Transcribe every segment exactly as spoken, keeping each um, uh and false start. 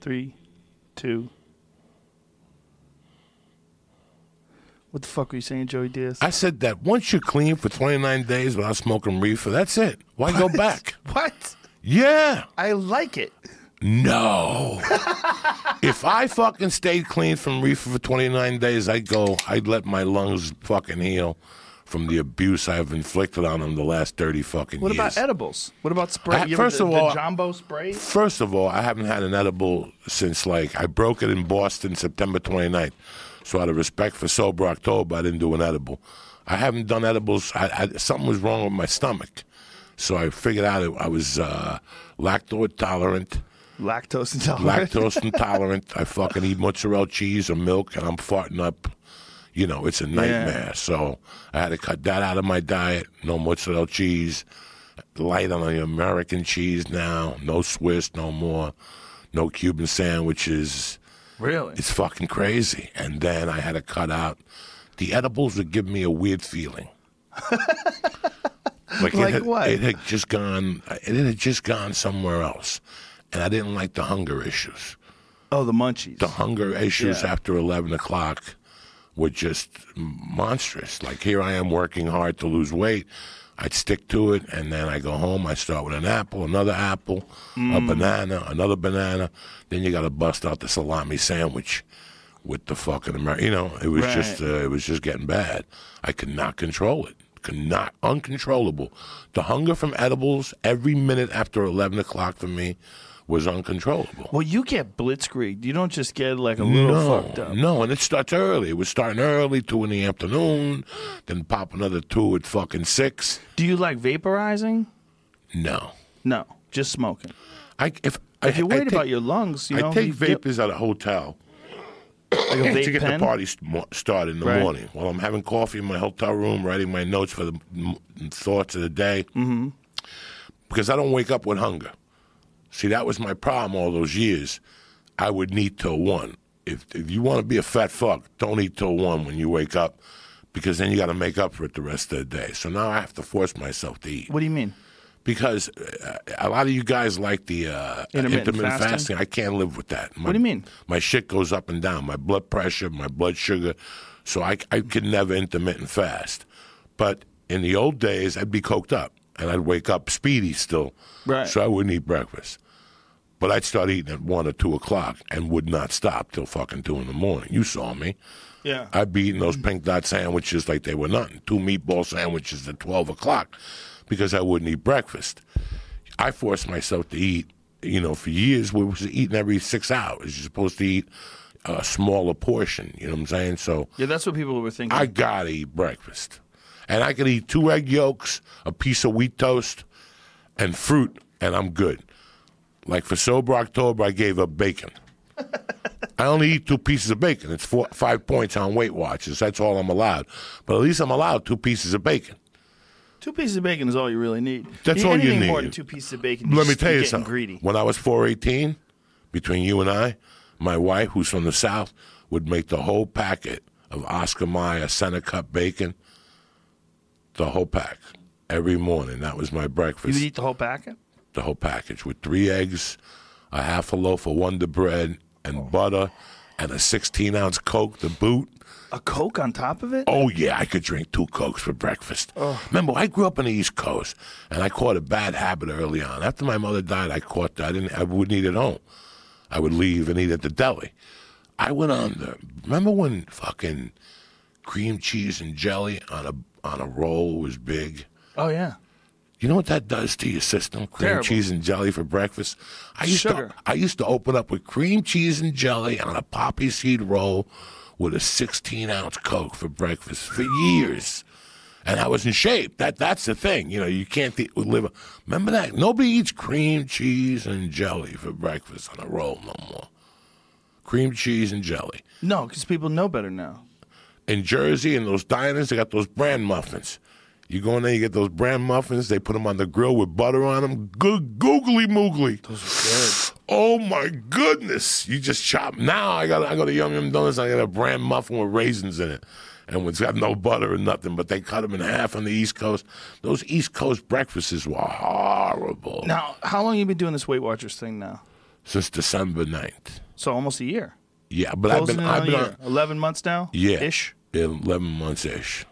three, two. What the fuck were you saying, Joey Diaz? I said that once you're clean for twenty-nine days without smoking reefer, that's it. Why what? go back? What? Yeah. I like it. No. If I fucking stayed clean from reefer for twenty-nine days, I'd go, I'd let my lungs fucking heal from the abuse I've inflicted on them the last thirty fucking what years. What about edibles? What about spray? I, first the, of all, the Jumbo spray? First of all, I haven't had an edible since, like, I broke it in Boston September twenty-ninth. So out of respect for Sober October, I didn't do an edible. I haven't done edibles. I, I, something was wrong with my stomach. So I figured out it, I was uh, lactose intolerant. Lactose intolerant. Lactose intolerant. I fucking eat mozzarella cheese or milk, and I'm farting up. You know, it's a nightmare. Yeah. So I had to cut that out of my diet. No mozzarella cheese. Light on the American cheese now. No Swiss, no more. No Cuban sandwiches. Really? It's fucking crazy. And then I had to cut out. The edibles would give me a weird feeling. like like it had, what? It had just gone. It had just gone somewhere else, and I didn't like the hunger issues. Oh, the munchies. The hunger issues yeah. after eleven o'clock were just monstrous. Like here I am working hard to lose weight. I'd stick to it, and then I go home. I start with an apple, another apple, mm. a banana, another banana. Then you got to bust out the salami sandwich with the fucking American. You know, it was right. just, uh, it was just getting bad. I could not control it. Could not, uncontrollable. The hunger from edibles every minute after eleven o'clock for me was uncontrollable. Well, you get blitzkrieg. You don't just get like a little no, fucked up. No, and it starts early. It was starting early, two in the afternoon, then pop another two at fucking six. Do you like vaporizing? No. No, just smoking. I if, I, if you're worried I take, about your lungs, you know. I take vapors get... at a hotel like a vape to get pen? the party started in the right. morning. While I'm having coffee in my hotel room, writing my notes for the thoughts of the day, mm-hmm. because I don't wake up with hunger. See, that was my problem all those years. I would eat till one. If if you want to be a fat fuck, don't eat till one when you wake up, because then you got to make up for it the rest of the day. So now I have to force myself to eat. What do you mean? Because a lot of you guys like the uh, intermittent, intermittent fasting. fasting. I can't live with that. My, what do you mean? My shit goes up and down. My blood pressure, my blood sugar. So I, I could never intermittent fast. But in the old days, I'd be coked up. And I'd wake up speedy still, right. so I wouldn't eat breakfast. But I'd start eating at one or two o'clock and would not stop till fucking two in the morning. You saw me. Yeah. I'd be eating those pink dot sandwiches like they were nothing. Two meatball sandwiches at twelve o'clock because I wouldn't eat breakfast. I forced myself to eat, you know, for years we was eating every six hours. You're supposed to eat a smaller portion, you know what I'm saying? So yeah, that's what people were thinking. I got to eat breakfast. And I could eat two egg yolks, a piece of wheat toast, and fruit, and I'm good. Like for Sober October, I gave up bacon. I only eat two pieces of bacon. It's four, five points on Weight Watchers. That's all I'm allowed. But at least I'm allowed two pieces of bacon. Two pieces of bacon is all you really need. That's all you need. Anything more than two pieces of bacon. Let me tell you something. Greedy. When I was four eighteen, between you and I, my wife, who's from the South, would make the whole packet of Oscar Mayer center cut bacon. The whole pack every morning. That was my breakfast. You eat the whole packet? The whole package with three eggs, a half a loaf of Wonder Bread, and oh. butter, and a sixteen ounce Coke to boot. A Coke on top of it? Oh, yeah. I could drink two Cokes for breakfast. Oh. Remember, I grew up on the East Coast, and I caught a bad habit early on. After my mother died, I caught that. I, didn't, I wouldn't eat at home. I would leave and eat at the deli. I went on the. Remember when fucking cream cheese and jelly on a on a roll was big. Oh, yeah. You know what that does to your system? Cream Terrible. Cheese and jelly for breakfast. I used Sugar. to I used to open up with cream cheese and jelly on a poppy seed roll with a sixteen ounce Coke for breakfast for years. And I was in shape. That That's the thing. You know, you can't th- live. Remember that? Nobody eats cream cheese and jelly for breakfast on a roll no more. Cream cheese and jelly. No, because people know better now. In Jersey, in those diners, they got those bran muffins. You go in there, you get those bran muffins. They put them on the grill with butter on them. Good googly moogly. Those are good. Oh, my goodness. You just chop. Now I got I go to Yum Yum Donuts, I got a bran muffin with raisins in it. And it's got no butter or nothing, but they cut them in half on the East Coast. Those East Coast breakfasts were horrible. Now, how long have you been doing this Weight Watchers thing now? since December ninth. So almost a year. Yeah, but Closing I've been, I've been on, eleven months now? Yeah. Ish? eleven months ish.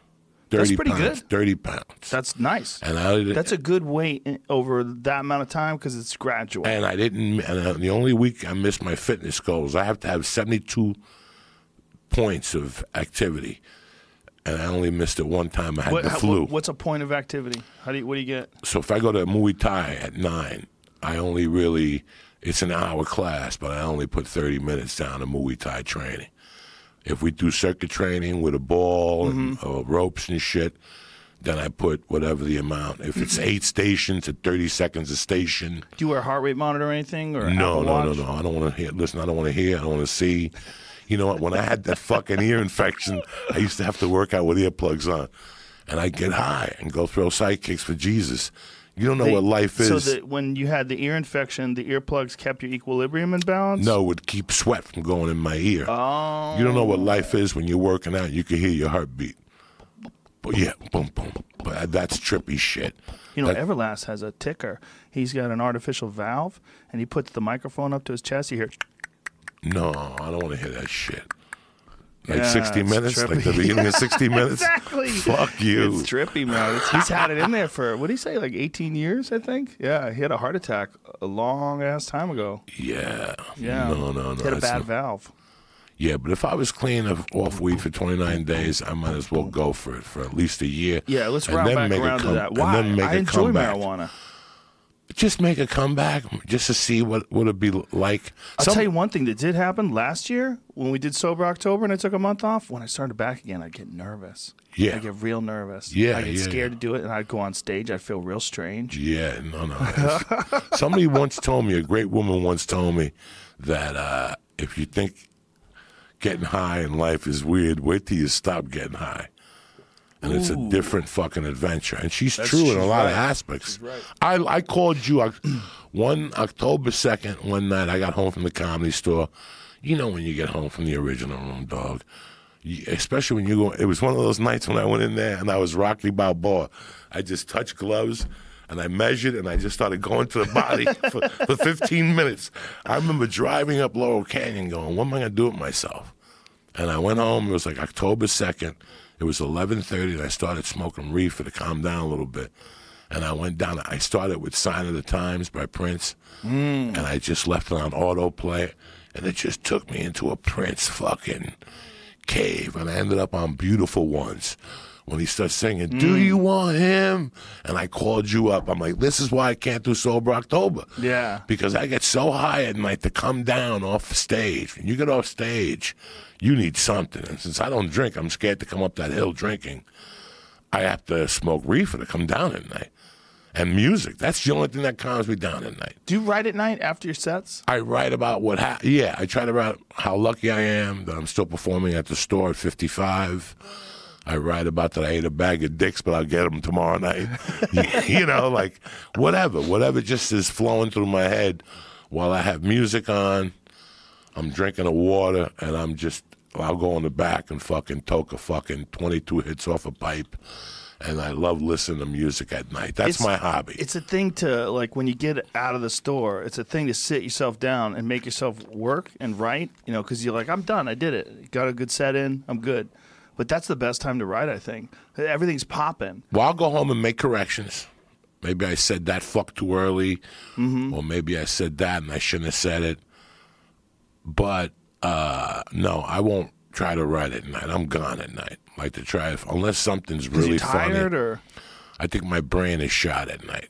That's pretty pounds, good. thirty pounds. That's nice. And I, That's a good weight over that amount of time because it's gradual. And I didn't, and the only week I missed my fitness goals, I have to have seventy-two points of activity. And I only missed it one time. I had what, the flu. What's a point of activity? How do you, what do you get? So if I go to Muay Thai at nine, I only really, it's an hour class, but I only put thirty minutes down to Muay Thai training. If we do circuit training with a ball and mm-hmm. uh, ropes and shit, then I put whatever the amount. If it's eight stations at thirty seconds a station. Do you wear a heart rate monitor or anything? Or no, no, no, no. I don't want to hear. Listen, I don't want to hear. I don't want to see. You know what? When I had that fucking ear infection, I used to have to work out with earplugs on. And I'd get high and go throw sidekicks for Jesus. You don't know they, what life is. So that when you had the ear infection, the earplugs kept your equilibrium in balance? No, it would keep sweat from going in my ear. Oh. You don't know what life is when you're working out. You can hear your heartbeat. But yeah, boom, boom. But that's trippy shit. You know, that, Everlast has a ticker. He's got an artificial valve, and he puts the microphone up to his chest. You hear... No, I don't want to hear that shit. Like yeah, sixty minutes? Trippy. Like the beginning yeah, of sixty minutes? Exactly. Fuck you. It's trippy, man. It's, he's had it in there for, what did he say, like eighteen years, I think? Yeah, he had a heart attack a long-ass time ago. Yeah. Yeah. No, no, no. He had a bad not, valve. Yeah, but if I was clean of off weed for twenty-nine days, I might as well go for it for at least a year. Yeah, let's round back around come, to that. Why? And then make I enjoy comeback. Marijuana. Just make a comeback, just to see what would it be like. I'll Some, tell you one thing that did happen last year when we did Sober October and I took a month off. When I started back again, I'd get nervous. Yeah. I'd get real nervous. Yeah, I'd get yeah, scared yeah. to do it, and I'd go on stage. I'd feel real strange. Yeah, no, no. Somebody once told me, a great woman once told me, that uh, if you think getting high in life is weird, wait till you stop getting high. And it's a different fucking adventure. And she's That's, true she's in a lot right. of aspects. Right. I, I called you one October second, one night. I got home from the Comedy Store. You know when you get home from the original room, dog. You, especially when you go. It was one of those nights when I went in there and I was Rocky Balboa. I just touched gloves and I measured and I just started going to the body for, for fifteen minutes. I remember driving up Laurel Canyon going, what am I going to do with myself? And I went home. It was like October second. It was eleven thirty, and I started smoking reefer to calm down a little bit. And I went down. I started with Sign of the Times by Prince, mm. and I just left it on autoplay. And it just took me into a Prince fucking cave, and I ended up on Beautiful Ones when he starts singing, mm. Do You Want Him? And I called you up. I'm like, this is why I can't do Sober October. Yeah. Because I get so high at night to come down off stage. When you get off stage, you need something. And since I don't drink, I'm scared to come up that hill drinking. I have to smoke reefer to come down at night. And music, that's the only thing that calms me down at night. Do you write at night after your sets? I write about what ha- yeah, I try to write how lucky I am that I'm still performing at the store at fifty-five. I write about that I ate a bag of dicks, but I'll get them tomorrow night. You know, like whatever. Whatever just is flowing through my head while I have music on. I'm drinking a water, and I'm just, I'll go in the back and fucking toke a fucking twenty-two hits off a pipe. And I love listening to music at night. That's it's, my hobby. It's a thing to, like, when you get out of the store, it's a thing to sit yourself down and make yourself work and write, you know, because you're like, I'm done. I did it. Got a good set in. I'm good. But that's the best time to write, I think. Everything's popping. Well, I'll go home and make corrections. Maybe I said that fuck too early, mm-hmm. or maybe I said that and I shouldn't have said it. But, uh, no, I won't try to write at night. I'm gone at night. I like to try, if, unless something's really funny. Is tired or? I think my brain is shot at night.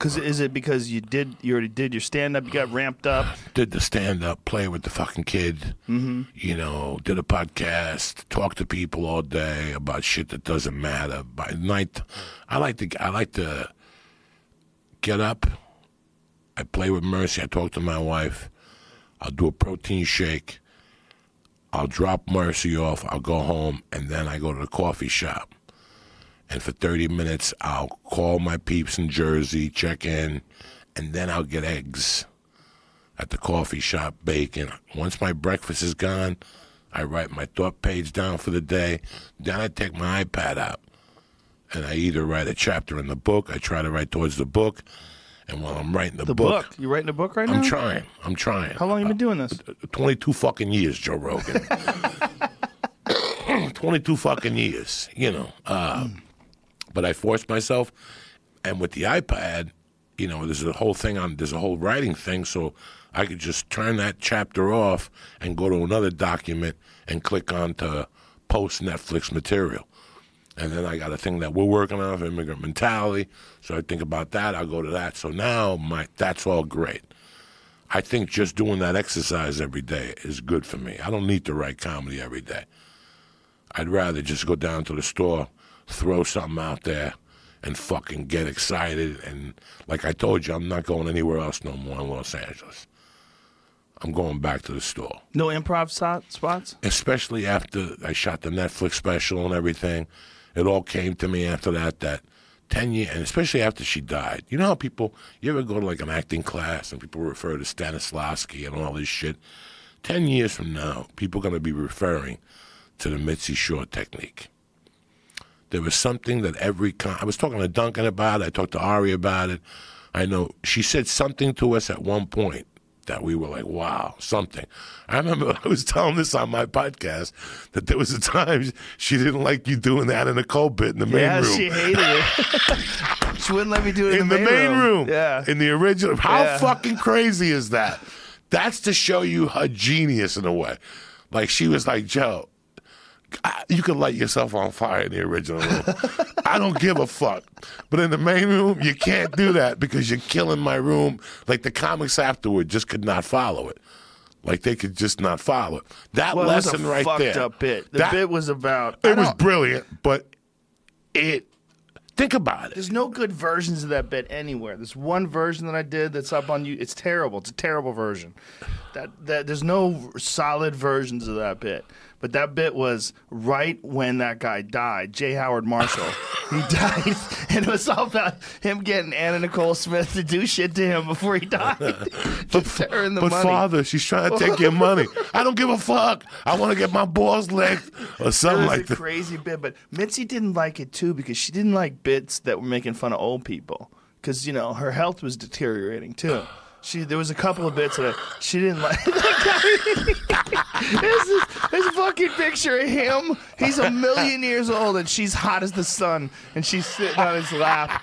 Cause uh, is it because you did you already did your stand-up, you got ramped up? Did the stand-up, play with the fucking kid, mm-hmm. you know, did a podcast, talked to people all day about shit that doesn't matter. By night, I like to I like to get up, I play with Mercy, I talk to my wife, I'll do a protein shake, I'll drop Mercy off, I'll go home, and then I go to the coffee shop. And for thirty minutes, I'll call my peeps in Jersey, check in, and then I'll get eggs at the coffee shop, baking. Once my breakfast is gone, I write my thought page down for the day. Then I take my iPad out, and I either write a chapter in the book, I try to write towards the book, And while I'm writing the, the book, book, you writing a book right I'm now? I'm trying. I'm trying. How long have you been doing this? twenty-two fucking years, Joe Rogan. twenty-two fucking years, you know. Uh, mm. But I forced myself, and with the iPad, you know, there's a whole thing on. There's a whole writing thing, so I could just turn that chapter off and go to another document and click on to post Netflix material. And then I got a thing that we're working on, immigrant mentality. So I think about that. I'll go to that. So now my that's all great. I think just doing that exercise every day is good for me. I don't need to write comedy every day. I'd rather just go down to the store, throw something out there, and fucking get excited. And like I told you, I'm not going anywhere else no more in Los Angeles. I'm going back to the store. No improv spots? Especially after I shot the Netflix special and everything. It all came to me after that, that ten years, and especially after she died. You know how people, you ever go to like an acting class and people refer to Stanislavski and all this shit? Ten years from now, people are going to be referring to the Mitzi Shore technique. There was something that every, con- I was talking to Duncan about it, I talked to Ari about it. I know, she said something to us at one point that we were like, wow, something. I remember I was telling this on my podcast that there was a time she didn't like you doing that in a cold bit in the yeah, main room. Yeah, she hated it. She wouldn't let me do it in, in the, the main, main room. room. Yeah. In the original. How yeah. fucking crazy is that? That's to show you her genius in a way. Like, she was like, Joe, I, you can light yourself on fire in the original room. I don't give a fuck. But in the main room, you can't do that because you're killing my room. Like, the comics afterward just could not follow it. Like, they could just not follow it. That well, lesson right there. It was a fucked there, up bit. The that, bit was about... It was brilliant, but it... Think about it. There's no good versions of that bit anywhere. There's one version that I did that's up on you. It's terrible. It's a terrible version. That that There's no solid versions of that bit. But that bit was right when that guy died, J. Howard Marshall. He died, and it was all about him getting Anna Nicole Smith to do shit to him before he died. But, the but money. Father, she's trying to take your money. I don't give a fuck. I want to get my balls licked or something like that. It was like a that. crazy bit, but Mitzi didn't like it, too, because she didn't like bits that were making fun of old people because, you know, her health was deteriorating, too. She There was a couple of bits that she didn't like. There's this, this fucking picture of him. He's a million years old, and she's hot as the sun, and she's sitting on his lap.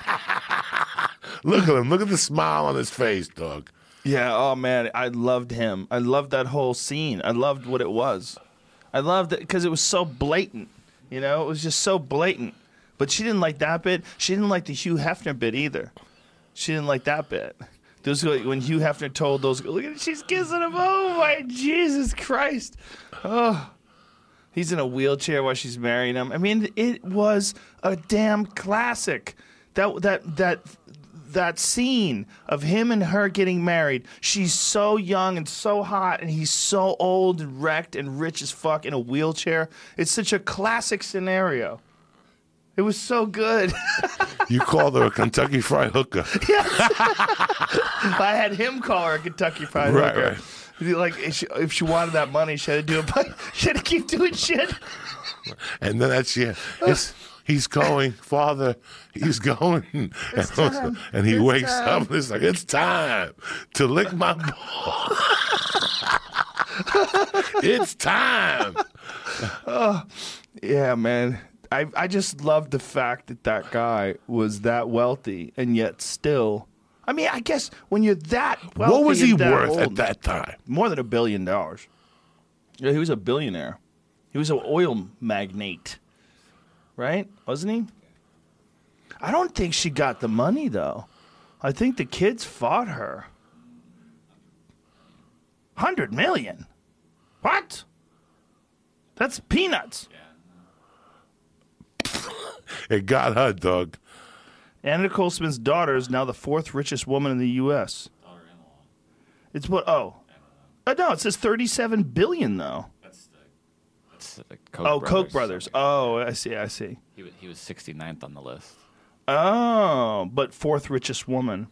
Look at him. Look at the smile on his face, dog. Yeah, oh, man, I loved him. I loved that whole scene. I loved what it was. I loved it because it was so blatant. You know, it was just so blatant. But she didn't like that bit. She didn't like the Hugh Hefner bit either. She didn't like that bit. Those, when Hugh Hefner told those, look at it, she's kissing him. Oh my Jesus Christ! Oh, he's in a wheelchair while she's marrying him. I mean, it was a damn classic. That that that that scene of him and her getting married. She's so young and so hot, and he's so old and wrecked and rich as fuck in a wheelchair. It's such a classic scenario. It was so good. You called her a Kentucky Fried Hooker. Yes. I had him call her a Kentucky Fried right, Hooker. Right. Like, if she, if she wanted that money, she had to do it. She had to keep doing shit. And then that's, yeah. It's, he's going, Father, he's going. And, also, and he it's wakes time. up and it's like, it's time to lick my ball. It's time. Oh, yeah, man. I I just love the fact that that guy was that wealthy and yet still. I mean, I guess when you're that wealthy, what was he worth old, at that time? More than a billion dollars. Yeah, he was a billionaire. He was an oil magnate, right? Wasn't he? I don't think she got the money though. I think the kids fought her. Hundred million. What? That's peanuts. It got her, dog. Anna Nicole Smith's daughter is now the fourth richest woman in the U S It's what? Oh, oh no! It says thirty-seven billion though. That's the, that's the Coke oh, brothers. Coke Brothers. Oh, I see. I see. He was he was sixty-ninth on the list. Oh, but fourth richest woman.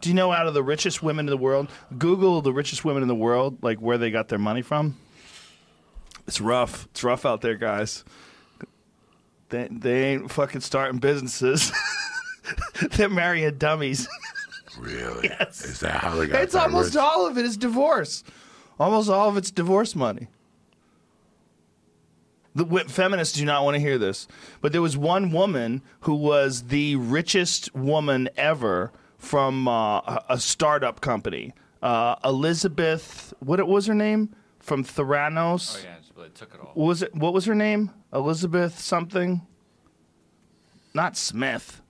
Do you know out of the richest women in the world? Google the richest women in the world, like where they got their money from. It's rough. It's rough out there, guys. They, they ain't fucking starting businesses. They're marrying dummies. Really? Yes. Is that how they got It's almost rich? All of it is divorce. Almost all of it's divorce money. The feminists do not want to hear this, but there was one woman who was the richest woman ever from uh, a startup company. Uh, Elizabeth, what was her name? From Theranos. Oh yeah, she took it all. What was it? What was her name? Elizabeth something. Not Smith.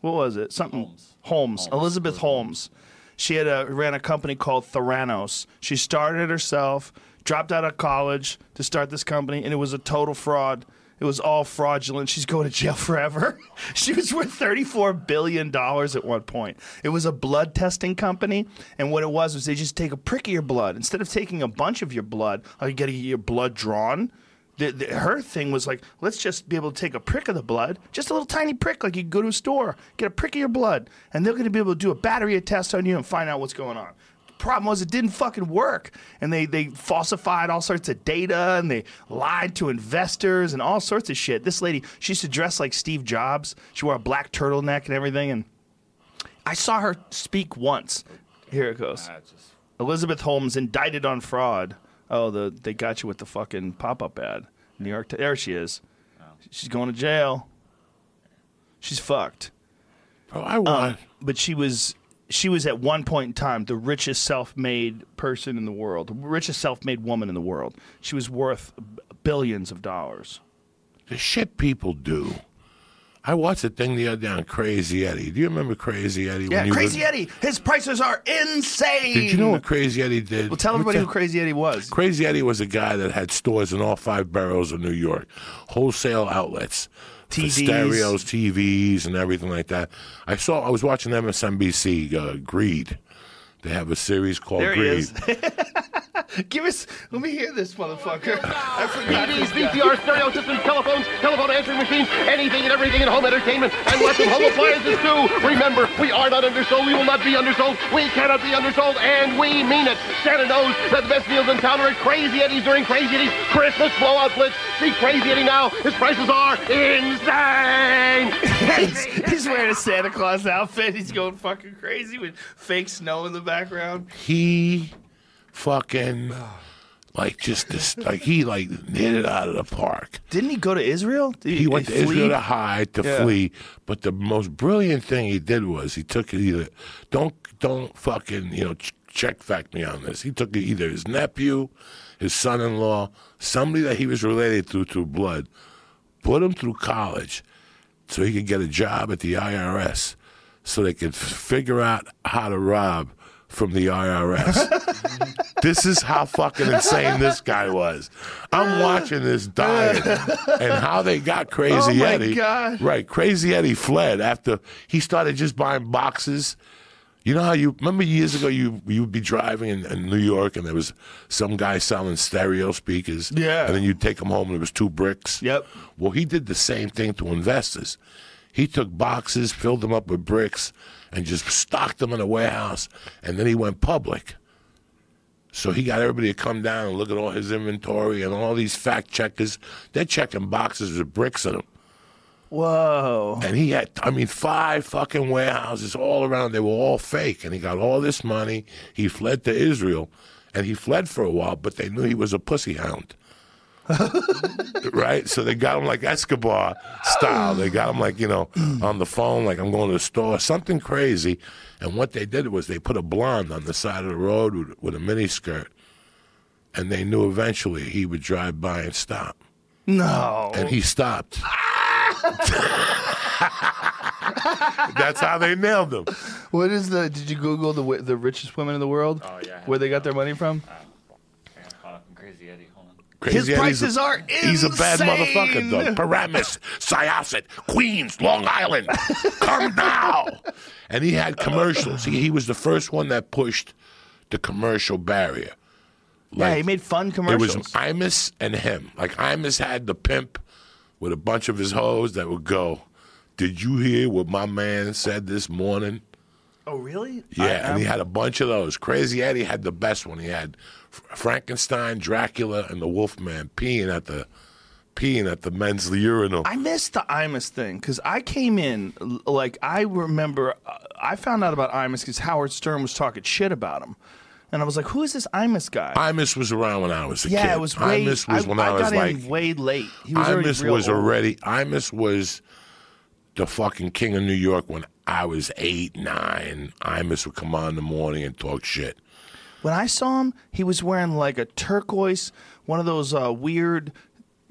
What was it? Something Holmes. Holmes. Holmes. Elizabeth Holmes. She had a, ran a company called Theranos. She started it herself. Dropped out of college to start this company, and it was a total fraud. It was all fraudulent. She's going to jail forever. She was worth thirty-four billion dollars at one point. It was a blood testing company, and what it was was they just take a prick of your blood. Instead of taking a bunch of your blood, or you getting your blood drawn, the, the, her thing was like, let's just be able to take a prick of the blood, just a little tiny prick, like you go to a store, get a prick of your blood, and they're going to be able to do a battery test on you and find out what's going on. Problem was it didn't fucking work, and they they falsified all sorts of data, and they lied to investors and all sorts of shit. This lady, she used to dress like Steve Jobs. She wore a black turtleneck and everything, and I saw her speak once. Okay. Here it goes. Nah, just... Elizabeth Holmes indicted on fraud. Oh, the they got you with the fucking pop-up ad. New York, t- there she is. Oh. She's going to jail. She's fucked. Oh, I want. Um, but she was... She was at one point in time the richest self-made person in the world, the richest self-made woman in the world. She was worth billions of dollars. The shit people do. I watched a thing the other day on Crazy Eddie. Do you remember Crazy Eddie? Yeah, when Crazy was... Eddie. His prices are insane. Did you know what Crazy Eddie did? Well, tell everybody who Crazy Eddie was. Crazy Eddie was a guy that had stores in all five boroughs of New York, wholesale outlets. T Vs. Stereos, T Vs, and everything like that. I saw. I was watching M S N B C, uh, Greed. They have a series called there Greed. There he is. Give us. Let me hear this motherfucker. I forgot. T Vs, V C Rs, stereo systems, telephones, telephone answering machines, anything and everything in home entertainment, and lots of home appliances too. Remember, we are not undersold. We will not be undersold. We cannot be undersold, and we mean it. Santa knows that the best deals in town are at Crazy Eddie's during Crazy Eddie's Christmas blowout blitz. See Crazy Eddie now. His prices are insane. he's, he's wearing a Santa Claus outfit. He's going fucking crazy with fake snow in the background. He fucking like just this, like he like hit it out of the park. Didn't he go to Israel? Did he he went to flee? Israel to hide to yeah. flee. But the most brilliant thing he did was he took either don't don't fucking you know ch- check fact me on this. He took either his nephew, his son-in-law, somebody that he was related to through blood, put him through college so he could get a job at the I R S so they could f- figure out how to rob from the I R S. This is how fucking insane this guy was. I'm watching this diet and how they got Crazy oh Eddie. God. Right, Crazy Eddie fled after he started just buying boxes. You know how you remember years ago you you would be driving in, in New York and there was some guy selling stereo speakers. Yeah. And then you'd take them home and it was two bricks. Yep. Well, he did the same thing to investors. He took boxes, filled them up with bricks, and just stocked them in a warehouse, and then he went public. So he got everybody to come down and look at all his inventory and all these fact checkers. They're checking boxes with bricks in them. Whoa. And he had, I mean, five fucking warehouses all around. They were all fake, and he got all this money. He fled to Israel, and he fled for a while, but they knew he was a pussy hound. Right? So they got him like Escobar style. They got him like, you know, on the phone, like I'm going to the store, something crazy. And what they did was they put a blonde on the side of the road with, with a miniskirt. And they knew eventually he would drive by and stop. No. And he stopped. That's how they nailed him. What is the, did you Google the the richest women in the world? Oh, yeah. Where they got their money from? Uh, Crazy Eddie. Crazy His prices a, are insane. He's a bad motherfucker, though. Paramus, Syosset, Queens, Long Island, come now. And he had commercials. He, he was the first one that pushed the commercial barrier. Like, yeah, he made fun commercials. It was Imus and him. Like, Imus had the pimp with a bunch of his hoes that would go, did you hear what my man said this morning? Oh, really? Yeah, I, and he had a bunch of those. Crazy Eddie had the best one. He had Frankenstein, Dracula, and the Wolfman peeing at the peeing at the men's urinal. I missed the Imus thing because I came in, like, I remember, uh, I found out about Imus because Howard Stern was talking shit about him. And I was like, who is this Imus guy? Imus was around when I was a yeah, kid. Yeah, it was way, Imus was I, when I, I was like. I got in way late. He was Imus already was old. already, Imus was the fucking king of New York when I was eight, nine. Imus would come on in the morning and talk shit. When I saw him, he was wearing like a turquoise, one of those uh, weird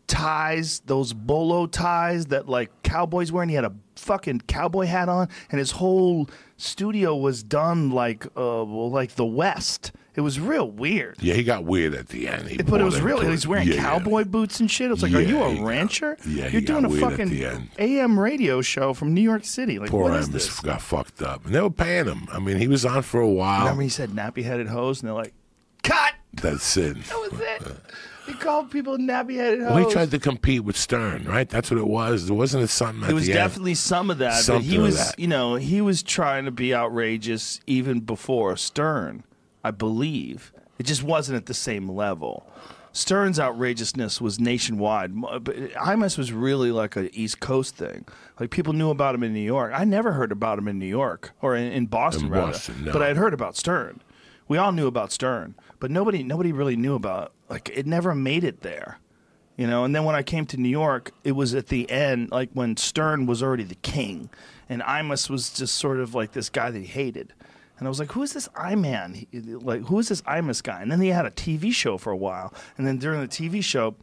ties, those bolo ties that like cowboys wear, and he had a fucking cowboy hat on, and his whole studio was done like uh, like the West. It was real weird. Yeah, he got weird at the end. He but it was real. He was wearing yeah, cowboy yeah. boots and shit. It was like, yeah, are you a rancher? Got, yeah, You're doing a fucking A M radio show from New York City. Like, Poor what is this? Got fucked up. And they were paying him. I mean, he was on for a while. Remember he said nappy-headed hoes? And they're like, cut! That's it. That was it. He called people nappy-headed hoes. Well, he tried to compete with Stern, right? That's what it was. There wasn't a something at It was the definitely end. some of that. Something but he was, that. you know, he was trying to be outrageous even before Stern. I believe. It just wasn't at the same level. Stern's outrageousness was nationwide. Imus was really like an East Coast thing. Like, people knew about him in New York. I never heard about him in New York, or in, in Boston, in rather. Boston, no. But I had heard about Stern. We all knew about Stern, but nobody nobody really knew about, like, it never made it there. You know, and then when I came to New York, it was at the end, like when Stern was already the king, and Imus was just sort of like this guy that he hated. And I was like, who is this I-Man? Like, who is this Imus guy? And then he had a T V show for a while. And then during the T V show,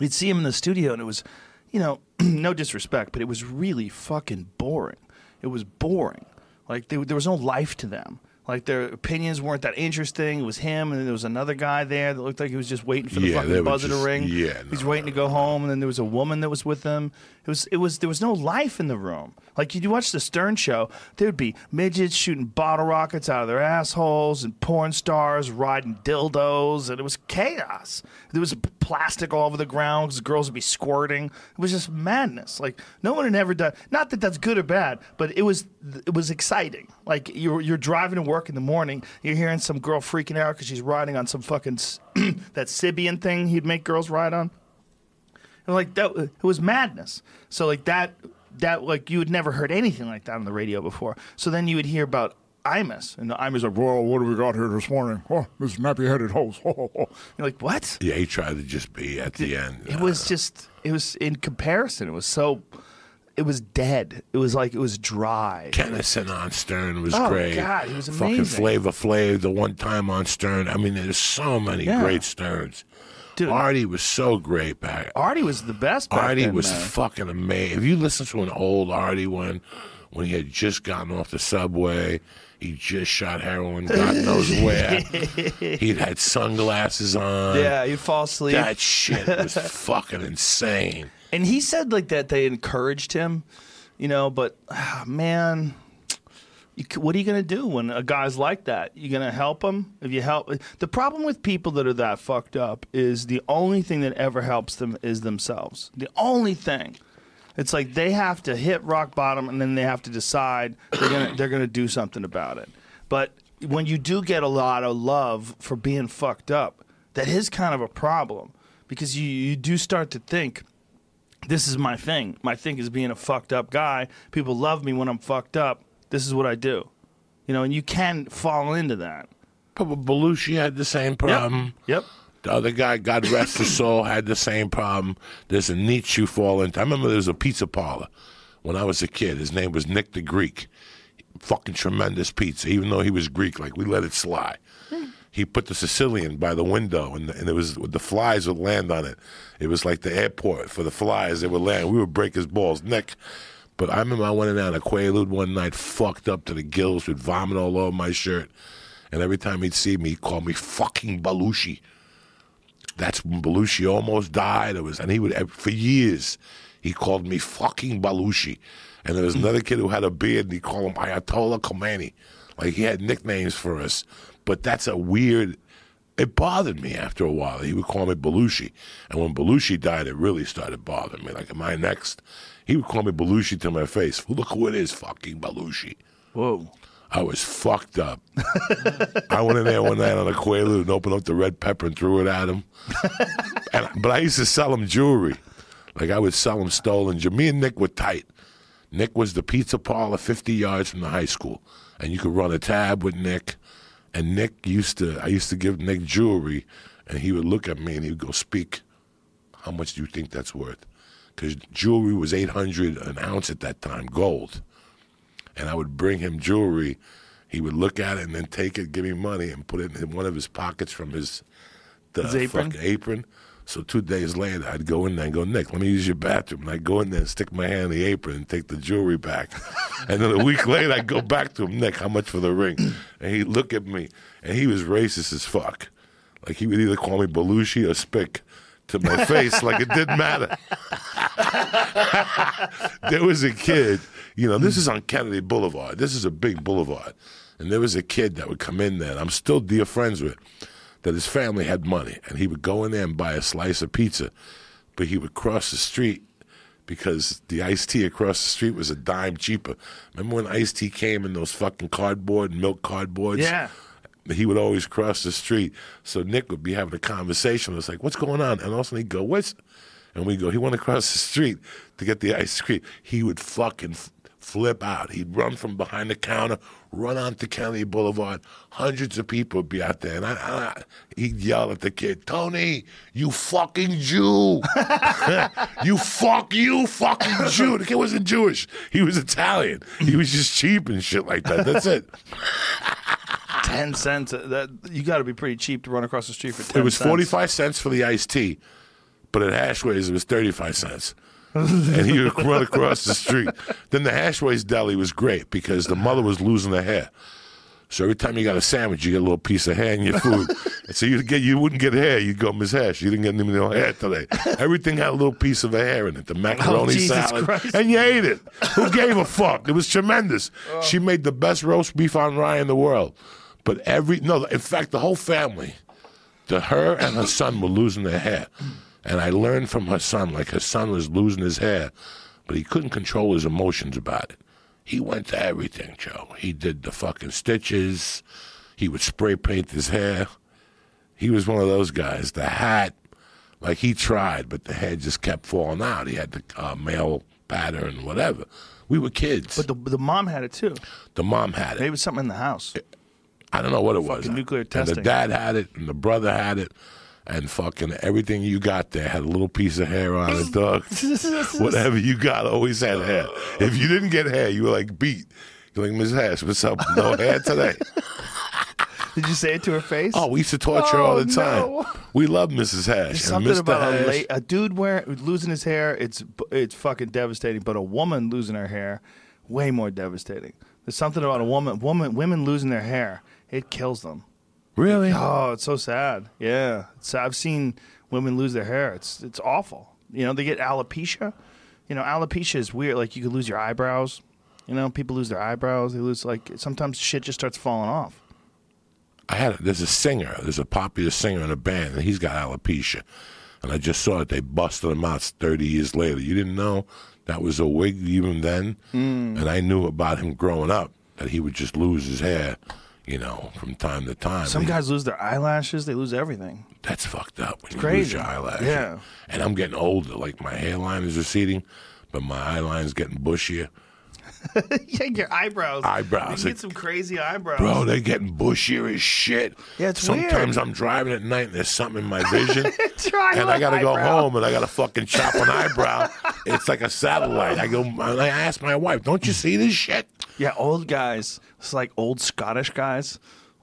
you'd see him in the studio, and it was, you know, no disrespect, but it was really fucking boring. It was boring. Like, they, there was no life to them. Like, their opinions weren't that interesting. It was him, and then there was another guy there that looked like he was just waiting for the yeah, fucking buzzer just, to ring. Yeah, no, He's waiting no, to go no. home, and then there was a woman that was with him. It was, it was, there was no life in the room. Like, you'd watch the Stern show, there would be midgets shooting bottle rockets out of their assholes, and porn stars riding dildos, and it was chaos. There was plastic all over the ground because girls would be squirting. It was just madness. Like, no one had ever done. Not that that's good or bad, but it was, it was exciting. Like, you're, you're driving to work. Work in the morning, you're hearing some girl freaking out because she's riding on some fucking that Sibian thing he'd make girls ride on, and like that, it was madness. So like that, that like you had never heard anything like that on the radio before. So then you would hear about Imus, and Imus like, well, what do we got here this morning? Oh, this nappy-headed hoes. Oh, oh. You're like, what? Yeah, he tried to just be at the, the end. It uh, was just, it was in comparison, it was so. It was dead. It was like, it was dry. Kennison on Stern was oh, great. Oh, God, he was amazing. Fucking Flavor Flav, the one time on Stern. I mean, there's so many yeah. great Sterns. Dude, Artie was so great back. Artie was the best back Artie then, was man. fucking amazing. If you listen to an old Artie one, when he had just gotten off the subway, he just shot heroin, God knows where. He'd had sunglasses on. Yeah, he'd fall asleep. That shit was fucking insane. And he said like that they encouraged him, you know, but oh, man, you, what are you going to do when a guy's like that? You're going to help him? If you help, the problem with people that are that fucked up is the only thing that ever helps them is themselves. The only thing. It's like they have to hit rock bottom, and then they have to decide they're going they're going to do something about it. But when you do get a lot of love for being fucked up, that is kind of a problem, because you, you do start to think, this is my thing. My thing is being a fucked up guy. People love me when I'm fucked up. This is what I do. You know, and you can fall into that. But Belushi had the same problem. Yep. yep. The other guy, God rest his soul, had the same problem. There's a niche you fall into. I remember there was a pizza parlor when I was a kid. His name was Nick the Greek. Fucking tremendous pizza, even though he was Greek. Like, we let it slide. He put the Sicilian by the window, and and it was the flies would land on it. It was like the airport for the flies. They would land. We would break his balls, Nick. But I remember I went in on a Quaalude one night, fucked up to the gills, with vomit all over my shirt. And every time he'd see me, he'd call me fucking Belushi. That's when Belushi almost died. It was, and he would for years he called me fucking Belushi. And there was another kid who had a beard, and he called him Ayatollah Khomeini. Like, he had nicknames for us. But that's a weird, it bothered me after a while. He would call me Belushi. And when Belushi died, it really started bothering me. Like, am I next? He would call me Belushi to my face. Look who it is, fucking Belushi. Whoa. I was fucked up. I went in there one night on a Quaalude and opened up the red pepper and threw it at him. And, but I used to sell him jewelry. Like, I would sell him stolen. Me and Nick were tight. Nick was the pizza parlor fifty yards from the high school. And you could run a tab with Nick. And Nick used to, I used to give Nick jewelry, and he would look at me and he would go, "Speak, how much do you think that's worth?" Because jewelry was eight hundred an ounce at that time, gold. And I would bring him jewelry. He would look at it and then take it, give me money, and put it in one of his pockets from his, the his apron. Fucking apron. So two days later, I'd go in there and go, "Nick, let me use your bathroom." And I'd go in there and stick my hand in the apron and take the jewelry back. And then a week later, I'd go back to him, "Nick, how much for the ring?" And he'd look at me, and he was racist as fuck. Like, he would either call me Belushi or Spick to my face, like it didn't matter. There was a kid, you know, this is on Kennedy Boulevard. This is a big boulevard. And there was a kid that would come in there, and I'm still dear friends with, that his family had money, and he would go in there and buy a slice of pizza, but he would cross the street because the iced tea across the street was a dime cheaper. Remember when iced tea came in those fucking cardboard, milk cardboards? Yeah. He would always cross the street. So Nick would be having a conversation. It was like, "What's going on?" And all of a sudden he'd go, "What's?" And we go, "He went across the street to get the ice cream." He would fucking f- flip out. He'd run from behind the counter, run onto Kennedy Boulevard. Hundreds of people would be out there. And I, I, he'd yell at the kid, "Tony, you fucking Jew. you fuck you fucking Jew." The kid wasn't Jewish. He was Italian. He was just cheap and shit like that. That's it. Ten cents. That, you got to be pretty cheap to run across the street for ten cents. It was forty-five cents for the iced tea, but at Hashways it was thirty-five cents, and he would run across the street. Then the Hashways deli was great because the mother was losing her hair, so every time you got a sandwich, you get a little piece of hair in your food, and so you get you wouldn't get hair. You'd go, "Miss Hash, you didn't get any no hair today." Everything had a little piece of her hair in it. The macaroni oh, salad, Christ. And you ate it. Who gave a fuck? It was tremendous. Oh. She made the best roast beef on rye in the world. But every, no, in fact, the whole family, the, her and her son were losing their hair. And I learned from her son, like her son was losing his hair, but he couldn't control his emotions about it. He went to everything, Joe. He did the fucking stitches. He would spray paint his hair. He was one of those guys. The hat, like he tried, but the hair just kept falling out. He had the uh, male pattern, whatever. We were kids. But the, the mom had it, too. The mom had it. Maybe it was something in the house. It, I don't know what it was. Nuclear testing. And the dad had it, and the brother had it, and fucking everything you got there had a little piece of hair on it, dog. Whatever you got always had hair. If you didn't get hair, you were like beat. You're like, "Miss Hash, what's up? No hair today." Did you say it to her face? Oh, we used to torture her oh, all the time. No. We love Missus Hash. There's something and Mister about Hash. A, la- a dude wearing losing his hair, it's it's fucking devastating. But a woman losing her hair, way more devastating. There's something about a woman, woman, women losing their hair. It kills them. Really? Oh, it's so sad. Yeah. It's, I've seen women lose their hair. It's it's awful. You know, they get alopecia. You know, alopecia is weird. Like, you could lose your eyebrows. You know, people lose their eyebrows. They lose, like, sometimes shit just starts falling off. I had, there's a singer. There's a popular singer in a band, and he's got alopecia. And I just saw it. They busted him out thirty years later. You didn't know that was a wig even then? Mm. And I knew about him growing up, that he would just lose his hair. You know, from time to time. Some guys lose their eyelashes. They lose everything. That's fucked up. When it's you crazy. Lose your eyelashes. Yeah. And I'm getting older. Like, my hairline is receding, but my eyeline's getting bushier. Yeah, your eyebrows. Eyebrows. You get some crazy eyebrows. Bro, they're getting bushier as shit. Yeah, it's Sometimes weird. Sometimes I'm driving at night, and there's something in my vision. And I got to go home, and I got to fucking chop an eyebrow. It's like a satellite. I go, and I ask my wife, "Don't you see this shit?" Yeah, old guys. It's like old Scottish guys,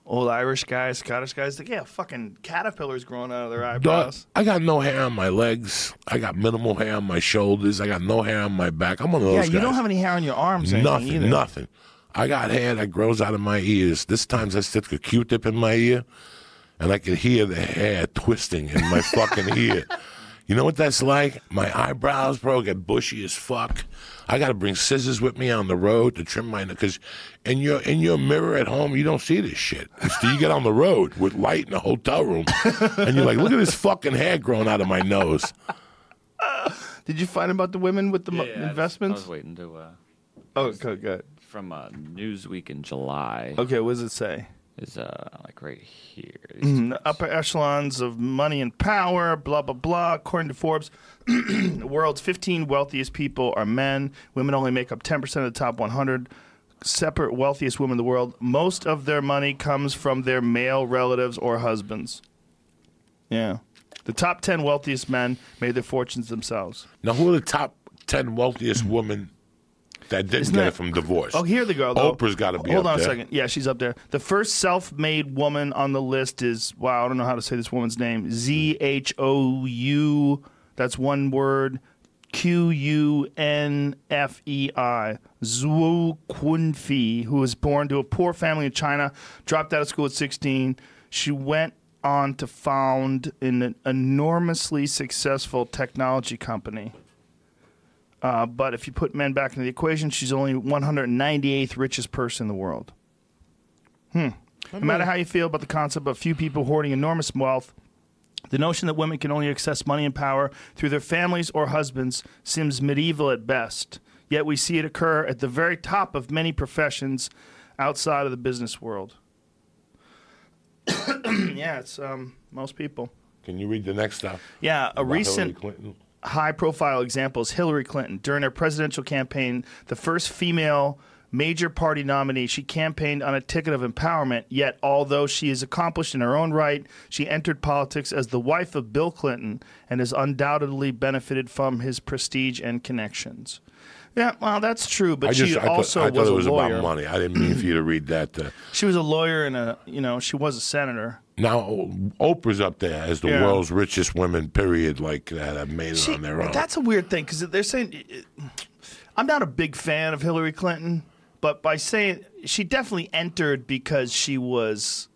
old Irish guys, Scottish guys. Like, yeah, fucking caterpillars growing out of their eyebrows. I got no hair on my legs. I got minimal hair on my shoulders. I got no hair on my back. I'm one of those guys. Yeah, you guys. Don't have any hair on your arms. Nothing, either. nothing. I got hair that grows out of my ears. This time I stick a Q-tip in my ear, and I could hear the hair twisting in my fucking ear. You know what that's like? My eyebrows, bro, get bushy as fuck. I got to bring scissors with me on the road to trim mine. Because in your, in your mirror at home, you don't see this shit. Until you get on the road with light in a hotel room. And you're like, "Look at this fucking hair growing out of my nose." Did you find about the women with the yeah, m- investments? I was, I was waiting to... Uh, oh, was, go ahead. From uh, Newsweek in July. Okay, what does it say? is uh, like right here. Mm, the upper echelons of money and power, blah, blah, blah. According to Forbes, the world's fifteen wealthiest people are men. Women only make up ten percent of the top one hundred separate wealthiest women in the world. Most of their money comes from their male relatives or husbands. Yeah. The top ten wealthiest men made their fortunes themselves. Now, who are the top ten wealthiest women that didn't Isn't get that, it from divorce? Oh, here they go. Though. Oprah's got to be Hold up there. Hold on a second. Yeah, she's up there. The first self-made woman on the list is, wow, I don't know how to say this woman's name. Z H O U, that's one word, Q U N F E I. Zhu Qunfei, who was born to a poor family in China, dropped out of school at sixteen. She went on to found an enormously successful technology company. Uh, but if you put men back into the equation, she's only one hundred ninety-eighth richest person in the world. Hmm. No matter how you feel about the concept of few people hoarding enormous wealth, the notion that women can only access money and power through their families or husbands seems medieval at best. Yet we see it occur at the very top of many professions outside of the business world. Yeah, it's um, most people. Can you read the next stuff? Yeah, a recent high-profile example is Hillary Clinton. During her presidential campaign, the first female major party nominee, she campaigned on a ticket of empowerment, yet although she is accomplished in her own right, she entered politics as the wife of Bill Clinton and has undoubtedly benefited from his prestige and connections. Yeah, well, that's true, but I just, she I also thought, I was thought it was a lawyer. About money. I didn't mean for you to read that. Uh, she was a lawyer and a, you know, she was a senator. Now, Oprah's up there as the yeah. world's richest women, period, like that have made it she, on their own. That's a weird thing, because they're saying, I'm not a big fan of Hillary Clinton, but by saying, she definitely entered because she was,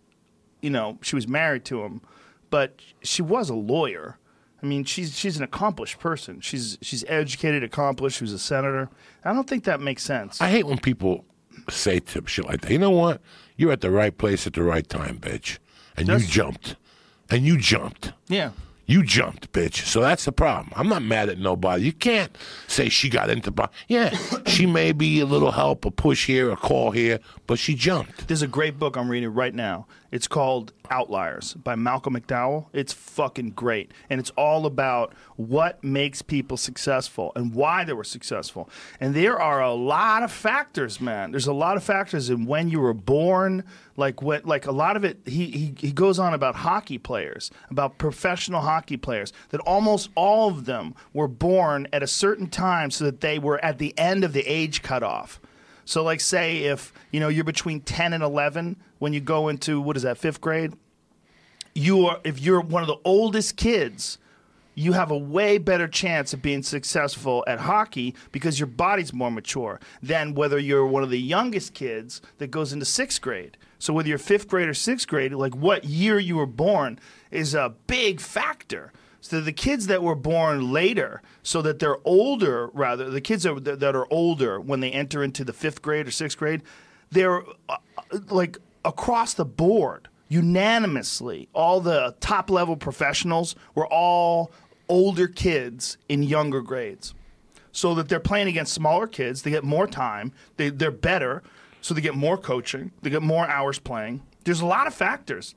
you know, she was married to him, but she was a lawyer. I mean, she's she's an accomplished person. She's she's educated, accomplished. She was a senator. I don't think that makes sense. I hate when people say shit like that. You know what? You're at the right place at the right time, bitch. And that's... you jumped. And you jumped. Yeah. You jumped, bitch. So that's the problem. I'm not mad at nobody. You can't say she got into... Yeah, she may be a little help, a push here, a call here, but she jumped. There's a great book I'm reading right now. It's called Outliers by Malcolm McDowell. It's fucking great. And it's all about what makes people successful and why they were successful. And there are a lot of factors, man. There's a lot of factors in when you were born. Like when, like a lot of it, he, he, he goes on about hockey players, about professional hockey players, that almost all of them were born at a certain time so that they were at the end of the age cutoff. So, like, say if, you know, you're between ten and eleven when you go into, what is that, fifth grade? You are, if you're one of the oldest kids, you have a way better chance of being successful at hockey because your body's more mature than whether you're one of the youngest kids that goes into sixth grade. So whether you're fifth grade or sixth grade, like what year you were born is a big factor. So the kids that were born later, so that they're older, rather, the kids that, that are older when they enter into the fifth grade or sixth grade, they're uh, like across the board, unanimously, all the top-level professionals were all older kids in younger grades. So that they're playing against smaller kids, they get more time, they, they're better, so they get more coaching, they get more hours playing. There's a lot of factors.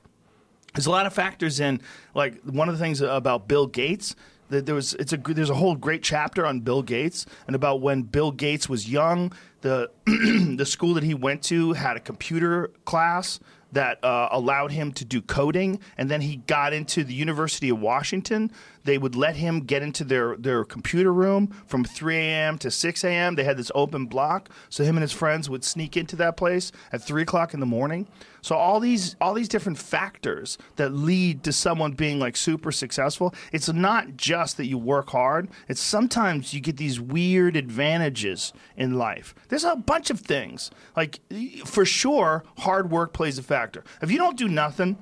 There's a lot of factors in, like, one of the things about Bill Gates, that there was, it's a, there's a whole great chapter on Bill Gates and about when Bill Gates was young, the the school that he went to had a computer class that uh, allowed him to do coding, and then he got into the University of Washington. They would let him get into their, their computer room from three a.m. to six a.m. They had this open block, so him and his friends would sneak into that place at three o'clock in the morning. So all these all these different factors that lead to someone being like super successful, it's not just that you work hard. It's sometimes you get these weird advantages in life. There's a bunch of things. Like, for sure, hard work plays a factor. If you don't do nothing,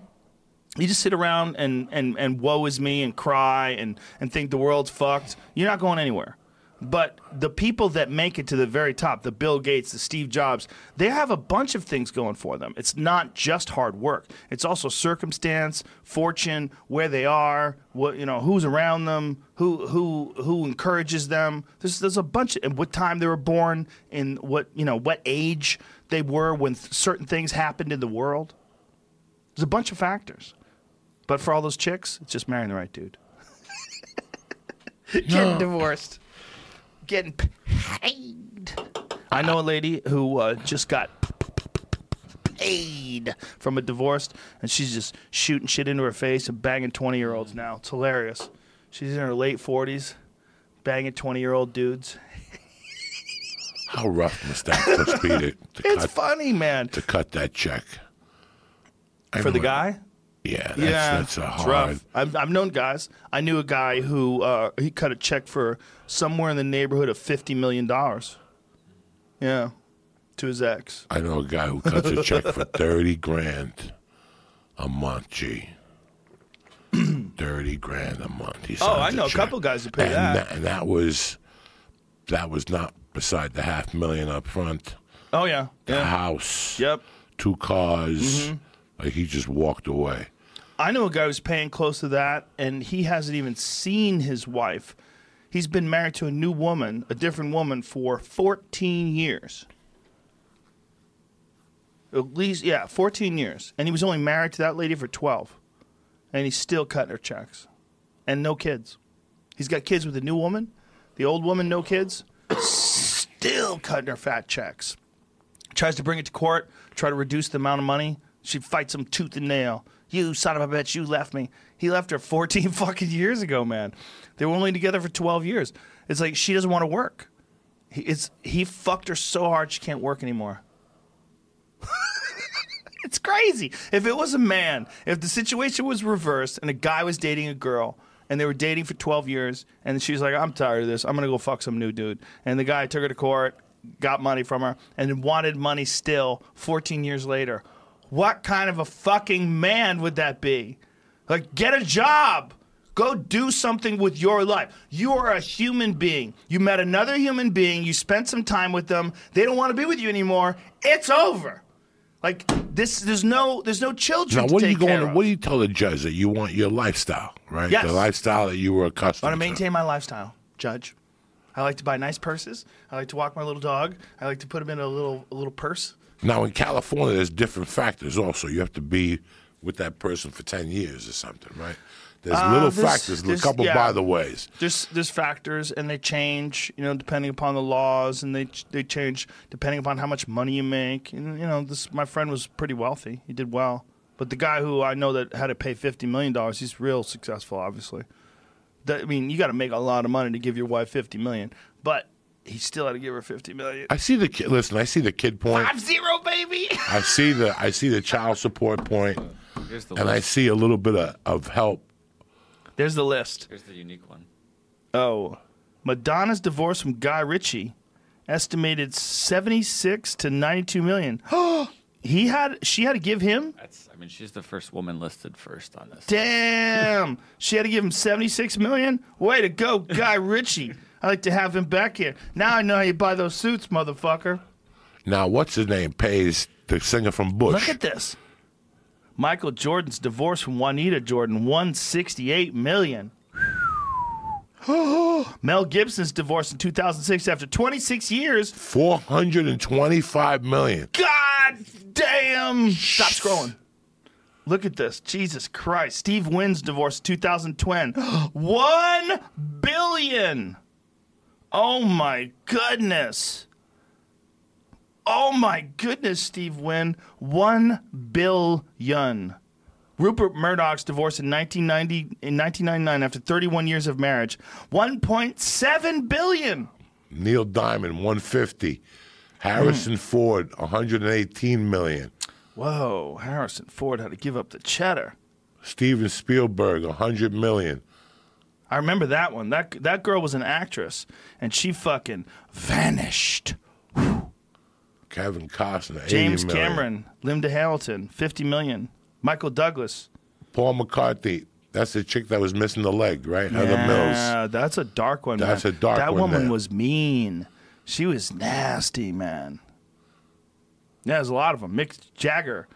you just sit around and, and, and woe is me and cry and, and think the world's fucked, you're not going anywhere. But the people that make it to the very top, the Bill Gates, the Steve Jobs, they have a bunch of things going for them. It's not just hard work. It's also circumstance, fortune, where they are, what, you know, who's around them, who who who encourages them. There's there's a bunch of, and what time they were born, and what, you know, what age they were when th- certain things happened in the world. There's a bunch of factors. But for all those chicks, it's just marrying the right dude. Getting no. divorced. Getting paid. I know a lady who uh, just got paid from a divorce, and she's just shooting shit into her face and banging twenty-year-olds now. It's hilarious. She's in her late forties, banging twenty-year-old dudes. How rough must that be to, to It's cut, funny, man. To cut that check. I for the guy? Yeah, that's, yeah, that's a hard. Rough. I've, I've known guys. I knew a guy who uh, he cut a check for somewhere in the neighborhood of fifty million dollars. Yeah, to his ex. I know a guy who cuts a check for thirty grand a month. Gee, thirty grand a month. He oh, I know a, a couple guys who pay and that. that. And that was that was not beside the half million up front. Oh yeah, the yeah. house. Yep, two cars. Mm-hmm. Like he just walked away. I know a guy who's paying close to that, and he hasn't even seen his wife. He's been married to a new woman, a different woman, for fourteen years. At least, yeah, fourteen years. And he was only married to that lady for twelve. And he's still cutting her checks. And no kids. He's got kids with the new woman. The old woman, no kids. Still cutting her fat checks. Tries to bring it to court, try to reduce the amount of money. She fights him tooth and nail. You son of a bitch, you left me. He left her fourteen fucking years ago, man. They were only together for twelve years. It's like she doesn't want to work. He, it's, he fucked her so hard she can't work anymore. It's crazy. If it was a man, if the situation was reversed and a guy was dating a girl and they were dating for twelve years and she's like, I'm tired of this. I'm going to go fuck some new dude. And the guy took her to court, got money from her, and wanted money still fourteen years later. What kind of a fucking man would that be? Like, get a job. Go do something with your life. You are a human being. You met another human being. You spent some time with them. They don't want to be with you anymore. It's over. Like, this, there's no there's no children now, what to take are you going care to, of. What do you tell the judge? That you want your lifestyle, right? Yes. The lifestyle that you were accustomed to. I want to maintain to. my lifestyle, judge. I like to buy nice purses. I like to walk my little dog. I like to put him in a little a little purse. Now, in California, there's different factors also. You have to be with that person for ten years or something, right? There's uh, little there's, factors, there's, a couple yeah. by the ways. There's, there's factors, and they change, you know, depending upon the laws, and they they change depending upon how much money you make. And, you know, this my friend was pretty wealthy. He did well. But the guy who I know that had to pay fifty million dollars, he's real successful, obviously. That, I mean, you got to make a lot of money to give your wife fifty million dollars, but... He still had to give her fifty million. I see the kid. Listen, I see the kid point. Five zero, baby. I see the I see the child support point, and list. I see a little bit of, of help. There's the list. Here's the unique one. Oh, Madonna's divorce from Guy Ritchie, estimated seventy six to ninety two million. He had she had to give him. That's I mean she's the first woman listed first on this. Damn, she had to give him seventy six million. Way to go, Guy Ritchie. I'd like to have him back here. Now I know how you buy those suits, motherfucker. Now, what's his name? Pays the singer from Bush. Look at this. Michael Jordan's divorce from Juanita Jordan, one hundred sixty-eight million dollars. Mel Gibson's divorce in two thousand six after twenty-six years. four hundred twenty-five million dollars. God damn. Stop scrolling. Look at this. Jesus Christ. Steve Wynn's divorce in two thousand ten. one billion dollars. Oh, my goodness. Oh, my goodness, Steve Wynn. One billion. Rupert Murdoch's divorce in nineteen ninety-nine after thirty-one years of marriage. one point seven billion. Neil Diamond, one hundred fifty. Harrison mm. Ford, one hundred eighteen million. Whoa, Harrison Ford had to give up the cheddar. Steven Spielberg, one hundred million. I remember that one. That that girl was an actress, and she fucking vanished. Whew. Kevin Costner, James eighty million. Cameron, Linda Hamilton, fifty million. Michael Douglas, Paul McCartney. That's the chick that was missing the leg, right? Yeah, Heather Mills. Yeah, that's a dark one. That's man. a dark that one. That woman man. was mean. She was nasty, man. Yeah, there's a lot of them. Mick Jagger.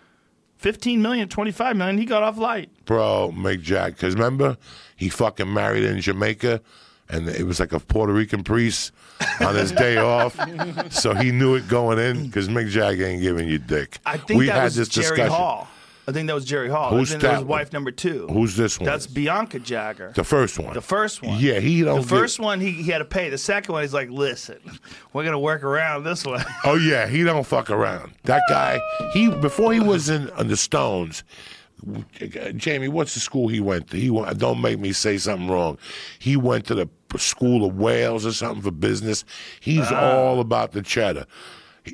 fifteen million, twenty-five million, he got off light. Bro, Mick Jagger. Because remember, he fucking married in Jamaica, and it was like a Puerto Rican priest on his day off. So he knew it going in, because Mick Jagger ain't giving you dick. I think we that had was this Jerry discussion. Hall. I think that was Jerry Hall. Who's I think that, that was wife number two. Who's this one? That's Bianca Jagger. The first one. The first one. Yeah, he don't The first get... one, he, he had to pay. The second one, he's like, listen, we're going to work around this one. Oh, yeah, he don't fuck around. That guy, he before he was in, in the Stones, Jamie, what's the school he went to? He went, don't make me say something wrong. He went to the School of Wales or something for business. He's uh, all about the cheddar.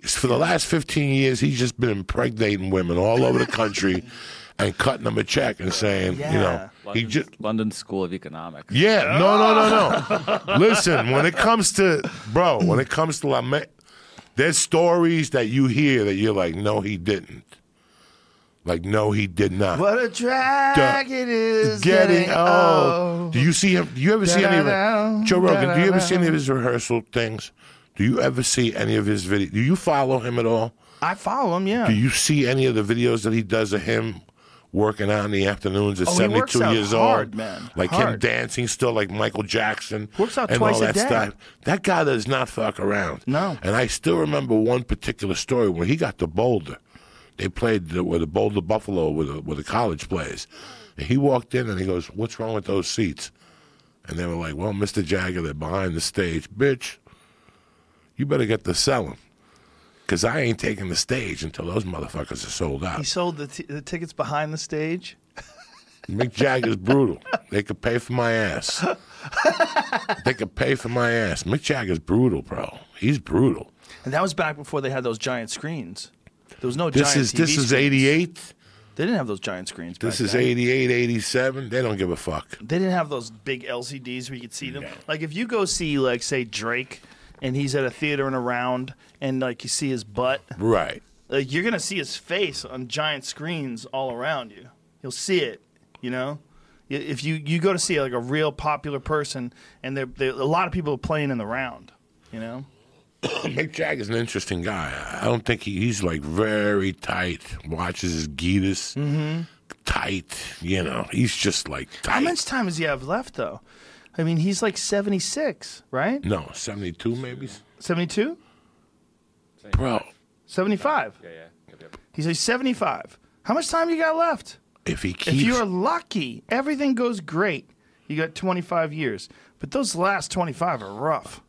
For the last fifteen years, he's just been impregnating women all over the country and cutting them a check and saying, yeah. you know. London, he just, London School of Economics. Yeah, oh. no, no, no, no. Listen, when it comes to, bro, when it comes to La Me, there's stories that you hear that you're like, no, he didn't. Like, no, he did not. What a drag the, it is getting, getting old. old. Do you see him? Do you ever da, see da, any of da, Joe Rogan, da, do you ever da, see any of his rehearsal things? Do you ever see any of his videos? Do you follow him at all? I follow him, yeah. Do you see any of the videos that he does of him working out in the afternoons at oh, seventy-two years hard, old? Man. Like hard. Him dancing still like Michael Jackson. Works out and twice all that a day. Stuff. That guy does not fuck around. No. And I still remember one particular story when he got to Boulder. They played the, with the Boulder Buffalo where the, where the college plays. And he walked in and he goes, what's wrong with those seats? And they were like, well, Mister Jagger, they're behind the stage. Bitch, you better get to sell them. Because I ain't taking the stage until those motherfuckers are sold out. He sold the, t- the tickets behind the stage? Mick Jagger's brutal. They could pay for my ass. They could pay for my ass. Mick Jagger's brutal, bro. He's brutal. And that was back before they had those giant screens. There was no this giant is, T V This is eighty-eight. They didn't have those giant screens back This is then. eighty-eight, eighty-seven. They don't give a fuck. They didn't have those big L C Ds where you could see them. No. Like, if you go see, like, say, Drake, and he's at a theater and around, and, like, you see his butt. Right. Like, you're going to see his face on giant screens all around you. You'll see it, you know? If you, you go to see, like, a real popular person, and they're, they're, a lot of people are playing in the round, you know? Mick Jagger's an interesting guy. I don't think he, he's like very tight. Watches his Gitas mm-hmm. tight. You know, he's just like tight. How much time does he have left, though? I mean, he's like seventy-six, right? No, seventy-two maybe. seventy-two? Bro. seventy-five? Yeah, yeah. Yep, yep. He's like seventy-five. How much time you got left? If he keeps... If you're lucky, everything goes great. You got twenty-five years. But those last twenty-five are rough.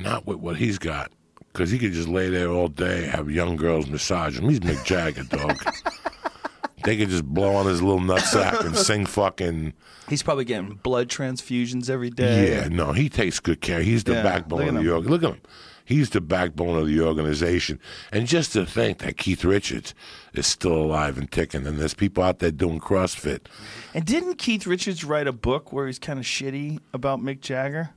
Not with what he's got, because he could just lay there all day, have young girls massage him. He's Mick Jagger, dog. They could just blow on his little nutsack and sing fucking... He's probably getting blood transfusions every day. Yeah, no, he takes good care. He's the yeah, backbone of the org. Look at him. He's the backbone of the organization. And just to think that Keith Richards is still alive and ticking, and there's people out there doing CrossFit. And didn't Keith Richards write a book where he's kind of shitty about Mick Jagger?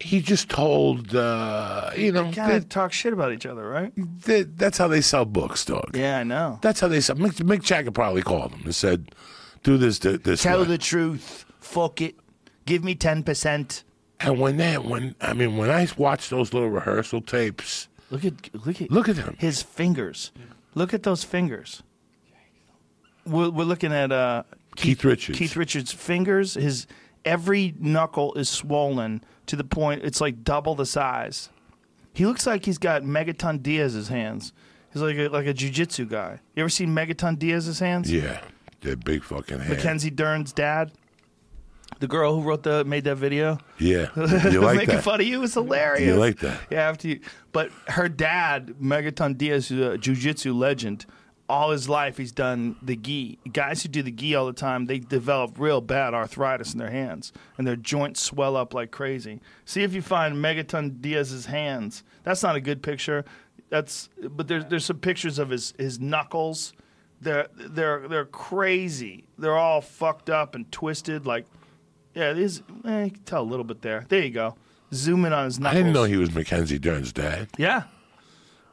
He just told, uh, you know... They kind of talk shit about each other, right? They, that's how they sell books, dog. Yeah, I know. That's how they sell... Mick, Mick Jagger probably called him and said, do this, do, this... Tell way. The truth. Fuck it. Give me ten percent. And when that... when I mean, when I watch those little rehearsal tapes... Look at... Look at... Look at him. His fingers. Yeah. Look at those fingers. We're, we're looking at... Uh, Keith, Keith Richards. Keith Richards' fingers, his... Every knuckle is swollen to the point it's like double the size. He looks like he's got Megaton Diaz's hands. He's like a, like a jiu-jitsu guy. You ever seen Megaton Diaz's hands? Yeah, they're big fucking hands. Mackenzie Dern's dad, the girl who wrote the made that video. Yeah, you like making that? Making fun of you is hilarious. You like that? Yeah, after you. But her dad, Megaton Diaz, who's a jiu-jitsu legend. All his life, he's done the gi. Guys who do the gi all the time, they develop real bad arthritis in their hands, and their joints swell up like crazy. See if you find Megaton Diaz's hands. That's not a good picture. That's, but there's there's some pictures of his, his knuckles. They're they're they're crazy. They're all fucked up and twisted. Like, yeah, it is. Eh, you can tell a little bit there. There you go. Zoom in on his knuckles. I didn't know he was Mackenzie Dern's dad. Yeah.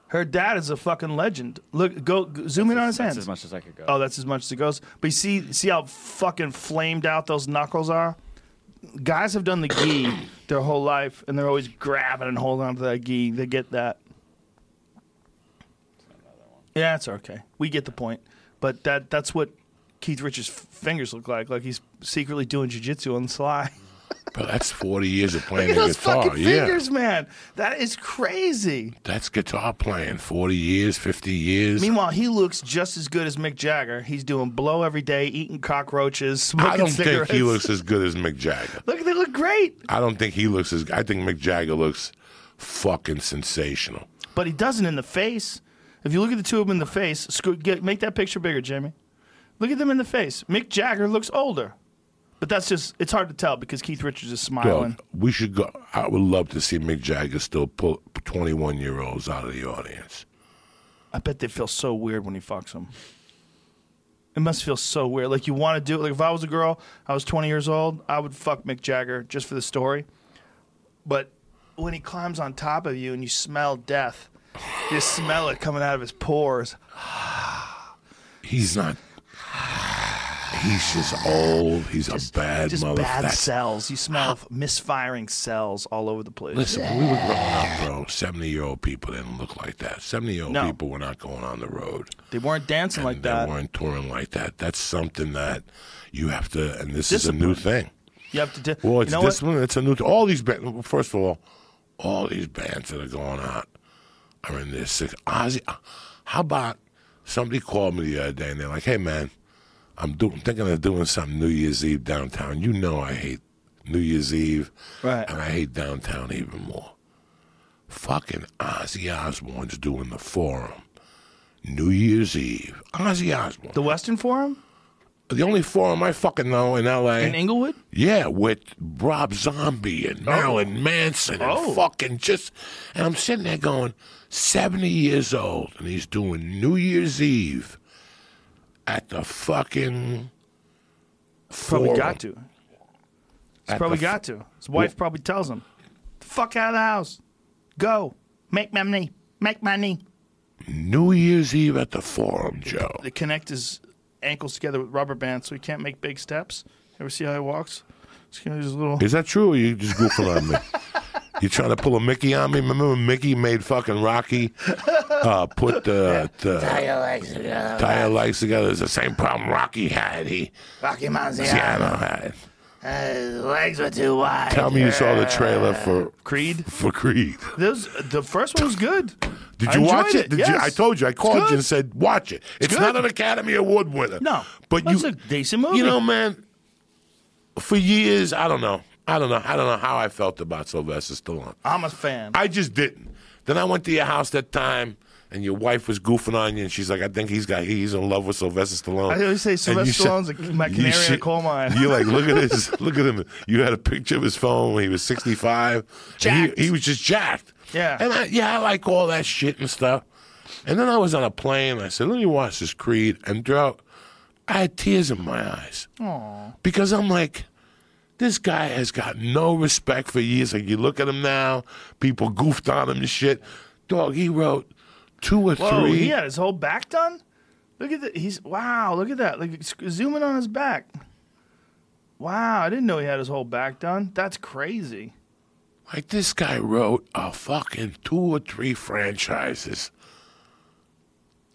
Her dad is a fucking legend. Look, go, go zoom that's in on his hands. That's as much as I could go. Oh, that's as much as it goes. But you see, see how fucking flamed out those knuckles are? Guys have done the gi their whole life, and they're always grabbing and holding on to that gi. They get that. Yeah, it's okay. We get the point. But that that's what Keith Richards' fingers look like. Like he's secretly doing jiu-jitsu on the sly. But that's forty years of playing Look at the those guitar. Fucking fingers, yeah. man. That is crazy. That's guitar playing. forty years, fifty years. Meanwhile, he looks just as good as Mick Jagger. He's doing blow every day, eating cockroaches, smoking cigarettes. I don't cigarettes. think he looks as good as Mick Jagger. Look, they look great. I don't think he looks as good. I think Mick Jagger looks fucking sensational. But he doesn't in the face. If you look at the two of them in the face, sc- get, make that picture bigger, Jimmy. Look at them in the face. Mick Jagger looks older. But that's just, it's hard to tell because Keith Richards is smiling. Well, we should go. I would love to see Mick Jagger still pull twenty-one-year-olds out of the audience. I bet they feel so weird when he fucks them. It must feel so weird. Like, you want to do it. Like, if I was a girl, I was twenty years old, I would fuck Mick Jagger just for the story. But when he climbs on top of you and you smell death, you smell it coming out of his pores. He's not... He's just old. He's just, a bad just motherfucker. Bad That's... cells. You smell of misfiring cells all over the place. Listen, yeah. when we were growing up, bro, seventy-year-old people didn't look like that. seventy-year-old no. people were not going on the road. They weren't dancing and like they that. They weren't touring like that. That's something that you have to, and this discipline. is a new thing. You have to do. Di- well, it's you know discipline. What? It's a new thing. All these bands, first of all, all these bands that are going out are in their six. Ozzy, how about somebody called me the other day, and they're like, hey, man, I'm doing, thinking of doing something New Year's Eve downtown. You know I hate New Year's Eve, right? And I hate downtown even more. Fucking Ozzy Osbourne's doing the Forum, New Year's Eve. Ozzy Osbourne. The Western Forum? The only Forum I fucking know in L A In Inglewood? Yeah, with Rob Zombie and Marilyn oh. Manson and oh. fucking just... And I'm sitting there going, seventy years old, and he's doing New Year's Eve at the fucking Forum. Probably got to. He's probably f- got to. His wife what? probably tells him, the fuck out of the house. Go. Make my money. Make my money. New Year's Eve at the Forum, Joe. The connect is ankles together with rubber bands, so he can't make big steps. Ever see how he walks? Little... Is that true, or you just goofing on me? You trying to pull a Mickey on me? Remember when Mickey made fucking Rocky uh, put the, the tie your legs together? Tie your legs together is the same problem Rocky had. He Rocky Marciano had. Uh, his legs were too wide. Tell me you saw the trailer for Creed. For Creed, There's, the first one was good. Did you watch it? it? Did yes. you? I told you. I called you and said, watch it. It's, it's not an Academy Award winner. No, but it's a decent movie. You know, man. For years, I don't know. I don't know. I don't know how I felt about Sylvester Stallone. I'm a fan. I just didn't. Then I went to your house that time, and your wife was goofing on you, and she's like, I think he's got he's in love with Sylvester Stallone. I always say Sylvester Stallone's said, my canary should, in a coal mine. You're like, look at this. Look at him. You had a picture of his phone when he was sixty-five. Jacked. He, he was just jacked. Yeah. And I, yeah, I like all that shit and stuff. And then I was on a plane, and I said, let me watch this Creed. And, bro, I had tears in my eyes. Aww. Because I'm like, this guy has got no respect for years. Like, you look at him now, people goofed on him and shit. Dog, he wrote two or Whoa, three. He had his whole back done? Look at that. He's, wow, look at that. Like, zoom in on his back. Wow, I didn't know he had his whole back done. That's crazy. Like, this guy wrote a fucking two or three franchises.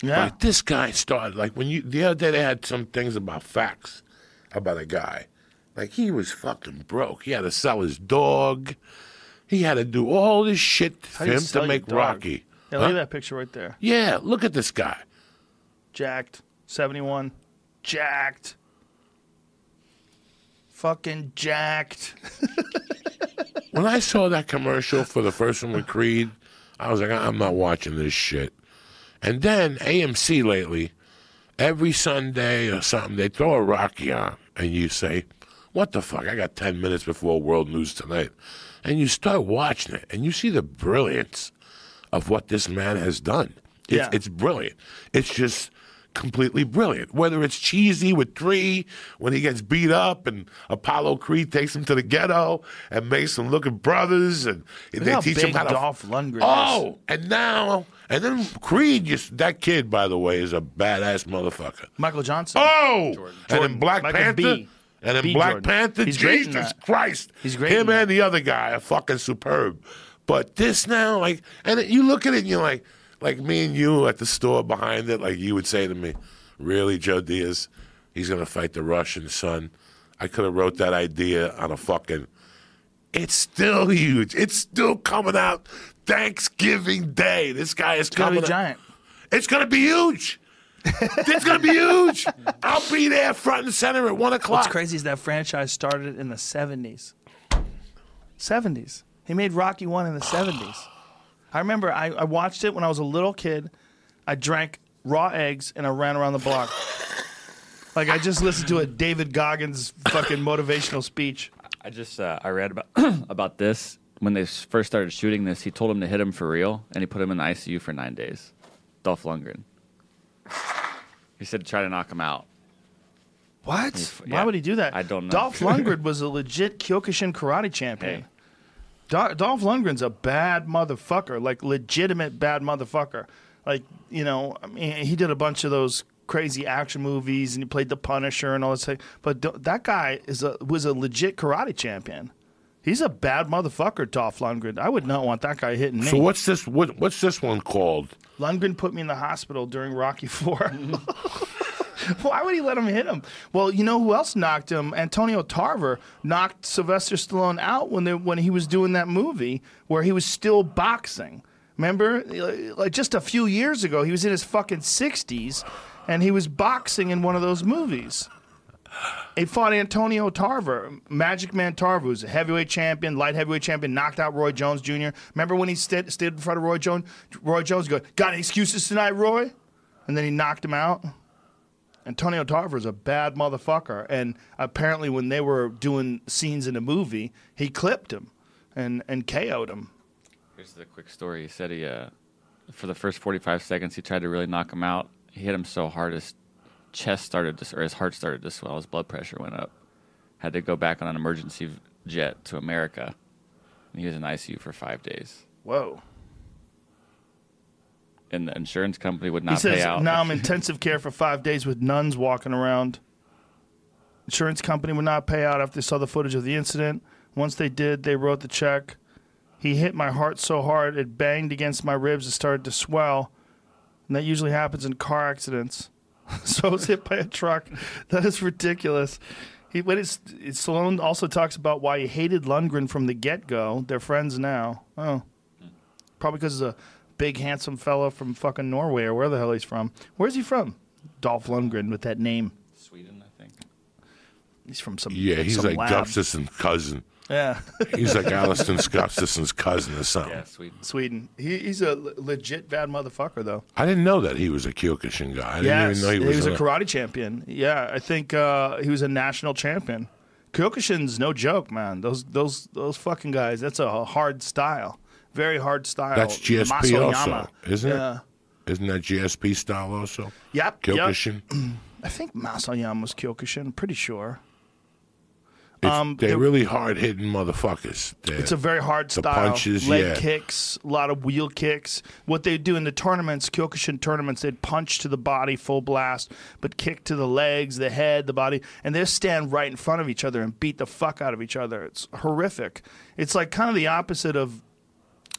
Yeah. Like, this guy started, like, when you, the other day they had some things about facts about a guy. Like, he was fucking broke. He had to sell his dog. He had to do all this shit for him to make Rocky. Yeah, huh? Look at that picture right there. Yeah, look at this guy. Jacked. seventy-one. Jacked. Fucking jacked. When I saw that commercial for the first one with Creed, I was like, I'm not watching this shit. And then A M C lately, every Sunday or something, they throw a Rocky on, and you say, what the fuck? I got ten minutes before World News Tonight. And you start watching it, and you see the brilliance of what this man has done. It's, yeah. it's brilliant. It's just completely brilliant. Whether it's cheesy with three, when he gets beat up, and Apollo Creed takes him to the ghetto, and makes him look at brothers, and look they teach him how to... Dolph Lundgren oh, and now... And then Creed, just, that kid, by the way, is a badass motherfucker. Michael Johnson. Oh! Jordan. And in Black Michael Panther... B. And in B. Black Jordan. Panther, He's Jesus Christ, He's great him and the other guy are fucking superb. But this now, like, and you look at it and you're like, like me and you at the store behind it, like you would say to me, really, Joe Diaz, he's going to fight the Russian son? I could have wrote that idea on a fucking It's still huge. It's still coming out Thanksgiving Day. This guy is it's coming gonna be giant. It's going to be huge. It's going to be huge. I'll be there front and center at one o'clock. What's crazy is that franchise started in the seventies. seventies. He made Rocky one in the seventies. I remember I, I watched it when I was a little kid. I drank raw eggs, and I ran around the block. Like, I just listened to a David Goggins fucking motivational speech. I just, uh, I read about about this. When they first started shooting this, he told him to hit him for real, and he put him in the I C U for nine days. Dolph Lundgren. He said to try to knock him out. What? He, yeah. Why would he do that? I don't know. Dolph Lundgren was a legit Kyokushin karate champion. Hey. Do- Dolph Lundgren's a bad motherfucker, like legitimate bad motherfucker. Like, you know, I mean, he did a bunch of those crazy action movies, and he played The Punisher and all that stuff. But do- that guy is a, was a legit karate champion. He's a bad motherfucker, Dolph Lundgren. I would not want that guy hitting me. So what's this? What, what's this one called? Lundgren put me in the hospital during Rocky four. Why would he let him hit him? Well, you know who else knocked him? Antonio Tarver knocked Sylvester Stallone out when they, when he was doing that movie where he was still boxing. Remember? Like just a few years ago, he was in his fucking sixties, and he was boxing in one of those movies. He fought Antonio Tarver, Magic Man Tarver, who's a heavyweight champion, light heavyweight champion, knocked out Roy Jones Junior Remember when he stood, stood in front of Roy Jones? Roy Jones goes, "Got any excuses tonight, Roy?" And then he knocked him out. Antonio Tarver's a bad motherfucker, and apparently when they were doing scenes in a movie, he clipped him and, and K O'd him. Here's the quick story. He said he, uh, for the first forty-five seconds, he tried to really knock him out. He hit him so hard his chest started to, or his heart started to swell. His blood pressure went up. Had to go back on an emergency jet to America. And he was in I C U for five days. Whoa. And the insurance company would not says, pay out. He says, "Now I'm in intensive care for five days with nuns walking around." Insurance company would not pay out after they saw the footage of the incident. Once they did, they wrote the check. "He hit my heart so hard it banged against my ribs and started to swell." And that usually happens in car accidents. So I was hit by a truck. That is ridiculous. He, but it's, it's, Stallone also talks about why he hated Lundgren from the get-go. They're friends now. Oh. Probably because he's a big, handsome fella from fucking Norway or where the hell he's from. Where's he from? Dolph Lundgren with that name. Sweden, I think. He's from some Yeah, he's some like lab. Gustafson's cousin. Yeah. He's like Alliston Gustafson's cousin or something. Yeah, Sweden. Sweden. He, he's a l- legit bad motherfucker, though. I didn't know that he was a Kyokushin guy. I yes, didn't even know he was, he was a, a karate champion. Yeah, I think uh, he was a national champion. Kyokushin's no joke, man. Those those those fucking guys, that's a hard style. Very hard style. That's G S P Masoyama. Also, isn't yeah. it? Isn't that G S P style also? Yep. Kyokushin? Yep. I think Masoyama was Kyokushin. I'm pretty sure. Um, they're, they're really hard-hitting motherfuckers. They're, it's a very hard style. The punches, leg yeah. kicks, a lot of wheel kicks. What they do in the tournaments, Kyokushin tournaments, they'd punch to the body full blast, but kick to the legs, the head, the body, and they'll stand right in front of each other and beat the fuck out of each other. It's horrific. It's like kind of the opposite of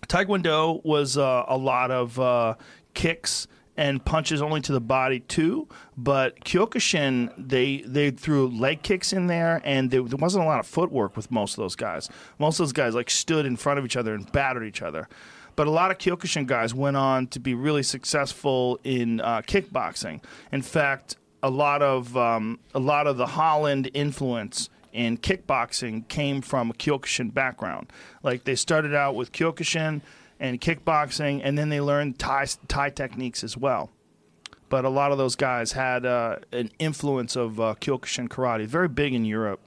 Taekwondo was uh, a lot of uh, kicks and punches only to the body too, but Kyokushin, they they threw leg kicks in there, and there, there wasn't a lot of footwork with most of those guys. Most of those guys like stood in front of each other and battered each other. But a lot of Kyokushin guys went on to be really successful in uh, kickboxing. In fact, a lot of um, a lot of the Holland influence in kickboxing came from a Kyokushin background. Like they started out with Kyokushin and kickboxing, and then they learned Thai, Thai techniques as well. But a lot of those guys had uh, an influence of uh, Kyokushin karate, very big in Europe.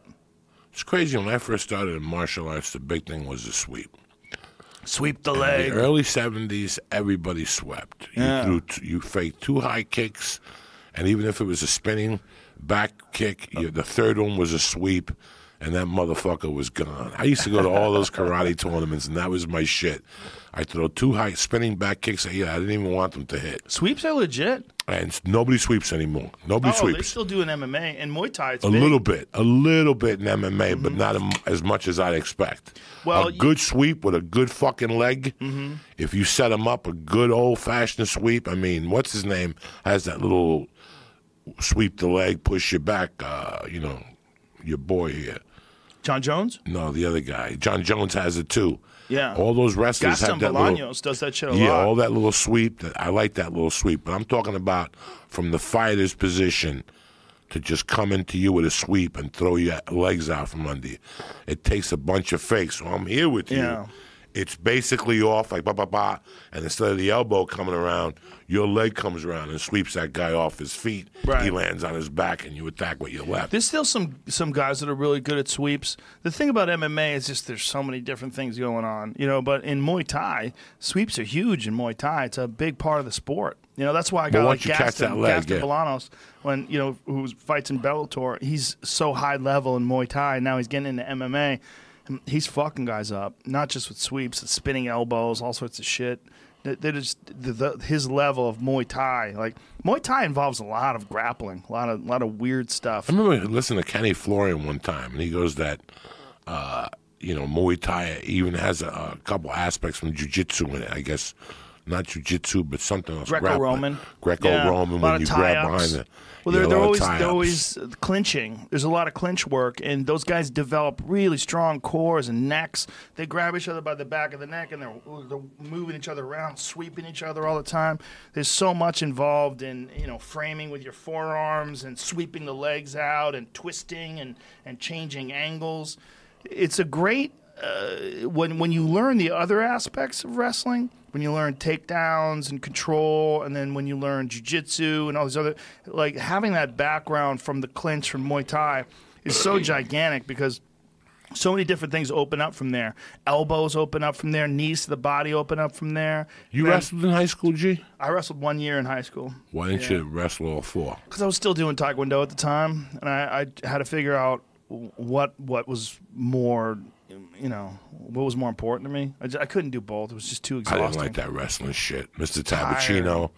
It's crazy. When I first started in martial arts, the big thing was the sweep. Sweep the leg. In the early seventies, everybody swept. You, yeah. threw t- you faked two high kicks, and even if it was a spinning back kick, you, the third one was a sweep, and that motherfucker was gone. I used to go to all those karate tournaments, and that was my shit. I throw two high spinning back kicks. Yeah, I didn't even want them to hit. Sweeps are legit. And nobody sweeps anymore. Nobody oh, sweeps. They still do in M M A and Muay Thai. It's a big. little bit, a little bit in M M A, mm-hmm. but not a, as much as I'd expect. Well, a good you... sweep with a good fucking leg. Mm-hmm. If you set him up, a good old fashioned sweep. I mean, what's his name has that little sweep the leg, push you back. Uh, you know, your boy here. John Jones? No, the other guy. John Jones has it too. Yeah. All those wrestlers Gaston have that Bolaños little, does that shit a yeah, lot. Yeah, all that little sweep. That, I like that little sweep. But I'm talking about from the fighter's position to just come into you with a sweep and throw your legs out from under you. It takes a bunch of fakes. So I'm here with yeah. you. It's basically off, like, ba-ba-ba, and instead of the elbow coming around, your leg comes around and sweeps that guy off his feet. Right. He lands on his back, and you attack with your left. There's still some some guys that are really good at sweeps. The thing about M M A is just there's so many different things going on, you know, but in Muay Thai, sweeps are huge in Muay Thai. It's a big part of the sport. You know, that's why I got well, like Gaston, leg, Gaston yeah. Bolaños, when, you know, who fights in Bellator, he's so high level in Muay Thai, now he's getting into M M A. He's fucking guys up, not just with sweeps, and spinning elbows, all sorts of shit. They just the, the, his level of Muay Thai, like Muay Thai, involves a lot of grappling, a lot of lot of weird stuff. I remember listening to Kenny Florian one time, and he goes that, uh, you know, Muay Thai even has a, a couple aspects from jiu-jitsu in it, I guess. Not jiu-jitsu, but something else. Greco-Roman. Greco-Roman yeah, when you grab behind it. Well, yeah, they're, they're, always, they're always clinching. There's a lot of clinch work, and those guys develop really strong cores and necks. They grab each other by the back of the neck, and they're, they're moving each other around, sweeping each other all the time. There's so much involved in, you know, framing with your forearms and sweeping the legs out and twisting and, and changing angles. It's a great... Uh, when when you learn the other aspects of wrestling, when you learn takedowns and control, and then when you learn jiu-jitsu and all these other, like having that background from the clinch from Muay Thai is so gigantic because so many different things open up from there. Elbows open up from there. Knees to the body open up from there. You then, wrestled in high school, G? I wrestled one year in high school. Why didn't yeah. you wrestle all four? Because I was still doing Taekwondo at the time, and I, I had to figure out what what was more... You know, what was more important to me? I, just, I couldn't do both. It was just too exhausting. I didn't like that wrestling shit. Mister Tabacchino,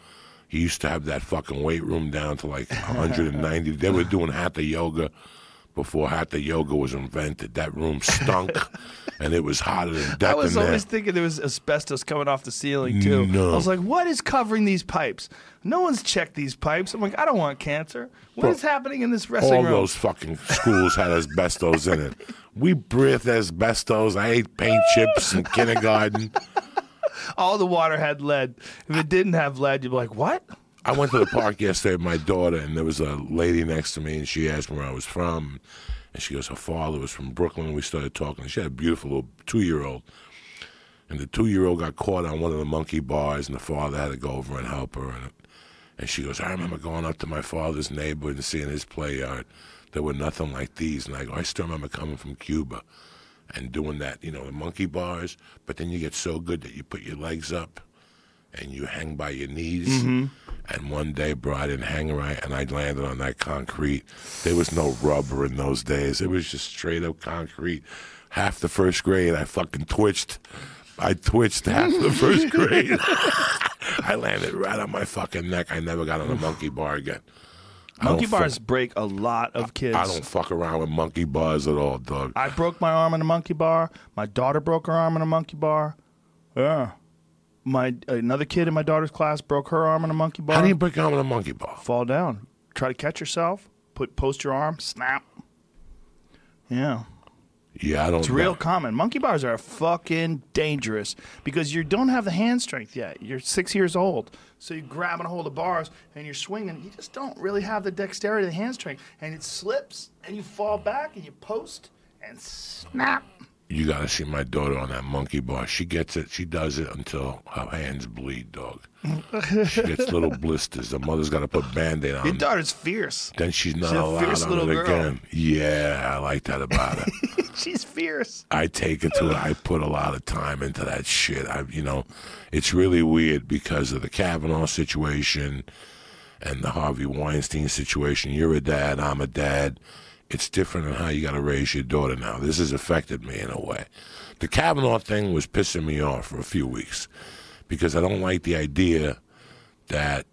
he used to have that fucking weight room down to like one hundred ninety. They were doing hatha yoga before hatha yoga was invented. That room stunk, and it was hotter than death in there. I was always there. thinking there was asbestos coming off the ceiling, too. No. I was like, what is covering these pipes? No one's checked these pipes. I'm like, I don't want cancer. What Bro, is happening in this wrestling all room? All those fucking schools had asbestos in it. We breathed asbestos. I ate paint chips in kindergarten. All the water had lead. If it didn't have lead, you'd be like, what? I went to the park yesterday with my daughter, and there was a lady next to me, and she asked me where I was from. And she goes, her father was from Brooklyn, and we started talking. She had a beautiful little two-year-old. And the two-year-old got caught on one of the monkey bars, and the father had to go over and help her. And, and she goes, I remember going up to my father's neighborhood and seeing his play yard. There were nothing like these. And I go, I still remember coming from Cuba and doing that, you know, the monkey bars. But then you get so good that you put your legs up and you hang by your knees. Mm-hmm. And one day, bro, I didn't hang right, and I landed on that concrete. There was no rubber in those days. It was just straight-up concrete. Half the first grade, I fucking twitched. I twitched half the first grade. I landed right on my fucking neck. I never got on a monkey bar again. Monkey bars fuck, break a lot of kids. I, I don't fuck around with monkey bars at all, dog. I broke my arm in a monkey bar. My daughter broke her arm in a monkey bar. Yeah. My Another kid in my daughter's class broke her arm in a monkey bar. How do you break your arm in a monkey bar? Fall down. Try to catch yourself. Put Post your arm. Snap. Yeah. Yeah, I don't. It's real know. common. Monkey bars are fucking dangerous because you don't have the hand strength yet. You're six years old, so you're grabbing a hold of bars and you're swinging. You just don't really have the dexterity of the hand strength, and it slips, and you fall back, and you post, and snap. You gotta see my daughter on that monkey bar. She gets it. She does it until her hands bleed, dog. She gets little blisters. The mother's gotta put Band-Aid on. Your daughter's fierce. Then she's not she's allowed fierce on little it girl. again. Yeah, I like that about her. She's fierce. I take it to it. I put a lot of time into that shit. I, you know, it's really weird because of the Kavanaugh situation and the Harvey Weinstein situation. You're a dad. I'm a dad. It's different in how you got to raise your daughter now. This has affected me in a way. The Kavanaugh thing was pissing me off for a few weeks because I don't like the idea that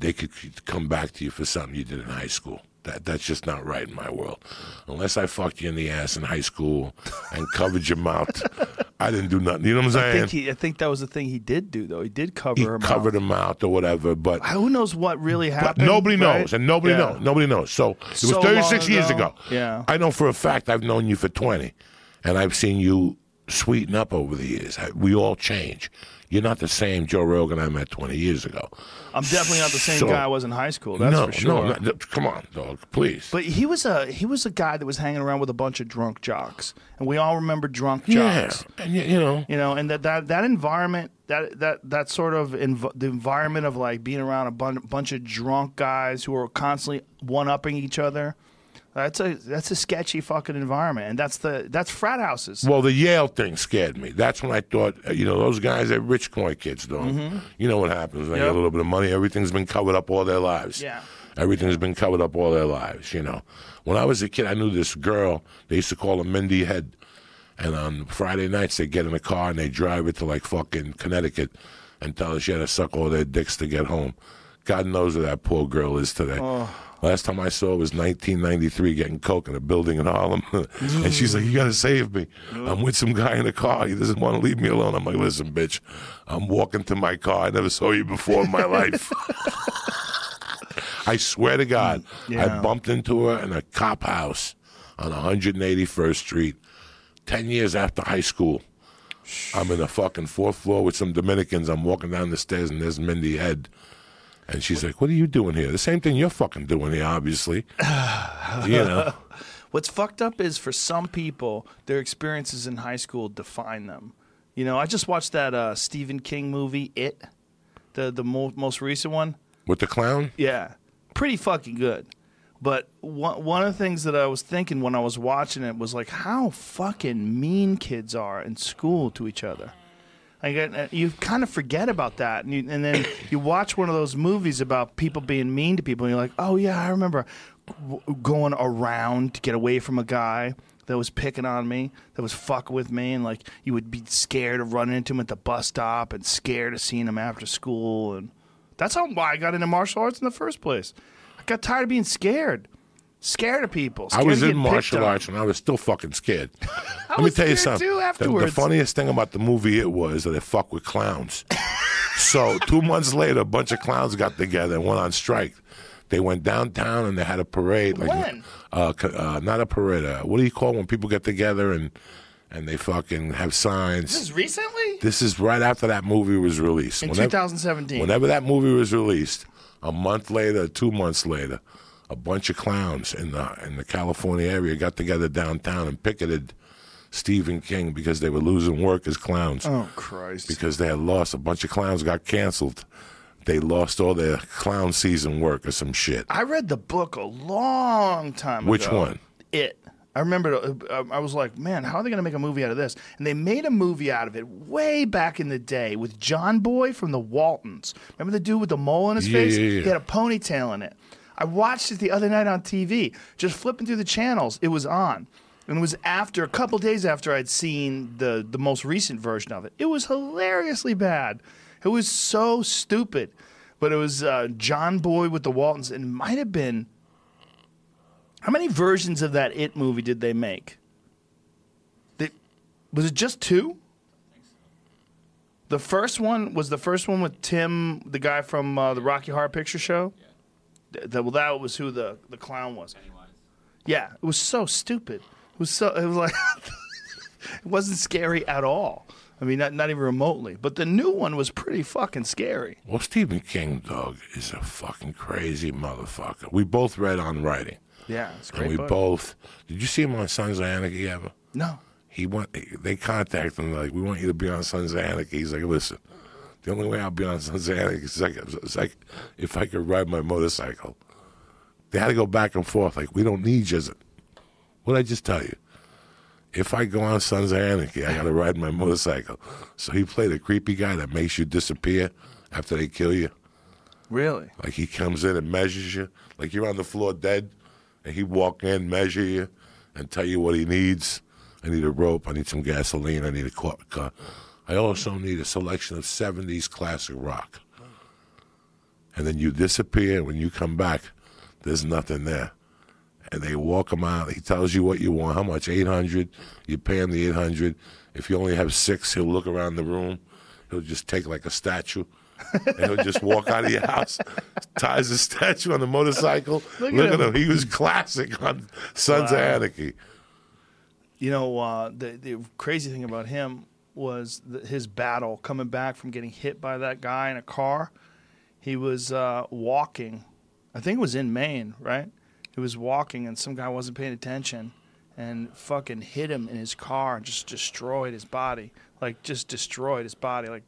they could come back to you for something you did in high school. That that's just not right in my world. Unless I fucked you in the ass in high school and covered your mouth, I didn't do nothing. You know what I'm saying? I think, he, I think that was the thing he did do, though. He did cover he her mouth. He covered her mouth or whatever. But who knows what really happened? Nobody right? knows, and nobody yeah. knows. Nobody knows. So it was so thirty-six ago. years ago. Yeah, I know for a fact I've known you for twenty, and I've seen you sweeten up over the years. We all change. You're not the same Joe Rogan I met twenty years ago. I'm definitely not the same so, guy I was in high school. That's no, for sure. No, no, come on, dog, please. But he was a he was a guy that was hanging around with a bunch of drunk jocks, and we all remember drunk jocks. Yeah, and you know, you know, and that that, that environment, that that that sort of env- the environment of like being around a bun- bunch of drunk guys who are constantly one-upping each other. That's a that's a sketchy fucking environment, and that's the that's frat houses. Well, the Yale thing scared me. That's when I thought, you know, those guys are rich coin kids, though. Mm-hmm. You know what happens when yep. they get a little bit of money? Everything's been covered up all their lives. Yeah, everything's yeah. been covered up all their lives. You know, when I was a kid, I knew this girl. They used to call her Mindy Head, and on Friday nights they get in a car and they drive it to like fucking Connecticut, and tell her she had to suck all their dicks to get home. God knows where that poor girl is today. Oh. Last time I saw her was nineteen ninety-three getting Coke in a building in Harlem. And she's like, you got to save me. I'm with some guy in a car. He doesn't want to leave me alone. I'm like, listen, bitch, I'm walking to my car. I never saw you before in my life. I swear to God, yeah. I bumped into her in a cop house on one hundred eighty-first Street ten years after high school. I'm in the fucking fourth floor with some Dominicans. I'm walking down the stairs, and there's Mindy Head. And she's like, what are you doing here? The same thing you're fucking doing here, obviously. You know. What's fucked up is for some people, their experiences in high school define them. You know, I just watched that uh, Stephen King movie, It, the, the mo- most recent one. With the clown? Yeah. Pretty fucking good. But one, one of the things that I was thinking when I was watching it was like how fucking mean kids are in school to each other. Like, you kind of forget about that, and, you, and then you watch one of those movies about people being mean to people, and you're like, oh, yeah, I remember w- going around to get away from a guy that was picking on me, that was fucking with me, and, like, you would be scared of running into him at the bus stop and scared of seeing him after school. And that's how why I got into martial arts in the first place. I got tired of being scared. Scared of people. Scared I was in martial arts and I was still fucking scared. Let me tell you something. The, the funniest thing about the movie It was that they fuck with clowns. So two months later, a bunch of clowns got together and went on strike. They went downtown and they had a parade. Like, when? Uh, uh, not a parade. Uh, what do you call when people get together and and they fucking have signs? This is recently? This is right after that movie was released. In whenever, twenty seventeen. Whenever that movie was released, a month later, two months later, a bunch of clowns in the in the California area got together downtown and picketed Stephen King because they were losing work as clowns. Oh, Christ. Because they had lost. A bunch of clowns got canceled. They lost all their clown season work or some shit. I read the book a long time Which ago. Which one? It. I remember, I was like, man, how are they going to make a movie out of this? And they made a movie out of it way back in the day with John Boy from the Waltons. Remember the dude with the mole in his yeah, face? Yeah, yeah. He had a ponytail in it. I watched it the other night on T V, just flipping through the channels. It was on. And it was after, a couple days after I'd seen the, the most recent version of it. It was hilariously bad. It was so stupid. But it was uh, John Boyd with the Waltons. It might have been... How many versions of that It movie did they make? They, was it just two? The first one was the first one with Tim, the guy from uh, the Rocky Horror Picture Show? Yeah. That, well, that was who the, the clown was. Pennywise. Yeah, it was so stupid. It was so it was like it wasn't scary at all. I mean, not not even remotely. But the new one was pretty fucking scary. Well, Stephen King, dog, is a fucking crazy motherfucker. We both read On Writing. Yeah, it's great. And we book. both. Did you see him on Sons of Anarchy ever? No. He went. They contacted him like, we want you to be on Sons of Anarchy. He's like, listen. The only way I'll be on Sons of Anarchy is like, it's like if I could ride my motorcycle. They had to go back and forth. Like, we don't need you. What did I just tell you? If I go on Sons of Anarchy, I got to ride my motorcycle. So he played a creepy guy that makes you disappear after they kill you. Really? Like, he comes in and measures you. Like, you're on the floor dead, and he'd walk in, measure you, and tell you what he needs. I need a rope. I need some gasoline. I need a car. I also need a selection of seventies classic rock. And then you disappear, and when you come back, there's nothing there. and they walk him out. He tells you what you want, how much, eight hundred. You pay him the eight hundred. If you only have six, he'll look around the room. He'll just take like a statue. And he'll just walk out of your house, ties a statue on the motorcycle. Look, look at, him. at him. He was classic on Sons wow. of Anarchy. You know, uh, the, the crazy thing about him was the, his battle, coming back from getting hit by that guy in a car. He was uh, walking. I think it was in Maine, right? He was walking, and some guy wasn't paying attention and fucking hit him in his car and just destroyed his body. Like, just destroyed his body, like...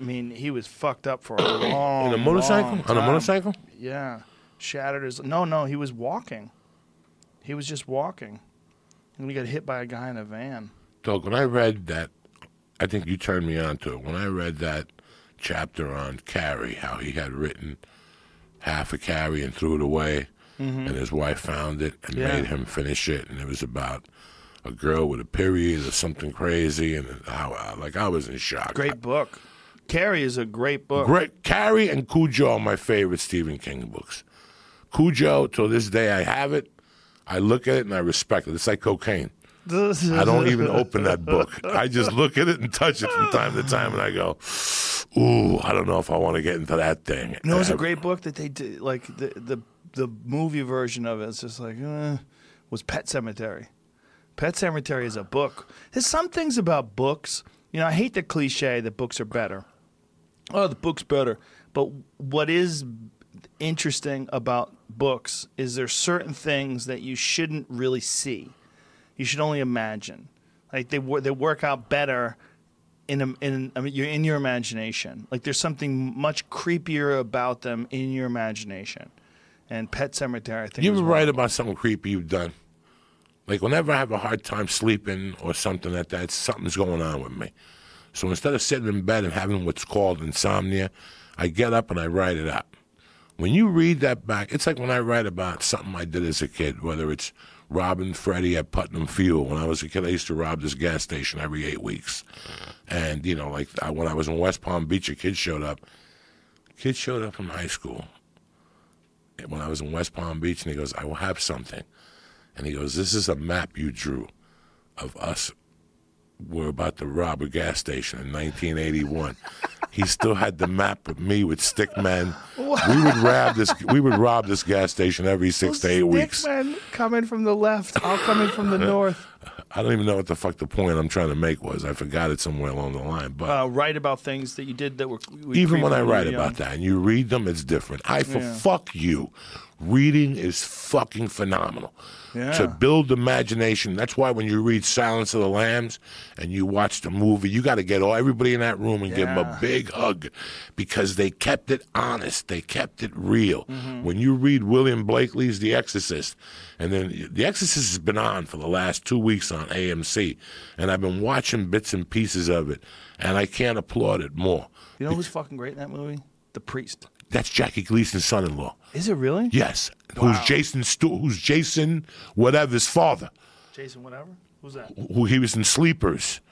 I mean, he was fucked up for a long, in a motorcycle? Long time. On a motorcycle? Yeah. Shattered his... No, no, he was walking. He was just walking. And he got hit by a guy in a van. Doug, when I read that, I think you turned me on to it. When I read that chapter on Carrie, how he had written half of Carrie and threw it away, mm-hmm. and his wife found it and yeah. made him finish it, and it was about... a girl with a period or something crazy, and I, like I was in shock. Great book. Carrie is a great book. Great. Carrie and Cujo are my favorite Stephen King books. Cujo, till this day, I have it. I look at it and I respect it. It's like cocaine. I don't even open that book. I just look at it and touch it from time to time, and I go, "Ooh, I don't know if I want to get into that thing." No, it's a great book that they did. Like the the the movie version of it, it's just like uh, was Pet Sematary. Pet Sematary is a book. There's some things about books. You know, I hate the cliche that books are better. Oh, the book's better. But what is interesting about books is there's certain things that you shouldn't really see. You should only imagine. Like they they work out better in in I mean you're in your imagination. Like there's something much creepier about them in your imagination. And Pet Sematary, I think. You were right about something creepy you've done. Like, whenever I have a hard time sleeping or something like that, something's going on with me. So instead of sitting in bed and having what's called insomnia, I get up and I write it out. When you read that back, it's like when I write about something I did as a kid, whether it's robbing Freddie at Putnam Fuel. When I was a kid, I used to rob this gas station every eight weeks. And, you know, like I, when I was in West Palm Beach, a kid showed up. Kid showed up in high school. And when I was in West Palm Beach, and he goes, "I will have something." And he goes, "This is a map you drew of us. We're about to rob a gas station in nineteen eighty-one. He still had the map of me with stick men. We would rob this. We would rob this gas station every six well, to eight stick weeks. Men coming from the left, I'll come in from the north. I don't even know what the fuck the point I'm trying to make was. I forgot it somewhere along the line. But uh, write about things that you did that were we even when I write young. about that and you read them, it's different. I for yeah. fuck you. Reading is fucking phenomenal. Yeah. To build imagination. That's why when you read Silence of the Lambs and you watch the movie, you got to get all everybody in that room and yeah. give them a big hug because they kept it honest. They kept it real. Mm-hmm. When you read William Blakely's The Exorcist, and then The Exorcist has been on for the last two weeks on A M C, and I've been watching bits and pieces of it, and I can't applaud it more. You know who's fucking great in that movie? The priest. That's Jackie Gleason's son-in-law. Is it really? Yes. Wow. Who's Jason? Stu- who's Jason? Whatever's father. Jason whatever. Who's that? Who he was in Sleepers,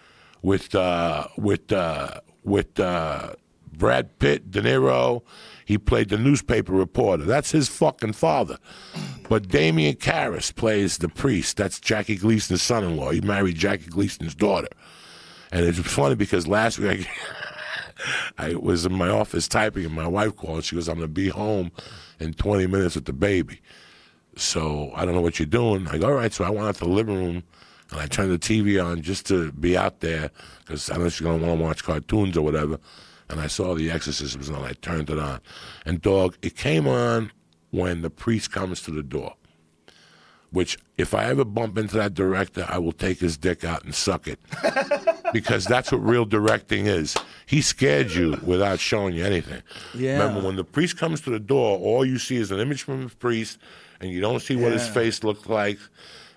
with uh, with uh, with uh, Brad Pitt, De Niro. He played the newspaper reporter. That's his fucking father. But Damian Karras plays the priest. That's Jackie Gleason's son-in-law. He married Jackie Gleason's daughter. And it's funny because last week. I- I was in my office typing, and my wife called. She goes, "I'm going to be home in twenty minutes with the baby. So I don't know what you're doing." I go, "All right." So I went out to the living room, and I turned the T V on just to be out there because I know she's going to want to watch cartoons or whatever. And I saw The Exorcist was on. I turned it on. And, dog, it came on when the priest comes to the door, which if I ever bump into that director, I will take his dick out and suck it. Because that's what real directing is. He scared you without showing you anything. Yeah. Remember, when the priest comes to the door, all you see is an image from the priest, and you don't see what yeah. his face looks like,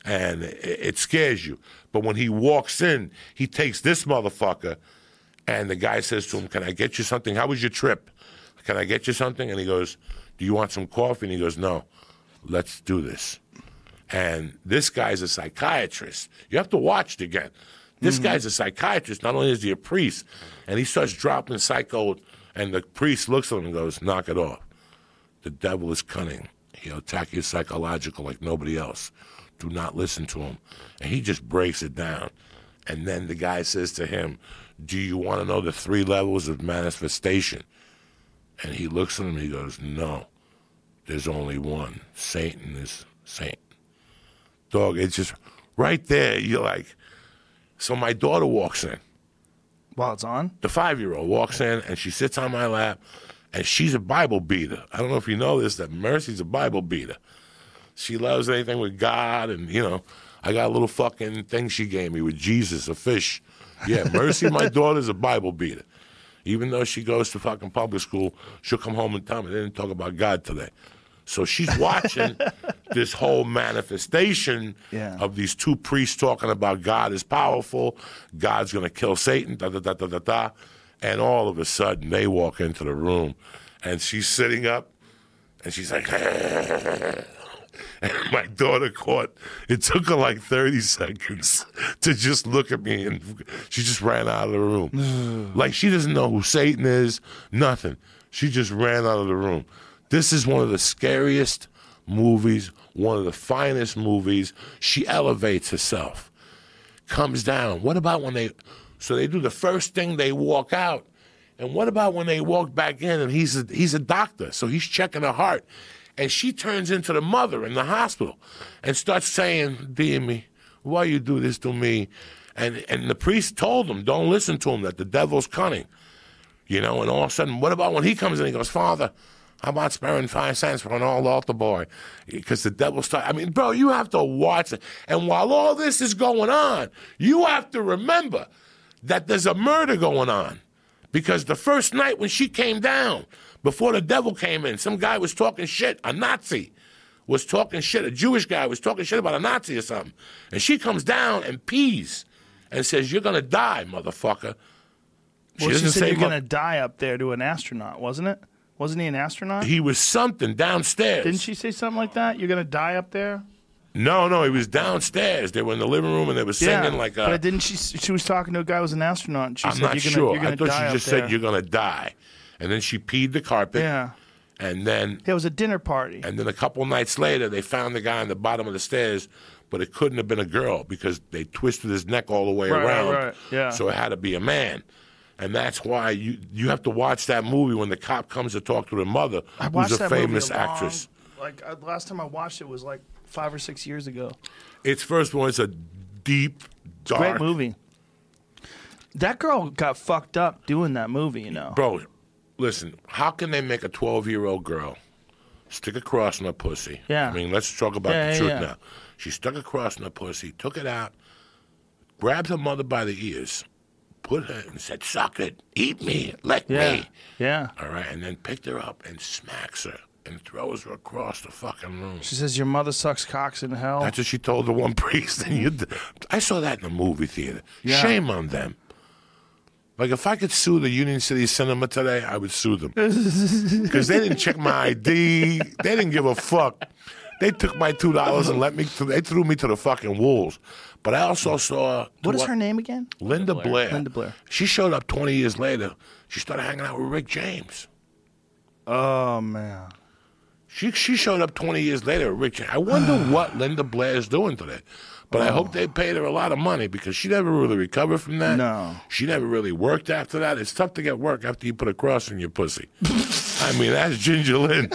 and it scares you. But when he walks in, he takes this motherfucker, and the guy says to him, "Can I get you something? How was your trip? Can I get you something?" And he goes, "Do you want some coffee?" And he goes, "No, let's do this." And this guy's a psychiatrist. You have to watch it again. This mm-hmm. guy's a psychiatrist. Not only is he a priest, and he starts dropping psycho, and the priest looks at him and goes, "Knock it off. The devil is cunning. He'll attack you psychological like nobody else. Do not listen to him. And he just breaks it down. And then the guy says to him, do you want to know the three levels of manifestation? And he looks at him and he goes, no, there's only one. Satan is Satan. Dog, it's just right there. You're like, so my daughter walks in. While it's on? The five-year-old walks in and she sits on my lap and she's a Bible beater. I don't know if you know this, that Mercy's a Bible beater. She loves anything with God and, you know, I got a little fucking thing she gave me with Jesus, a fish. Yeah, Mercy, my daughter's a Bible beater. Even though she goes to fucking public school, she'll come home and tell me they didn't talk about God today. So she's watching this whole manifestation yeah. of these two priests talking about God is powerful, God's going to kill Satan, da da da da da da. And all of a sudden, they walk into the room, and she's sitting up, and she's like... And my daughter caught, it took her like thirty seconds to just look at me, and she just ran out of the room. Like, she doesn't know who Satan is, nothing. She just ran out of the room. This is one of the scariest movies, one of the finest movies. She elevates herself, comes down. What about when they, so they do the first thing, they walk out, and what about when they walk back in, and he's a, he's a doctor, so he's checking her heart. And she turns into the mother in the hospital and starts saying, dear me, why you do this to me? And and the priest told them, don't listen to him, that the devil's cunning. You know, and all of a sudden, what about when he comes in and he goes, Father, how about sparing five cents for an old altar boy? Because the devil starts, I mean, bro, you have to watch it. And while all this is going on, you have to remember that there's a murder going on. Because the first night when she came down, before the devil came in, some guy was talking shit, a Nazi was talking shit, a Jewish guy was talking shit about a Nazi or something. And she comes down and pees and says, you're going to die, motherfucker. She, well, she said you're going to die up there to an astronaut, wasn't it? Wasn't he an astronaut? He was something downstairs. Didn't she say something like that? You're going to die up there? No, no, he was downstairs. They were in the living room and they were singing yeah, like a... But didn't she, she was talking to a guy who was an astronaut. And she I'm said, not you're sure. Gonna, you're gonna I thought she just said, you're going to die. And then she peed the carpet. Yeah. And then... There was a dinner party. And then a couple nights later, they found the guy on the bottom of the stairs, but it couldn't have been a girl because they twisted his neck all the way right, around. Right, right. Yeah. So it had to be a man. And that's why you you have to watch that movie when the cop comes to talk to the mother, I who's a that famous movie a long, actress. Like, the last time I watched it was like five or six years ago. It's first one. It's a deep, dark... Great movie. That girl got fucked up doing that movie, you know. Bro... Listen, how can they make a twelve-year-old girl stick a cross in her pussy? Yeah. I mean, let's talk about yeah, the yeah, truth yeah. now. She stuck a cross in her pussy, took it out, grabbed her mother by the ears, put her and said, suck it, eat me, lick yeah. me. Yeah. All right, and then picked her up and smacks her and throws her across the fucking room. She says, your mother sucks cocks in hell. That's what she told the one priest. And you, I saw that in the movie theater. Yeah. Shame on them. Like, if I could sue the Union City Cinema today, I would sue them. Because they didn't check my I D. They didn't give a fuck. They took my two dollars and let me. Th- they threw me to the fucking wolves. But I also saw... What is what, her name again? Linda Blair. Blair. Linda Blair. She showed up twenty years later. She started hanging out with Rick James. Oh, man. She she showed up twenty years later with Rick James. I wonder what Linda Blair is doing today. But I hope they paid her a lot of money because she never really recovered from that. No. She never really worked after that. It's tough to get work after you put a cross in your pussy. I mean, that's Ginger Lynn.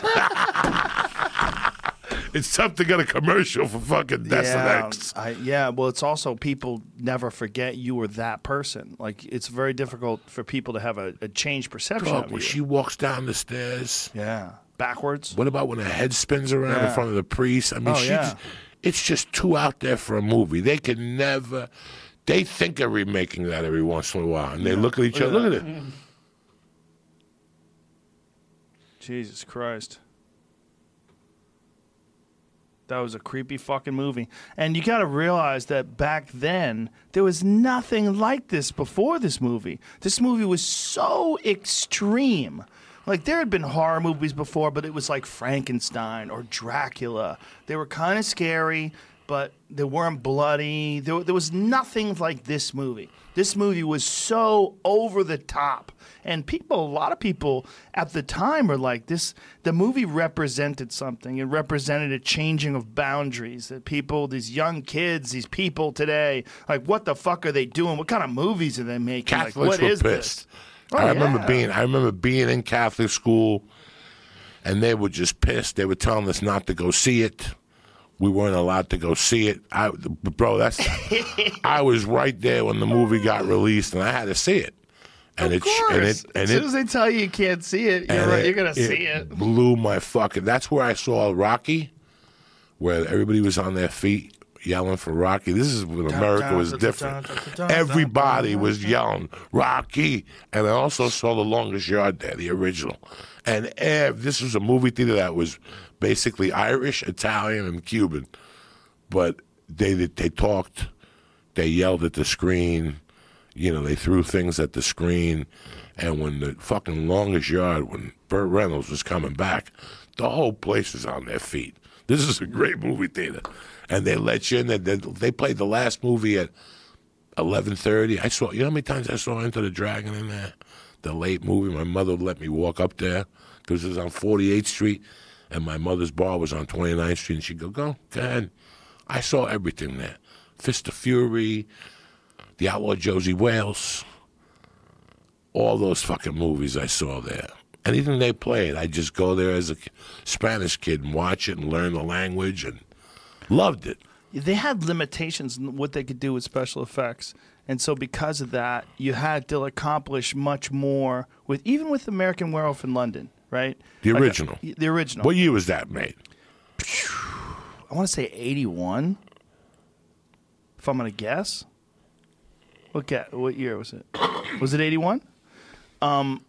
It's tough to get a commercial for fucking Desinex. Yeah, I, yeah, well, it's also people never forget you were that person. Like, it's very difficult for people to have a, a changed perception God, of when you. She walks down the stairs. Yeah. Backwards. What about when her head spins around yeah. in front of the priest? I mean, oh, she's... Yeah. It's just too out there for a movie. They can never, they think of remaking that every once in a while. And they yeah. look at each look other, at look at it. Jesus Christ. That was a creepy fucking movie. And you got to realize that back then, there was nothing like this before this movie. This movie was so extreme. Like, there had been horror movies before, but it was like Frankenstein or Dracula. They were kind of scary, but they weren't bloody. There, there was nothing like this movie. This movie was so over the top. And people, a lot of people at the time were like, this, the movie represented something. It represented a changing of boundaries. That people, these young kids, these people today, like, what the fuck are they doing? What kind of movies are they making? Catholics like, what were is pissed. This? Oh, I remember yeah. being I remember being in Catholic school, and they were just pissed. They were telling us not to go see it. We weren't allowed to go see it. I, bro, that's I was right there when the movie got released, and I had to see it. And of it, course. And it, and as soon as they tell you you can't see it, you're right, it, you're gonna it see it. Blew my fucking. That's where I saw Rocky, where everybody was on their feet yelling for Rocky. This is when America was different. Everybody was yelling Rocky, and I also saw The Longest Yard there, the original. And ev- this was a movie theater that was basically Irish, Italian, and Cuban, but they they talked, they yelled at the screen, you know, they threw things at the screen, and when the fucking Longest Yard, when Burt Reynolds was coming back, the whole place was on their feet. This is a great movie theater, and they let you in. They, they played the last movie at eleven thirty. I saw. You know how many times I saw Enter the Dragon in there, the late movie. My mother let me walk up there because it was on Forty Eighth Street. And my mother's bar was on twenty-ninth Street. And she'd go, go, go ahead. I saw everything there. Fist of Fury, The Outlaw Josie Wales, all those fucking movies I saw there. Anything they played, I'd just go there as a Spanish kid and watch it and learn the language and loved it. They had limitations in what they could do with special effects. And so because of that, you had to accomplish much more, with even with American Werewolf in London. Right? The original. Like a, the original. What year was that made? I want to say eighty-one, if I'm going to guess. Look at what year was it? Was it eighty-one? Um,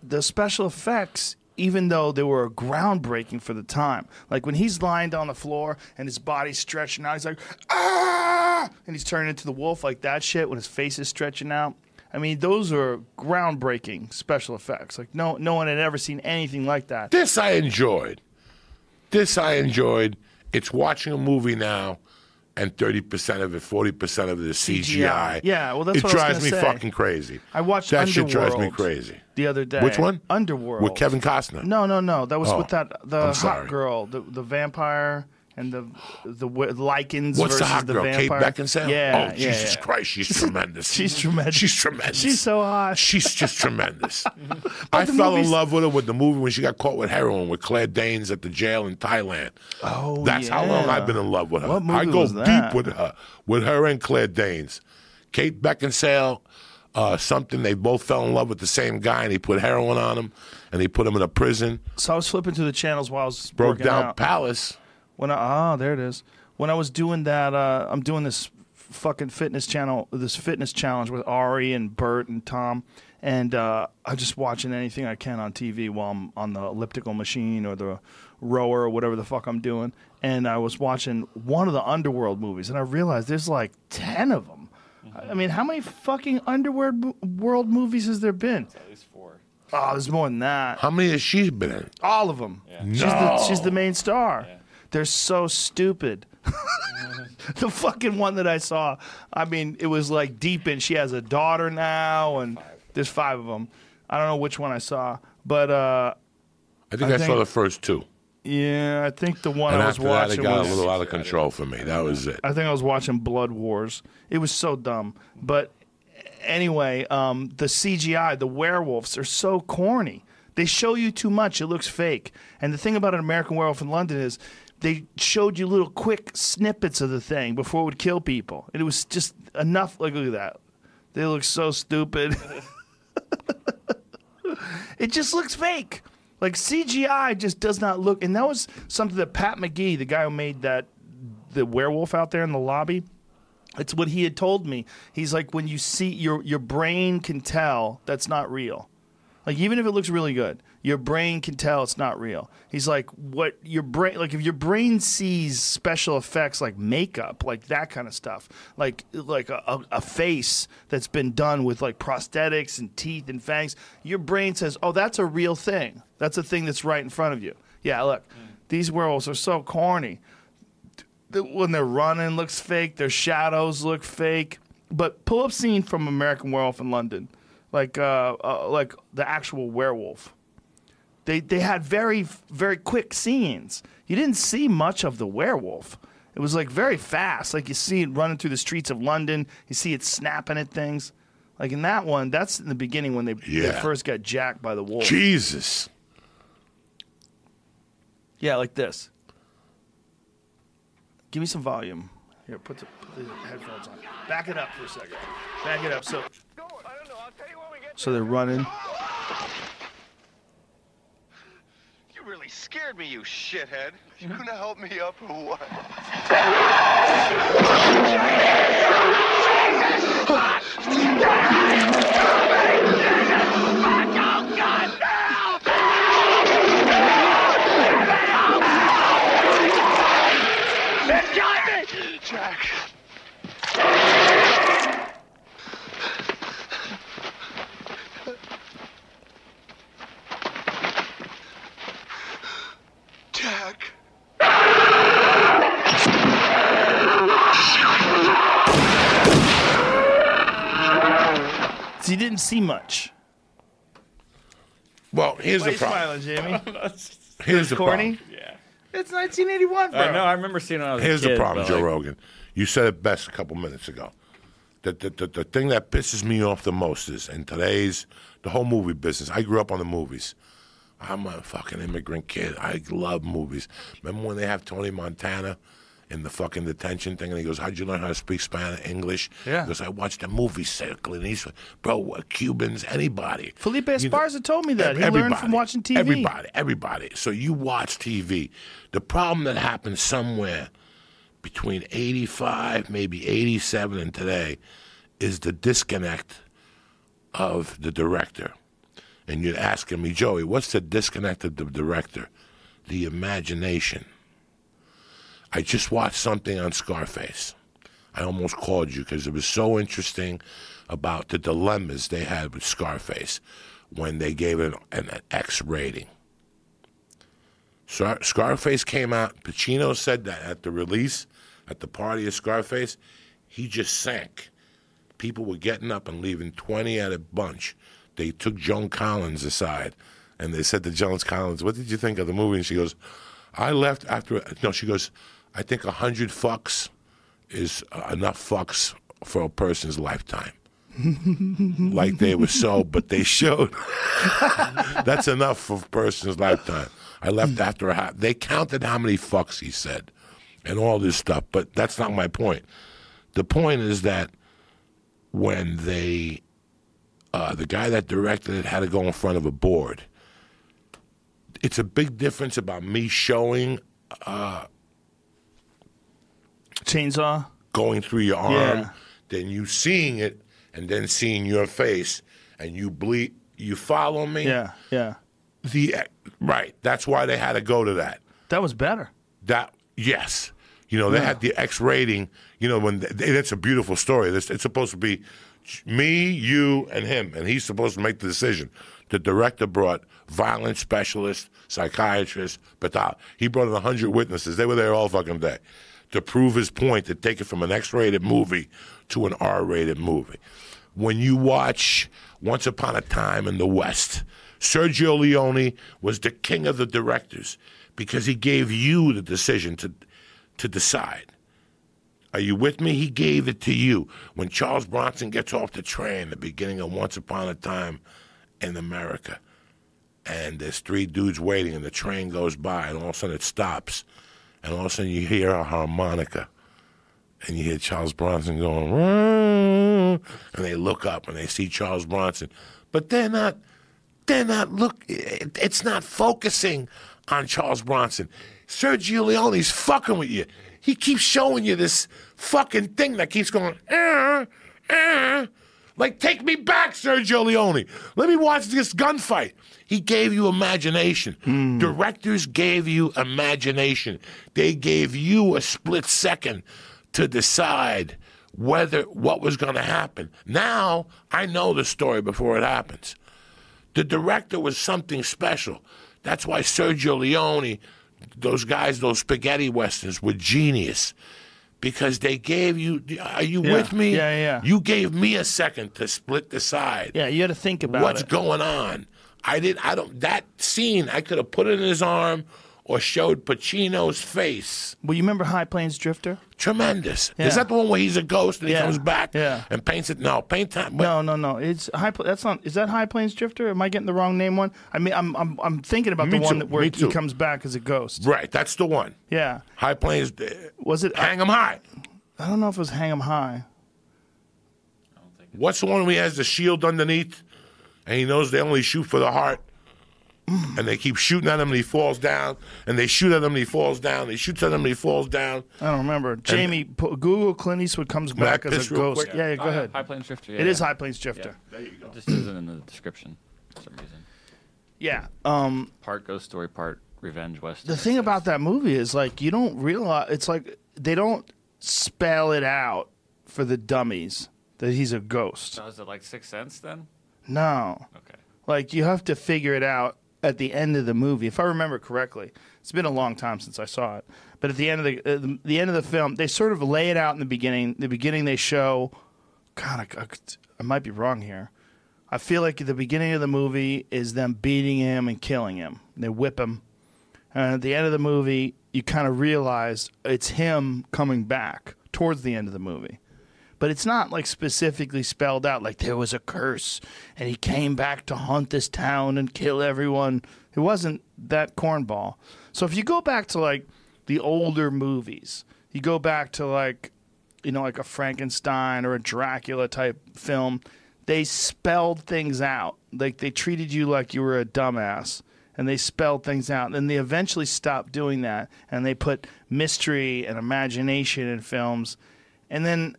the special effects, even though they were groundbreaking for the time, like when he's lying on the floor and his body's stretching out, he's like, ah! And he's turning into the wolf, like that shit, when his face is stretching out. I mean, those are groundbreaking special effects. Like, no no one had ever seen anything like that. This I enjoyed. This I enjoyed. It's watching a movie now, and thirty percent of it, forty percent of it is C G I. Yeah, well, that's it what I was going to say. It drives me fucking crazy. I watched that Underworld. That shit drives me crazy. The other day. Which one? Underworld. With Kevin Costner. No, no, no. That was oh, with that the hot girl, the, the vampire... And the the lichens What's versus the, hot girl, the vampire. Kate Beckinsale? Yeah. Oh, yeah, Jesus yeah. Christ, she's tremendous. she's tremendous. She's tremendous. She's so hot. She's just tremendous. I fell movies... in love with her with the movie when she got caught with heroin with Claire Danes at the jail in Thailand. Oh, That's yeah. how long I've been in love with her. What movie I go was that? deep with her, with her and Claire Danes. Kate Beckinsale, uh, something, they both fell in love with the same guy, and he put heroin on him, and he put him in a prison. So I was flipping through the channels while I was Broke down out. Palace. When I, ah, there it is. When I was doing that, uh, I'm doing this fucking fitness channel, this fitness challenge with Ari and Bert and Tom, and uh, I'm just watching anything I can on T V while I'm on the elliptical machine or the rower or whatever the fuck I'm doing. And I was watching one of the Underworld movies, and I realized there's like ten of them. Mm-hmm. I mean, how many fucking Underworld movies has there been? It's at least four. Oh, there's more than that. How many has she been in? All of them. Yeah. No. She's the, she's the main star. Yeah. They're so stupid. The fucking one that I saw, I mean, it was like deep in. She has a daughter now, and five. There's five of them. I don't know which one I saw, but uh, I think I, I think, saw the first two. Yeah, I think the one and I was after watching that, it got was, a little out of control for me. That was it. I think I was watching Blood Wars. It was so dumb, but anyway, um, the C G I, the werewolves are so corny. They show you too much. It looks fake. And the thing about An American Werewolf in London is, they showed you little quick snippets of the thing before it would kill people. And it was just enough. Like, look at that. They look so stupid. It just looks fake. Like, C G I just does not look. And that was something that Pat McGee, the guy who made that, the werewolf out there in the lobby, it's what he had told me. He's like, when you see, your your brain can tell that's not real. Like, even if it looks really good, your brain can tell it's not real. He's like, what your brain, like if your brain sees special effects like makeup, like that kind of stuff, like like a, a face that's been done with like prosthetics and teeth and fangs, your brain says, oh, that's a real thing. That's a thing that's right in front of you. Yeah, look, mm. these werewolves are so corny. when they're running looks fake. Their shadows look fake. But pull up scene from American Werewolf in London, like uh, uh, like the actual werewolf. They they had very very quick scenes. You didn't see much of the werewolf. It was like very fast. Like you see it running through the streets of London. You see it snapping at things. Like in that one, that's in the beginning when they, yeah. they first got jacked by the wolf. Jesus. Yeah, like this. Give me some volume. Here, put the, put the headphones on. Back it up for a second. Back it up. So, so they're running. You really scared me, you shithead. You gonna help me up or what? Jack. Jack. So you didn't see much. Well, here's Why the problem. Smiling, Jamie? here's the corny? problem. Yeah. It's nineteen eighty-one, bro. I know. I remember seeing it when I was Here's a kid, the problem, Joe like... Rogan. You said it best a couple minutes ago. The, the, the, the thing that pisses me off the most is, in today's, the whole movie business. I grew up on the movies. I'm a fucking immigrant kid. I love movies. Remember when they have Tony Montana in the fucking detention thing, and he goes, how'd you learn how to speak Spanish, English? Yeah. Because I watched a movie circle, and he's, bro, Cubans, anybody. Felipe Esparza you know, told me that. He learned from watching T V. Everybody, everybody. So you watch T V. The problem that happened somewhere between eighty-five, maybe eighty-seven, and today is the disconnect of the director. And you're asking me, Joey, what's the disconnect of the director? The imagination. I just watched something on Scarface. I almost called you because it was so interesting about the dilemmas they had with Scarface when they gave it an, an X rating. So Scarface came out. Pacino said that at the release, at the party of Scarface, he just sank. People were getting up and leaving twenty at a bunch. They took Joan Collins aside, and they said to Joan Collins, what did you think of the movie? And she goes, I left after, no, she goes, I think one hundred fucks is uh, enough fucks for a person's lifetime. Like they were so, but they showed. That's enough for a person's lifetime. I left after a half. They counted how many fucks he said and all this stuff, but that's not my point. The point is that when they, uh, the guy that directed it had to go in front of a board, it's a big difference about me showing... Uh, Chainsaw? Going through your arm, yeah. Then you seeing it, and then seeing your face, and you bleed. You follow me? Yeah, yeah. The right. That's why they had to go to that. That was better. That yes, you know they yeah. had the X rating. You know when that's a beautiful story. It's, it's supposed to be me, you, and him, and he's supposed to make the decision. The director brought violent specialists, psychiatrists, pathologists. He brought in one hundred witnesses. They were there all fucking day to prove his point, to take it from an X-rated movie to an R-rated movie. When you watch Once Upon a Time in the West, Sergio Leone was the king of the directors because he gave you the decision to to decide. Are you with me? He gave it to you. When Charles Bronson gets off the train, the beginning of Once Upon a Time in America, and there's three dudes waiting, and the train goes by, and all of a sudden it stops. And all of a sudden you hear a harmonica, and you hear Charles Bronson going, and they look up and they see Charles Bronson, but they're not, they're not look. It's not focusing on Charles Bronson. Sergio Leone's fucking with you. He keeps showing you this fucking thing that keeps going, eh, eh. Like, take me back, Sergio Leone. Let me watch this gunfight. He gave you imagination. Mm. Directors gave you imagination. They gave you a split second to decide whether what was going to happen. Now, I know the story before it happens. The director was something special. That's why Sergio Leone those guys, those spaghetti westerns were genius because they gave you, are you yeah. with me? Yeah, yeah. You gave me a second to split the side. Yeah, you had to think about what's it. going on. I did. I don't. That scene, I could have put it in his arm or showed Pacino's face. Well, you remember High Plains Drifter? Tremendous. Yeah. Is that the one where he's a ghost and yeah. he comes back yeah. and paints it? No, paint time. Wait. No, no, no. It's High. That's not. Is that High Plains Drifter? Am I getting the wrong name? One. I mean, I'm I'm I'm thinking about Me the one too. that where Me he too. comes back as a ghost. Right. That's the one. Yeah. High Plains. Was it Hang 'Em High? I don't know if it was Hang 'Em High. I don't think. What's the one where he has the shield underneath? And he knows they only shoot for the heart. Mm. And they keep shooting at him, and he falls down. And they shoot at him, and he falls down. They shoot at him, and he falls down. I don't remember. Jamie, po- Google Clint Eastwood comes back as a ghost. Yeah, yeah, go oh, ahead. High Plains Drifter. Yeah, it yeah. is High Plains Drifter. Yeah. There you go. It just isn't in the description for some reason. Yeah. Um, part ghost story, part revenge western. The thing about that movie is, like, you don't realize. It's like they don't spell it out for the dummies that he's a ghost. So is it like Sixth Sense then? No. Okay. Like, you have to figure it out at the end of the movie, if I remember correctly. It's been a long time since I saw it. But at the end of the uh, the, the end of the film, they sort of lay it out in the beginning. The beginning they show, God, I, I, I might be wrong here. I feel like the beginning of the movie is them beating him and killing him. They whip him. And at the end of the movie, you kind of realize it's him coming back towards the end of the movie. But it's not, like, specifically spelled out, like, there was a curse, and he came back to hunt this town and kill everyone. It wasn't that cornball. So if you go back to, like, the older movies, you go back to, like, you know, like a Frankenstein or a Dracula-type film, they spelled things out. Like, they treated you like you were a dumbass, and they spelled things out. And then they eventually stopped doing that, and they put mystery and imagination in films. And then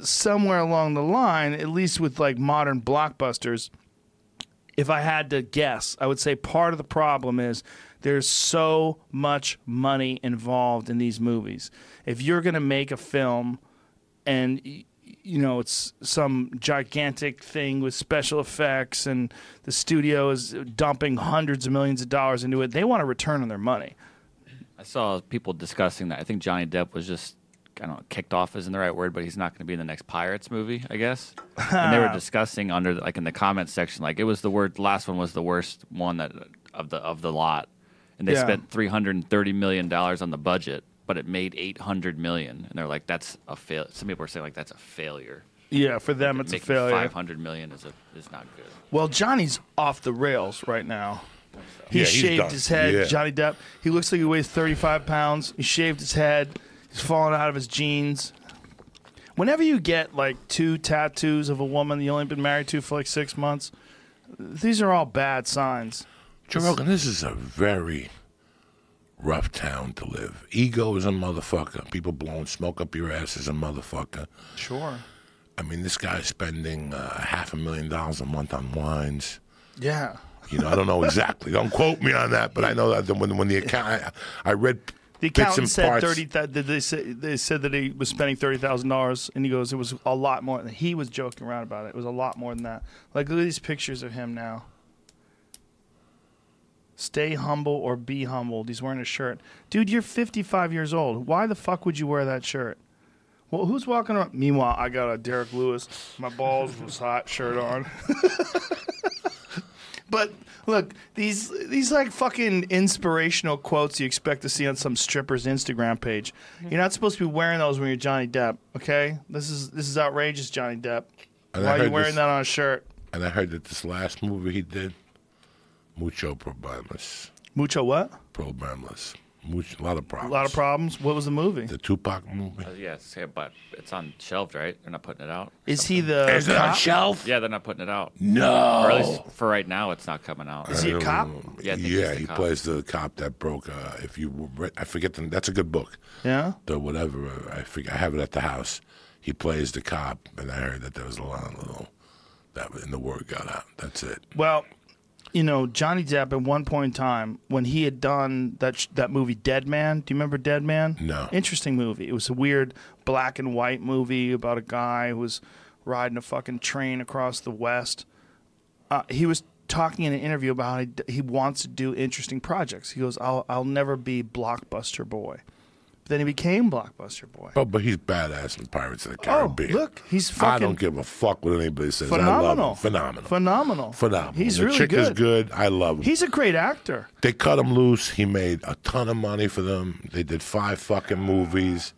somewhere along the line, at least with, like, modern blockbusters, if I had to guess, I would say part of the problem is there's so much money involved in these movies. If you're going to make a film and, you know, it's some gigantic thing with special effects and the studio is dumping hundreds of millions of dollars into it, they want a return on their money. I saw people discussing that. I think Johnny Depp was just I don't know, kicked off isn't the right word, but he's not going to be in the next Pirates movie, I guess. And they were discussing under, like, in the comments section, like, it was the word. Last one was the worst one that of the of the lot, and they yeah. spent three hundred and thirty million dollars on the budget, but it made eight hundred million, and they're like, that's a fail. Some people are saying, like, that's a failure. Yeah, for them, like, it's a failure. Five hundred million is a is not good. Well, Johnny's off the rails right now. So. He yeah, shaved his head. Yeah. Johnny Depp. He looks like he weighs thirty five pounds. He shaved his head. He's falling out of his jeans. Whenever you get, like, two tattoos of a woman you only been married to for, like, six months, these are all bad signs. Joe Rogan, this is a very rough town to live. Ego is a motherfucker. People blowing smoke up your ass is a motherfucker. Sure. I mean, this guy's spending uh, half a million dollars a month on wines. Yeah. You know, I don't know exactly. Don't quote me on that, but I know that when when the account, I, I read. The accountant said thirty. Th- they said they said that he was spending thirty thousand dollars, and he goes, "It was a lot more." And he was joking around about it. It was a lot more than that. Like, look at these pictures of him now. Stay humble or be humbled. He's wearing a shirt, dude. You're fifty-five years old. Why the fuck would you wear that shirt? Well, who's walking around? Meanwhile, I got a Derek Lewis, my balls was hot shirt on. But look, these these like fucking inspirational quotes you expect to see on some stripper's Instagram page. You're not supposed to be wearing those when you're Johnny Depp, okay? This is this is outrageous, Johnny Depp. And Why are you wearing this, that on a shirt? And I heard that this last movie he did, mucho problemas. Mucho what? Problemas. Mucho, a lot of problems. A lot of problems. What was the movie? The Tupac movie. Uh, yes, yeah, but it's on shelved, right? They're not putting it out. Is something. He the? Is it on shelf? Yeah, they're not putting it out. No. Or at least for right now, it's not coming out. Is he a cop? Yeah, I think yeah, he's the he cop. plays the cop that broke. Uh, if you, I forget the. That's a good book. Yeah. The whatever. I forget. I have it at the house. He plays the cop, and I heard that there was a lot of little. That and the word got out. That's it. Well. You know, Johnny Depp at one point in time, when he had done that sh- that movie Dead Man, do you remember Dead Man? No. Interesting movie. It was a weird black and white movie about a guy who was riding a fucking train across the West. Uh, he was talking in an interview about how he wants to do interesting projects. He goes, I'll I'll never be Blockbuster Boy. But then he became Blockbuster Boy. Oh, but he's badass in Pirates of the Caribbean. Oh, look, he's fucking... I don't give a fuck what anybody says. Phenomenal. I love him. Phenomenal. Phenomenal. Phenomenal. He's the really good. The chick is good. I love him. He's a great actor. They cut him loose. He made a ton of money for them. They did five fucking movies.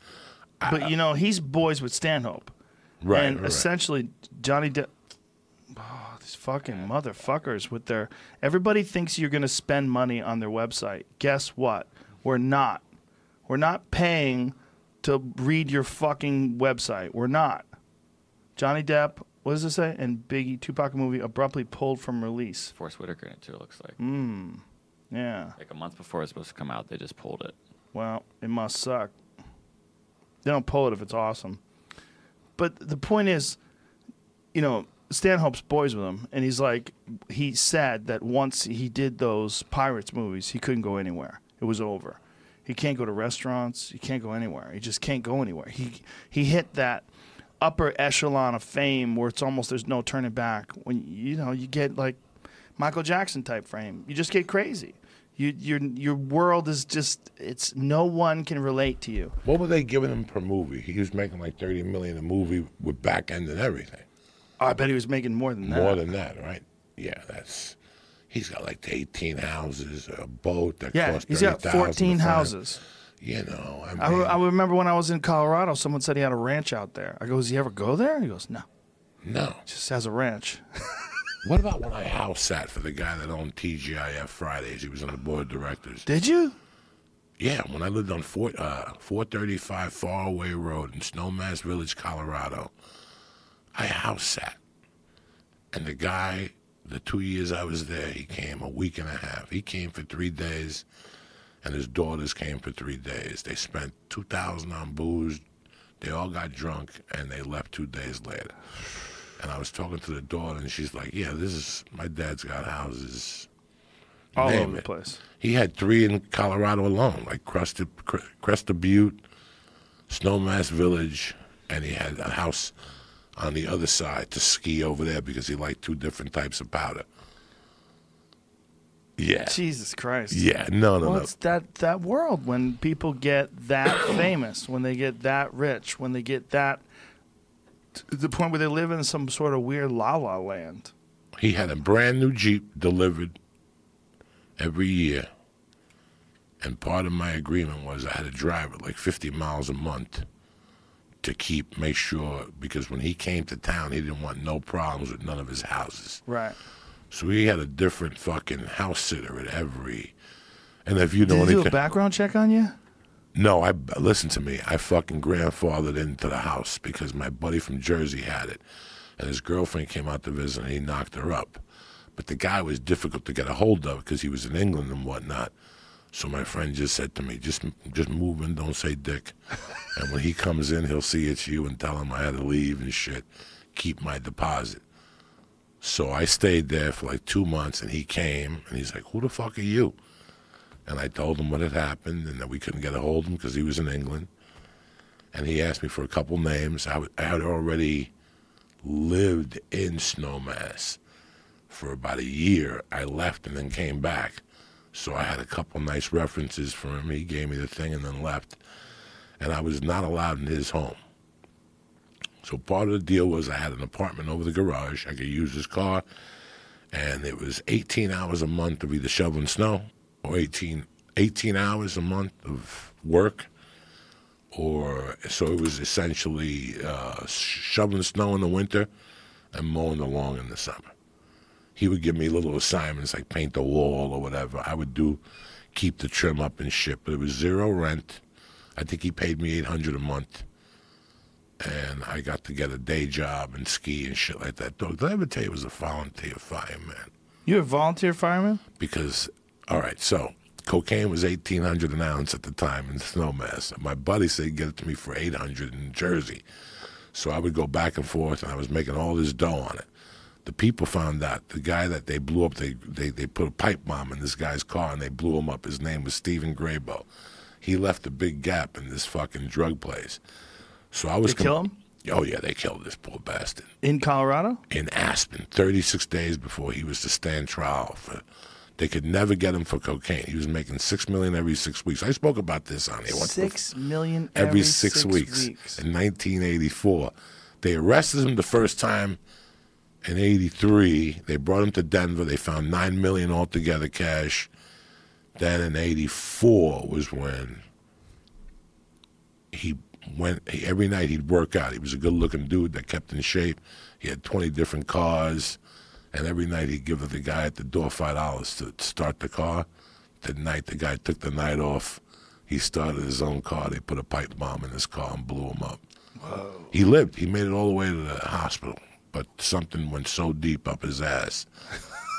But, I, you know, he's boys with Stanhope. Right, And right. essentially, Johnny Depp... Fucking motherfuckers with their... Everybody thinks you're going to spend money on their website. Guess what? We're not. We're not paying to read your fucking website. We're not. Johnny Depp, what does it say? And Biggie, Tupac movie, abruptly pulled from release. Forrest Whitaker in it, too, looks like. Mm. Yeah. Like a month before it's supposed to come out, they just pulled it. Well, it must suck. They don't pull it if it's awesome. But the point is, you know... Stanhope's boys with him, and he's like, he said that once he did those Pirates movies, he couldn't go anywhere. It was over. He can't go to restaurants. He can't go anywhere. He just can't go anywhere. He he hit that upper echelon of fame where it's almost there's no turning back. When you know you get like Michael Jackson type fame, you just get crazy. You your your world is just it's no one can relate to you. What were they giving him per movie? He was making like thirty million a movie with back end and everything. Oh, I bet he was making more than that. More than that, right? Yeah, that's. He's got like eighteen houses, a boat that yeah, cost thirty thousand dollars. Yeah, he's got fourteen houses. You know, I mean. I, re- I remember when I was in Colorado, someone said he had a ranch out there. I go, does he ever go there? He goes, no. No. He just has a ranch. What about when I house sat for the guy that owned T G I F Fridays? He was on the board of directors. Did you? Yeah, when I lived on four, uh, four thirty-five Faraway Road in Snowmass Village, Colorado. I house sat, and the guy, the two years I was there, he came a week and a half. He came for three days, and his daughters came for three days. They spent two thousand dollars on booze. They all got drunk, and they left two days later. And I was talking to the daughter, and she's like, yeah, this is, my dad's got houses. All over the place. He had three in Colorado alone, like Cresta, Cresta Butte, Snowmass Village, and he had a house on the other side to ski over there because he liked two different types of powder. Yeah. Jesus Christ. Yeah, no, no, well, no. It's that, that world when people get that famous, when they get that rich, when they get that to the point where they live in some sort of weird la-la land. He had a brand new Jeep delivered every year, and part of my agreement was I had to drive it like fifty miles a month. To keep, make sure, because when he came to town, he didn't want no problems with none of his houses. Right. So he had a different fucking house sitter at every. And if you know anything. Did he do a background check on you? No, I listen to me. I fucking grandfathered into the house because my buddy from Jersey had it, and his girlfriend came out to visit, and he knocked her up. But the guy was difficult to get a hold of because he was in England and whatnot. So my friend just said to me, just just move in, don't say dick. And when he comes in, he'll see it's you and tell him I had to leave and shit. Keep my deposit. So I stayed there for like two months, and he came, and he's like, who the fuck are you? And I told him what had happened and that we couldn't get a hold of him because he was in England. And he asked me for a couple names. I, w- I had already lived in Snowmass for about a year. I left and then came back. So I had a couple nice references for him. He gave me the thing and then left. And I was not allowed in his home. So part of the deal was I had an apartment over the garage. I could use his car. And it was eighteen hours a month of either shoveling snow or eighteen, eighteen hours a month of work. Or so it was essentially uh, shoveling snow in the winter and mowing the lawn in the summer. He would give me little assignments like paint the wall or whatever. I would do, keep the trim up and shit. But it was zero rent. I think he paid me eight hundred dollars a month. And I got to get a day job and ski and shit like that. Did I ever tell you I was a volunteer fireman? You're a volunteer fireman? Because, all right, so cocaine was eighteen hundred dollars an ounce at the time in Snowmass. My buddy said he'd get it to me for eight hundred dollars in Jersey. So I would go back and forth, and I was making all this dough on it. The people found out. The guy that they blew up, they, they, they put a pipe bomb in this guy's car, and they blew him up. His name was Stephen Graybo. He left a big gap in this fucking drug place. So I was. Did com- kill him? Oh, yeah, they killed this poor bastard. In Colorado? In Aspen, thirty-six days before he was to stand trial for... They could never get him for cocaine. He was making six million dollars every six weeks. I spoke about this on here. six million dollars every, every six, six weeks. weeks. In nineteen eighty-four. They arrested him the first time in eighty-three. They brought him to Denver. They found nine million dollars altogether cash. Then in eighty-four was when he went, he, every night he'd work out. He was a good-looking dude that kept in shape. He had twenty different cars. And every night he'd give the guy at the door five dollars to start the car. The night the guy took the night off, he started his own car. They put a pipe bomb in his car and blew him up. Whoa. He lived. He made it all the way to the hospital. But something went so deep up his ass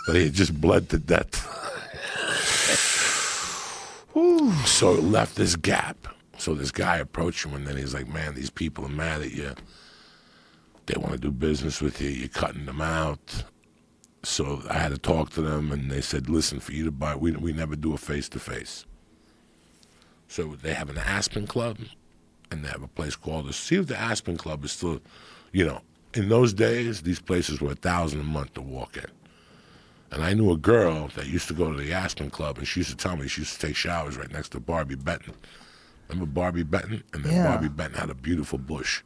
that he had just bled to death. So it left this gap. So this guy approached him, and then he's like, man, these people are mad at you. They want to do business with you. You're cutting them out. So I had to talk to them, and they said, listen, for you to buy, we we never do a face-to-face. So they have an Aspen Club, and they have a place called the, see if the Aspen Club is still, you know, in those days, these places were a thousand dollars a month to walk in. And I knew a girl that used to go to the Aspen Club, and she used to tell me she used to take showers right next to Barbie Benton. Remember Barbie Benton? And then yeah. Barbie Benton had a beautiful bush.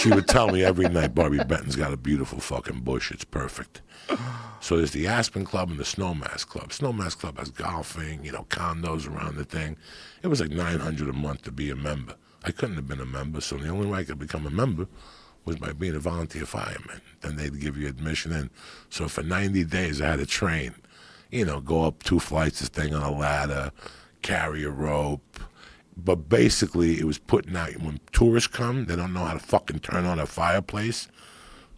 She would tell me every night, Barbie Benton's got a beautiful fucking bush. It's perfect. So there's the Aspen Club and the Snowmass Club. Snowmass Club has golfing, you know, condos around the thing. It was like nine hundred dollars a month to be a member. I couldn't have been a member, so the only way I could become a member was by being a volunteer fireman. Then they'd give you admission in. So for ninety days, I had to train. You know, go up two flights of thing on a ladder, carry a rope. But basically, it was putting out, when tourists come, they don't know how to fucking turn on a fireplace.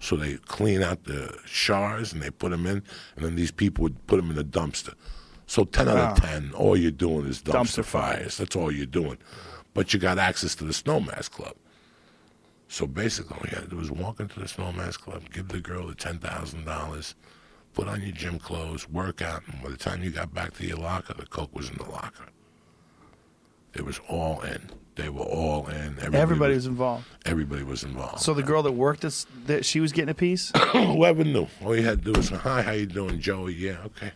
So they clean out the chars and they put them in. And then these people would put them in a dumpster. So ten wow. out of ten, all you're doing is dumpster, dumpster fires. That's all you're doing. But you got access to the Snowmass Club. So basically, all you had to do was walk into the Snowmass Club, give the girl the ten thousand dollars, put on your gym clothes, work out. And by the time you got back to your locker, the coke was in the locker. It was all in. They were all in. Everybody, everybody was, was involved. Everybody was involved. So the girl that worked us, that she was getting a piece? Whoever knew. All you had to do was, hi, how you doing, Joey? Yeah, okay.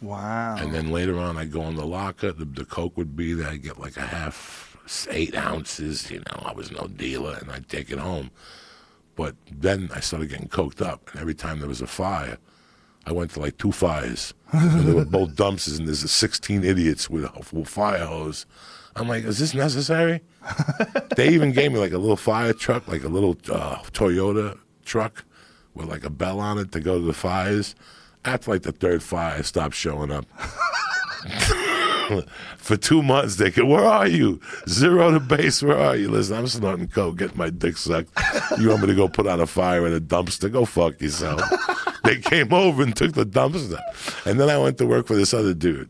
Wow. And then later on, I'd go in the locker. The, the coke would be there. I'd get like a half, eight ounces. You know, I was no dealer, and I'd take it home. But then I started getting coked up, and every time there was a fire, I went to like two fires. And they were both dumpsters, and there's sixteen idiots with a fire hose. I'm like, is this necessary? They even gave me like a little fire truck, like a little uh, Toyota truck with like a bell on it to go to the fires. After like the third fire, I stopped showing up. For two months, they go, where are you? Zero to base, where are you? Listen, I'm snorting coke, getting my dick sucked. You want me to go put out a fire in a dumpster? Go fuck yourself. They came over and took the dumpster. And then I went to work for this other dude.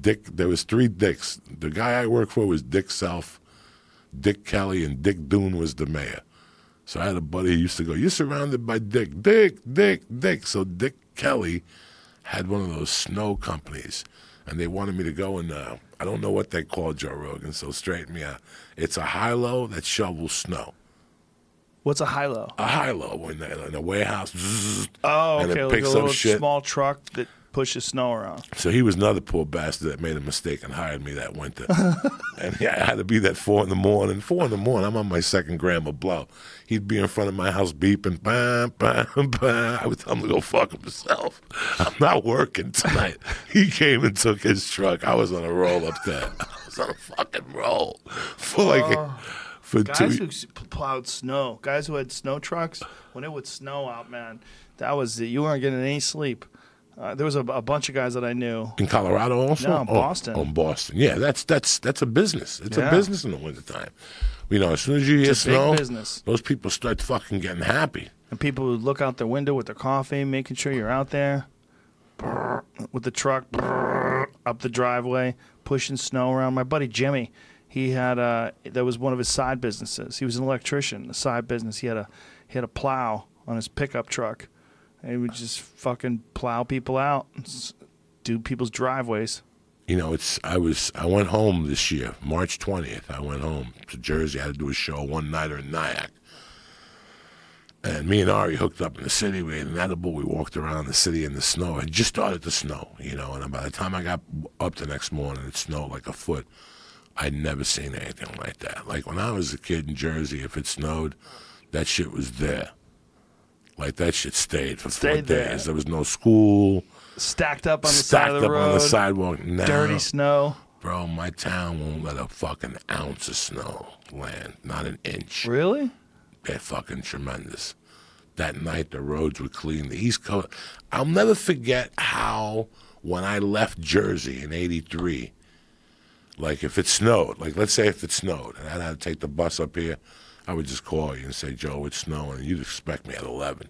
Dick, there was three Dicks. The guy I worked for was Dick Self, Dick Kelly, and Dick Dune was the mayor. So I had a buddy who used to go, you're surrounded by Dick, Dick, Dick, Dick. So Dick Kelly had one of those snow companies, and they wanted me to go in, uh, I don't know what they call Joe Rogan, so straighten me out. It's a high-low that shovels snow. What's a high-low? A high-low in, in a warehouse. Zzz, oh, okay, and it like picks a little up shit. Small truck that... push the snow around. So he was another poor bastard that made a mistake and hired me that winter. And yeah, I had to be there at four in the morning. Four in the morning, I'm on my second gram of blow. He'd be in front of my house beeping, bam, bam, bam. I would tell him to go fuck himself. I'm not working tonight. He came and took his truck. I was on a roll up there. I was on a fucking roll for like uh, for guys two... who plowed snow, guys who had snow trucks. When it would snow out, man, that was it. You weren't getting any sleep. Uh, there was a, a bunch of guys that I knew. In Colorado also? No, in Boston. Oh, in Boston. Yeah, that's that's that's a business. It's yeah. a business in the wintertime. You know, as soon as you hear snow, business. Those people start fucking getting happy. And people would look out their window with their coffee, making sure you're out there, with the truck, up the driveway, pushing snow around. My buddy Jimmy, he had a, that was one of his side businesses. He was an electrician, a side business. He had a he had a plow on his pickup truck. They would just fucking plow people out, and do people's driveways. You know, it's I was I went home this year, March twentieth. I went home to Jersey. I had to do a show one nighter in Nyack. And me and Ari hooked up in the city. We had an edible. We walked around the city in the snow. It just started to snow, you know. And by the time I got up the next morning, it snowed like a foot. I'd never seen anything like that. Like, when I was a kid in Jersey, if it snowed, that shit was there. Like, that shit stayed for stayed four days. There. there was no school. Stacked up on the side of the road. Stacked up on the sidewalk. Now, dirty snow. Bro, my town won't let a fucking ounce of snow land. Not an inch. Really? They're fucking tremendous. That night, the roads were clean. The East Coast. I'll never forget how, when I left Jersey in eighty-three, like, if it snowed, like, let's say if it snowed, and I'd have to take the bus up here, I would just call you and say, Joe, it's snowing, and you'd expect me at eleven.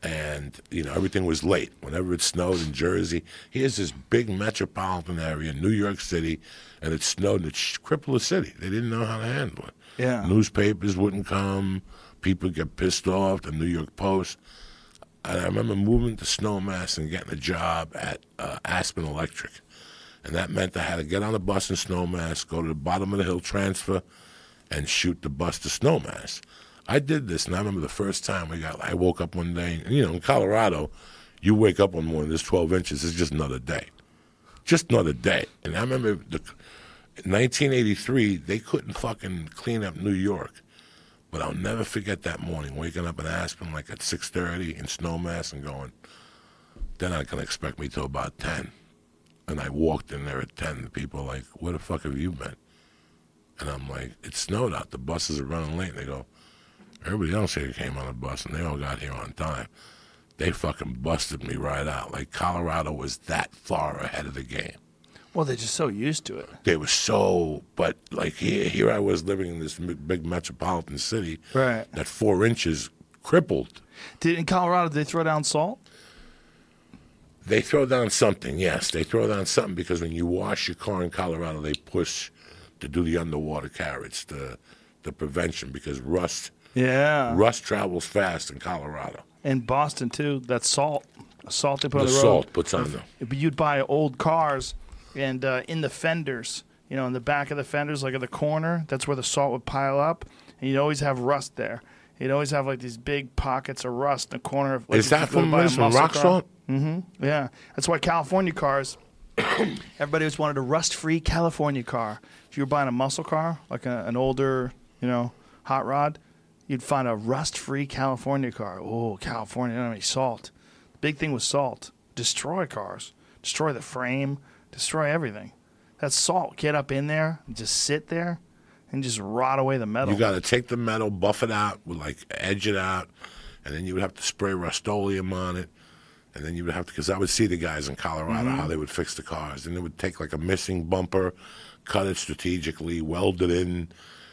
And, you know, everything was late. Whenever it snowed in Jersey, here's this big metropolitan area, New York City, and it snowed, and it crippled the city. They didn't know how to handle it. Yeah. Newspapers wouldn't come. People get pissed off. The New York Post. And I remember moving to Snowmass and getting a job at uh, Aspen Electric. And that meant I had to get on a bus in Snowmass, go to the bottom of the hill, transfer, and shoot the bus to Snowmass. I did this, and I remember the first time we got, I woke up one day, and, you know, in Colorado, you wake up one morning, there's twelve inches, it's just another day. Just another day. And I remember the, in nineteen eighty-three, they couldn't fucking clean up New York. But I'll never forget that morning, waking up in Aspen, like at six thirty in Snowmass, and going, they're not going to expect me till about ten. And I walked in there at ten, the people were like, where the fuck have you been? And I'm like, it snowed out, the buses are running late. And they go, everybody else here came on a bus, and they all got here on time. They fucking busted me right out. Like, Colorado was that far ahead of the game. Well, they're just so used to it. They were so, but, like, here, here I was living in this big metropolitan city. Right. That four inches crippled. Did in Colorado, did they throw down salt? They throw down something, yes. They throw down something because when you wash your car in Colorado, they push to do the underwater carriage, the the prevention, because rust yeah, rust travels fast in Colorado. And Boston, too, that salt. Salt they put the on the road. The salt puts on them. You'd buy old cars, and uh, in the fenders, you know, in the back of the fenders, like at the corner, that's where the salt would pile up, and you'd always have rust there. You'd always have, like, these big pockets of rust in the corner. Of, like, is that from rock salt? Mm-hmm. Yeah. That's why California cars, everybody always wanted a rust-free California car. If you were buying a muscle car, like a, an older, you know, hot rod, you'd find a rust-free California car. Oh, California, I don't have any salt. The big thing was salt. Destroy cars. Destroy the frame. Destroy everything. That salt, get up in there, and just sit there, and just rot away the metal. You got to take the metal, buff it out, with like edge it out, and then you would have to spray Rust-Oleum on it. And then you would have to, because I would see the guys in Colorado, mm-hmm. how they would fix the cars. And they would take like a missing bumper, cut it strategically, weld it in,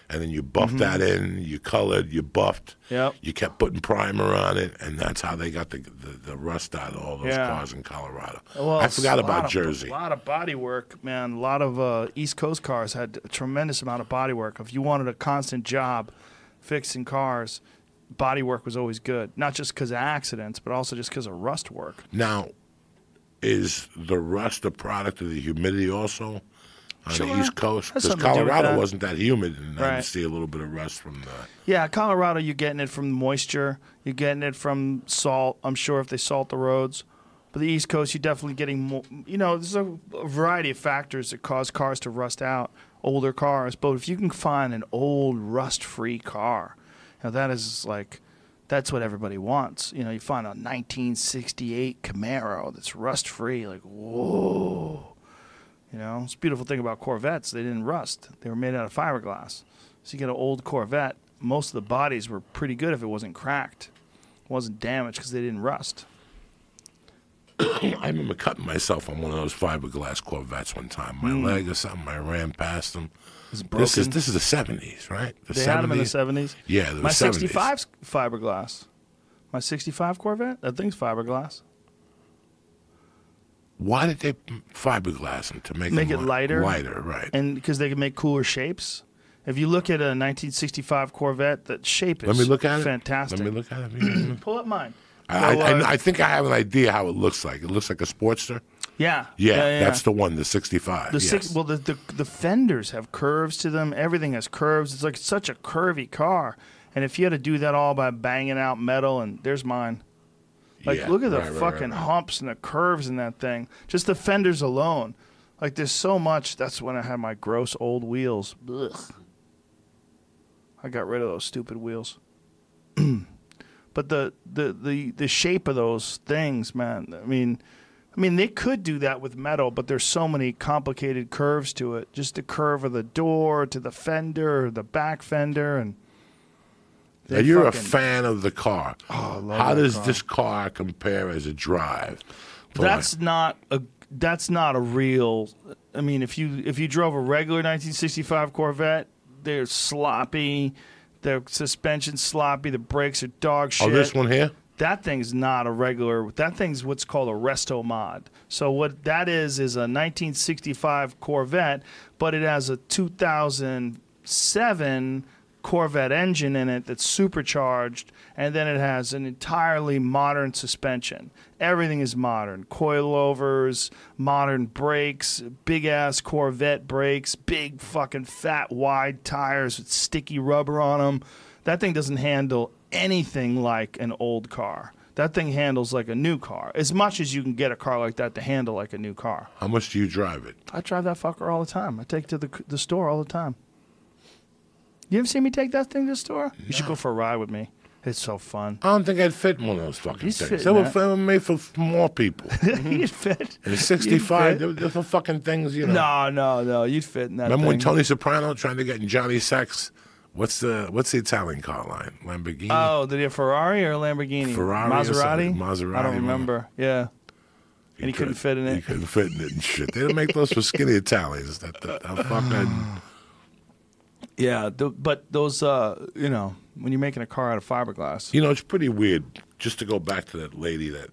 and then you buffed mm-hmm. that in, you colored, you buffed, yep. you kept putting primer on it, and that's how they got the the, the rust out of all those yeah. cars in Colorado. Well, I forgot about of, Jersey. A lot of body work, man. A lot of uh, East Coast cars had a tremendous amount of body work. If you wanted a constant job fixing cars, body work was always good, not just because of accidents, but also just because of rust work. Now, is the rust a product of the humidity also on sure. the East Coast? Because Colorado that. wasn't that humid, and right. I could see a little bit of rust from that. Yeah, Colorado, you're getting it from moisture. You're getting it from salt, I'm sure, if they salt the roads. But the East Coast, you're definitely getting more. You know, there's a variety of factors that cause cars to rust out, older cars. But if you can find an old rust-free car, now that is like, that's what everybody wants. You know, you find a nineteen sixty-eight Camaro that's rust-free, like, whoa. You know, it's a beautiful thing about Corvettes. They didn't rust. They were made out of fiberglass. So you get an old Corvette. Most of the bodies were pretty good if it wasn't cracked. It wasn't damaged because they didn't rust. I remember cutting myself on one of those fiberglass Corvettes one time. My mm. leg or something, I ran past them. This is this is the seventies, right? The they seventies. Had them in the seventies. Yeah, the seventies. My sixty-five's fiberglass. My sixty-five Corvette, that thing's fiberglass. Why did they fiberglass them to make, make it lighter? Lighter, right? And because they can make cooler shapes. If you look at a nineteen sixty-five Corvette, that shape is Let me look at fantastic. It. Let me look at it. Pull up mine. I, so, I, uh, I, I think I have an idea how it looks like. It looks like a Sportster. Yeah. Yeah, yeah, yeah, that's the one, the sixty-five. The yes. six, well, the, the the fenders have curves to them. Everything has curves. It's like such a curvy car. And if you had to do that all by banging out metal, and there's mine. Like, yeah, look at the right, fucking right, right. humps and the curves in that thing. Just the fenders alone. Like, there's so much. That's when I had my gross old wheels. Ugh. I got rid of those stupid wheels. But the, the, the, the shape of those things, man, I mean, I mean, they could do that with metal, but there's so many complicated curves to it. Just the curve of the door to the fender, the back fender, and... Now, you're fucking... a fan of the car. Oh, I love How does car. this car compare as a drive? That's like... not a that's not a real. I mean, if you if you drove a regular nineteen sixty-five Corvette, they're sloppy, their suspension's sloppy, the brakes are dog shit. Oh, this one here? That thing's not a regular. That thing's what's called a resto mod. So what that is is a nineteen sixty-five Corvette, but it has a two thousand seven Corvette engine in it that's supercharged, and then it has an entirely modern suspension. Everything is modern. Coilovers, modern brakes, big-ass Corvette brakes, big fucking fat wide tires with sticky rubber on them. That thing doesn't handle anything like an old car. That thing handles like a new car, as much as you can get a car like that to handle like a new car. How much do you drive it? I drive that fucker all the time. I take it to the, the store all the time. You ever seen me take that thing to the store? No. You should go for a ride with me. It's so fun. I don't think I'd fit in one of those fucking He's things. They were, they were made for more people. Mm-hmm. You'd fit. And sixty-five, they're, they're for fucking things, you know. No, no, no. You'd fit in that Remember thing. When Tony Soprano trying to get in Johnny Sacks? What's the what's the Italian car line? Lamborghini? Oh, did he have Ferrari or Lamborghini? Ferrari Maserati? Maserati. I don't remember. Yeah. He and he could, couldn't fit in it. He couldn't fit in it and shit. They didn't make those for skinny Italians. That, that, that fucking... Yeah, th- but those, uh, you know, when you're making a car out of fiberglass. You know, it's pretty weird, just to go back to that lady that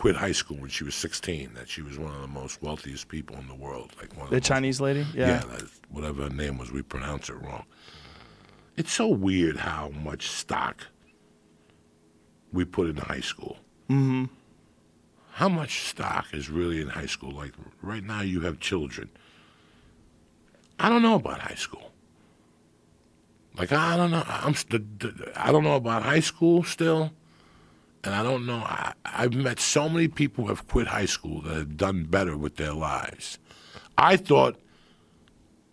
quit high school when she was sixteen, that she was one of the most wealthiest people in the world. Like one of The, the Chinese most, lady? Yeah. Yeah, whatever her name was, we pronounce it wrong. It's so weird how much stock we put in high school. Mm-hmm. How much stock is really in high school? Like, right now you have children. I don't know about high school. Like, I don't know. I'm st- I don't know about high school still, and I don't know. I, I've met so many people who have quit high school that have done better with their lives. I thought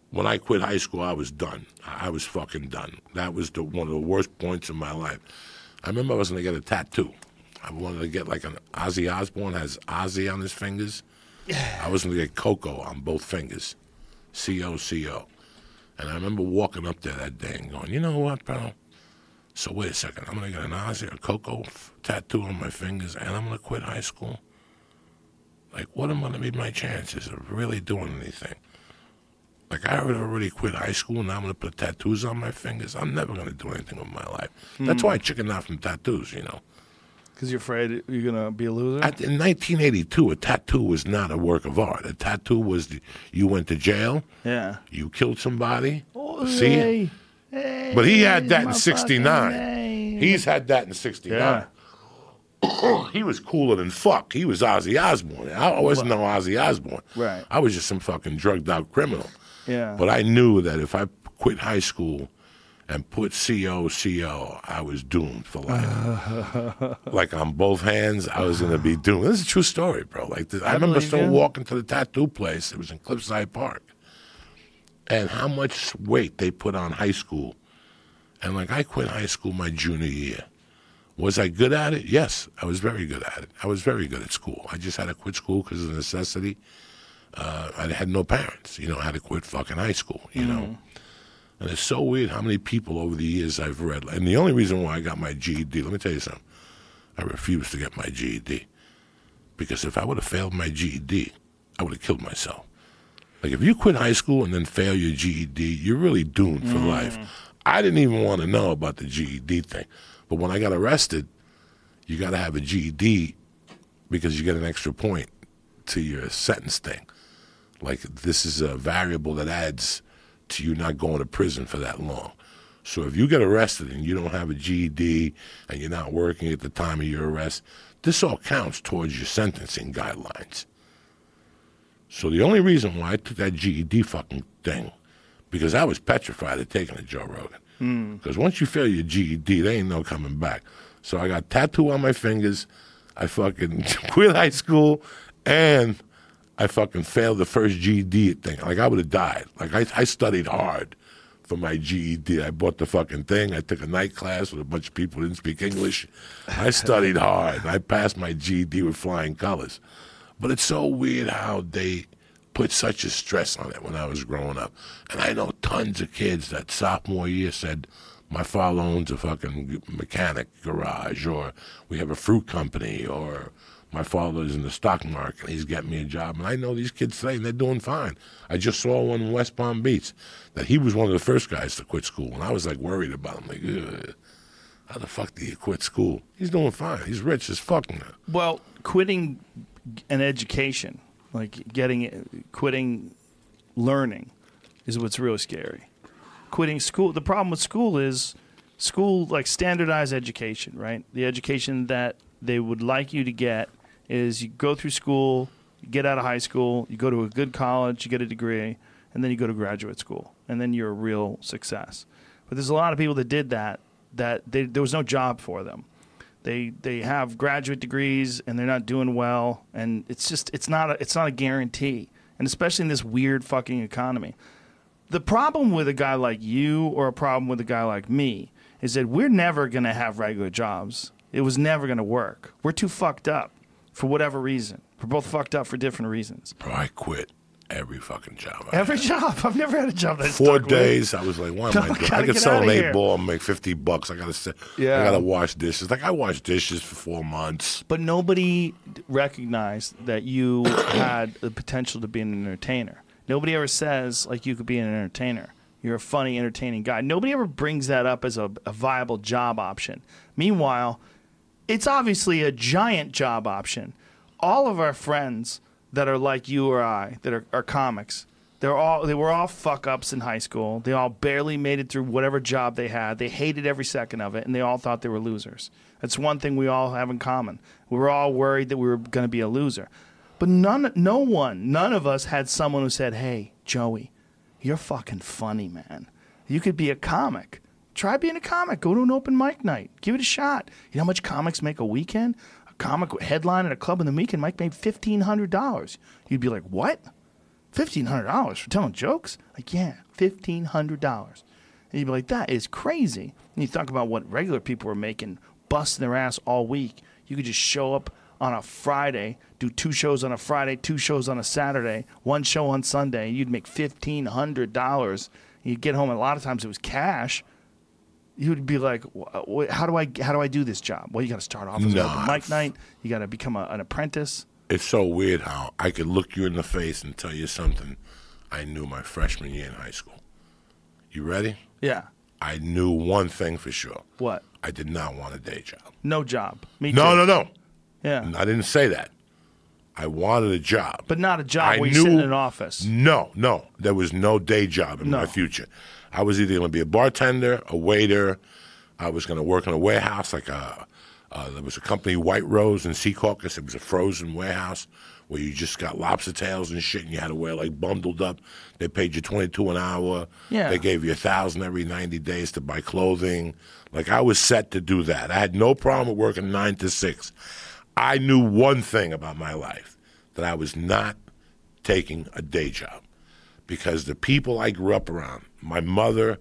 when I quit high school, I was done. I was fucking done. That was the, one of the worst points in my life. I remember I was going to get a tattoo. I wanted to get, like, an Ozzy Osbourne has Ozzy on his fingers. I was going to get Coco on both fingers, C O C O. And I remember walking up there that day and going, you know what, pal? So wait a second. I'm going to get an Ozzy or Coco f- tattoo on my fingers, and I'm going to quit high school? Like, what am going to be my chances of really doing anything? Like, I already, already quit high school, and now I'm going to put tattoos on my fingers? I'm never going to do anything with my life. Mm-hmm. That's why I chickened out from tattoos, you know. Because you're afraid you're going to be a loser? At, in nineteen eighty-two, a tattoo was not a work of art. A tattoo was the, you went to jail. Yeah. You killed somebody. Oh, see? Hey, hey, but he had that in sixty-nine. Hey. He's had that in sixty-nine. Yeah. He was cooler than fuck. He was Ozzy Osbourne. I wasn't well, no Ozzy Osbourne. Right. I was just some fucking drugged out criminal. Yeah. But I knew that if I quit high school and put C O C O, I was doomed for life. Like, on both hands, I was going to be doomed. This is a true story, bro. Like, this, I, I remember still you. walking to the tattoo place. It was in Cliffside Park. And how much weight they put on high school. And, like, I quit high school my junior year. Was I good at it? Yes, I was very good at it. I was very good at school. I just had to quit school because of necessity. Uh, I had no parents. You know, I had to quit fucking high school, you mm. know. And it's so weird how many people over the years I've read. And the only reason why I got my G E D, let me tell you something. I refused to get my G E D. Because if I would have failed my G E D, I would have killed myself. Like, if you quit high school and then fail your G E D, you're really doomed for mm. life. I didn't even want to know about the G E D thing. But when I got arrested, you got to have a G E D because you get an extra point to your sentence thing. Like, this is a variable that adds to you not going to prison for that long. So if you get arrested and you don't have a G E D and you're not working at the time of your arrest, this all counts towards your sentencing guidelines. So the only reason why I took that G E D fucking thing, because I was petrified of taking a Joe Rogan. Because mm. once you fail your G E D, there ain't no coming back. So I got tattoo on my fingers. I fucking quit high school, and I fucking failed the first G E D thing. Like, I would have died. Like, I, I studied hard for my G E D. I bought the fucking thing. I took a night class with a bunch of people who didn't speak English. I studied hard. I passed my G E D with flying colors. But it's so weird how they put such a stress on it when I was growing up. And I know tons of kids that sophomore year said, my father owns a fucking mechanic garage, or we have a fruit company, or my father's in the stock market, he's getting me a job. And I know these kids today, and they're doing fine. I just saw one in West Palm Beach that he was one of the first guys to quit school, and I was, like, worried about him. Like, ugh, how the fuck do you quit school? He's doing fine. He's rich as fuck now. Well, quitting an education, like getting quitting learning is what's really scary. Quitting school. The problem with school is school, like standardized education, right? The education that they would like you to get is you go through school, you get out of high school, you go to a good college, you get a degree, and then you go to graduate school, and then you're a real success. But there's a lot of people that did that, that they, there was no job for them. They they have graduate degrees, and they're not doing well, and it's just it's not a, it's not a guarantee, and especially in this weird fucking economy. The problem with a guy like you or a problem with a guy like me is that we're never going to have regular jobs. It was never going to work. We're too fucked up for whatever reason. We're both fucked up for different reasons. Bro, I quit every fucking job. I every had. job. I've never had a job that's Four days. With. I was like, why am I doing? I could sell an eight ball and make fifty bucks. I got to yeah. I got to wash dishes. Like, I washed dishes for four months. But nobody recognized that you had the potential to be an entertainer. Nobody ever says, like, you could be an entertainer. You're a funny, entertaining guy. Nobody ever brings that up as a, a viable job option. Meanwhile, it's obviously a giant job option. All of our friends that are like you or I, that are, are comics, they're all they were all fuck-ups in high school. They all barely made it through whatever job they had. They hated every second of it, and they all thought they were losers. That's one thing we all have in common. We were all worried that we were going to be a loser. But none, no one, none of us had someone who said, hey, Joey, you're fucking funny, man. You could be a comic. Try being a comic. Go to an open mic night. Give it a shot. You know how much comics make a weekend? A comic headline at a club in the weekend might make fifteen hundred dollars. You'd be like, what? fifteen hundred dollars for telling jokes? Like, yeah, fifteen hundred dollars. And you'd be like, that is crazy. And you think about what regular people were making, busting their ass all week. You could just show up on a Friday, do two shows on a Friday, two shows on a Saturday, one show on Sunday, and you'd make fifteen hundred dollars. You'd get home, and a lot of times it was cash. You'd be like, how do I how do I do this job? Well, you got to start off as nah, an open mic night. You got to become a, an apprentice. It's so weird how I could look you in the face and tell you something I knew my freshman year in high school. You ready? Yeah. I knew one thing for sure. What? I did not want a day job. No job. Me no, too. No, no, no. Yeah. I didn't say that. I wanted a job. But not a job I where you sit in an office. No, no. There was no day job in no. my future. I was either going to be a bartender, a waiter. I was going to work in a warehouse. Like a, uh, there was a company, White Rose in Sea Caucus. It was a frozen warehouse where you just got lobster tails and shit, and you had to wear, like, bundled up. They paid you twenty-two an hour. Yeah. They gave you a thousand dollars every ninety days to buy clothing. Like, I was set to do that. I had no problem with working nine to six. I knew one thing about my life, that I was not taking a day job, because the people I grew up around, my mother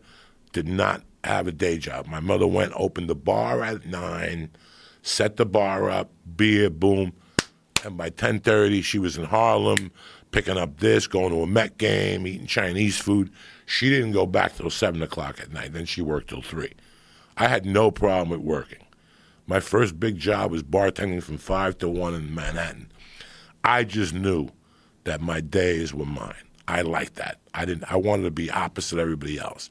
did not have a day job. My mother went, opened the bar at nine, set the bar up, beer, boom, and by ten thirty she was in Harlem picking up this, going to a Met game, eating Chinese food. She didn't go back till seven o'clock at night. Then she worked till three. I had no problem with working. My first big job was bartending from five to one in Manhattan. I just knew that my days were mine. I liked that. I didn't. I wanted to be opposite everybody else.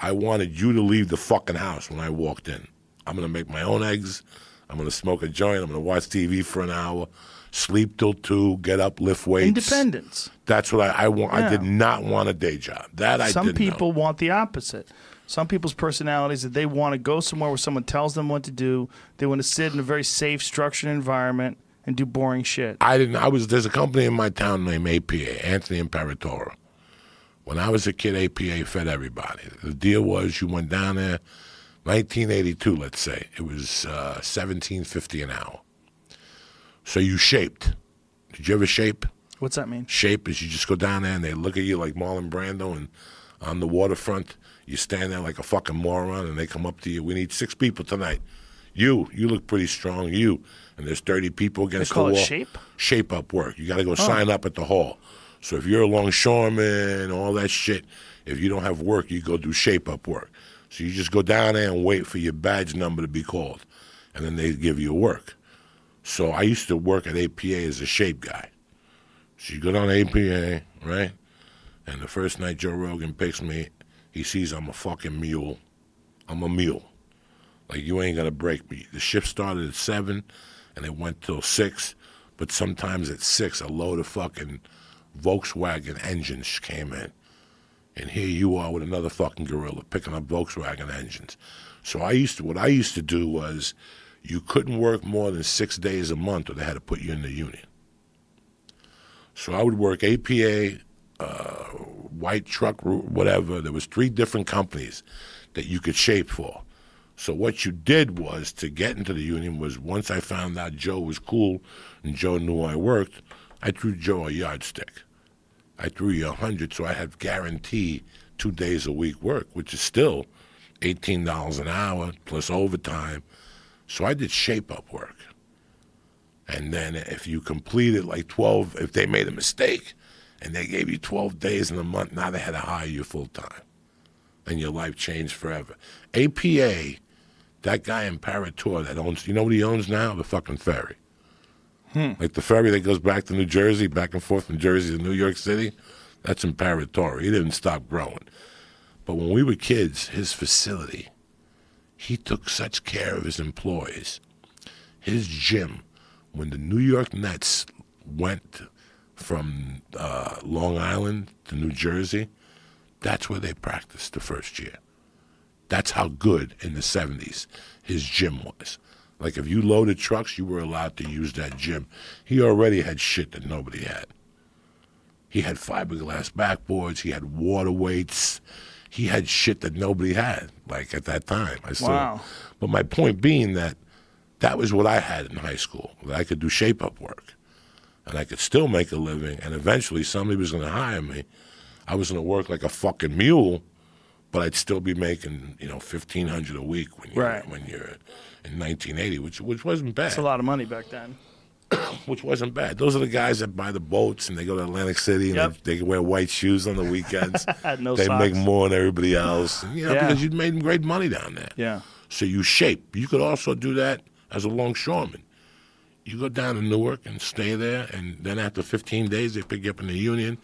I wanted you to leave the fucking house when I walked in. I'm going to make my own eggs. I'm going to smoke a joint. I'm going to watch T V for an hour, sleep till two, get up, lift weights. Independence. That's what I, I want. Yeah. I did not want a day job. That I Some didn't Some people know. want the opposite. Some people's personalities, that they want to go somewhere where someone tells them what to do. They want to sit in a very safe, structured environment and do boring shit. I didn't. I was. There's a company in my town named A P A, Anthony Imperatore, When I was a kid, A P A fed everybody. The deal was you went down there, nineteen eighty-two, let's say. It was uh, seventeen fifty an hour. So you shaped. Did you ever shape? What's that mean? Shape is you just go down there and they look at you like Marlon Brando and on the waterfront. You stand there like a fucking moron and they come up to you. We need six people tonight. You, you look pretty strong. You. And there's thirty people against the wall. They call it shape? Shape up work. You got to go oh. sign up at the hall. So if you're a longshoreman, all that shit, if you don't have work, you go do shape up work. So you just go down there and wait for your badge number to be called. And then they give you work. So I used to work at A P A as a shape guy. So you go down to A P A, right? And the first night Joe Rogan picks me, he sees I'm a fucking mule. I'm a mule. Like, you ain't going to break me. The shift started at seven, and it went till six. But sometimes at six, a load of fucking Volkswagen engines came in. And here you are with another fucking gorilla picking up Volkswagen engines. So I used to, what I used to do was you couldn't work more than six days a month or they had to put you in the union. So I would work A P A, uh, white truck, whatever. There was three different companies that you could shape for. So what you did was to get into the union was once I found out Joe was cool and Joe knew I worked, I threw Joe a yardstick. I threw you a hundred, so I had guarantee two days a week work, which is still eighteen dollars an hour plus overtime. So I did shape-up work. And then if you completed like twelve, if they made a mistake and they gave you twelve days in a month, now they had to hire you full-time. And your life changed forever. A P A, that guy in Parator that owns, you know what he owns now? The fucking ferry. Hmm. Like the ferry that goes back to New Jersey, back and forth from Jersey to New York City, that's imperatory. He didn't stop growing. But when we were kids, his facility, he took such care of his employees. His gym, when the New York Nets went from uh, Long Island to New Jersey, that's where they practiced the first year. That's how good in the seventies his gym was. Like, if you loaded trucks, you were allowed to use that gym. He already had shit that nobody had. He had fiberglass backboards. He had water weights. He had shit that nobody had, like, at that time. I still, wow. But my point being that that was what I had in high school, that I could do shape-up work, and I could still make a living, and eventually somebody was going to hire me. I was going to work like a fucking mule, but I'd still be making, you know, fifteen hundred dollars a week when you're, right. when you're in nineteen eighty, which which wasn't bad. That's a lot of money back then. Which wasn't bad. Those are the guys that buy the boats and they go to Atlantic City and yep. they, they wear white shoes on the weekends. no they socks. Make more than everybody else, you know, yeah. because you made great money down there. Yeah. So you shape. You could also do that as a longshoreman. You go down to Newark and stay there, and then after fifteen days they pick you up in the union.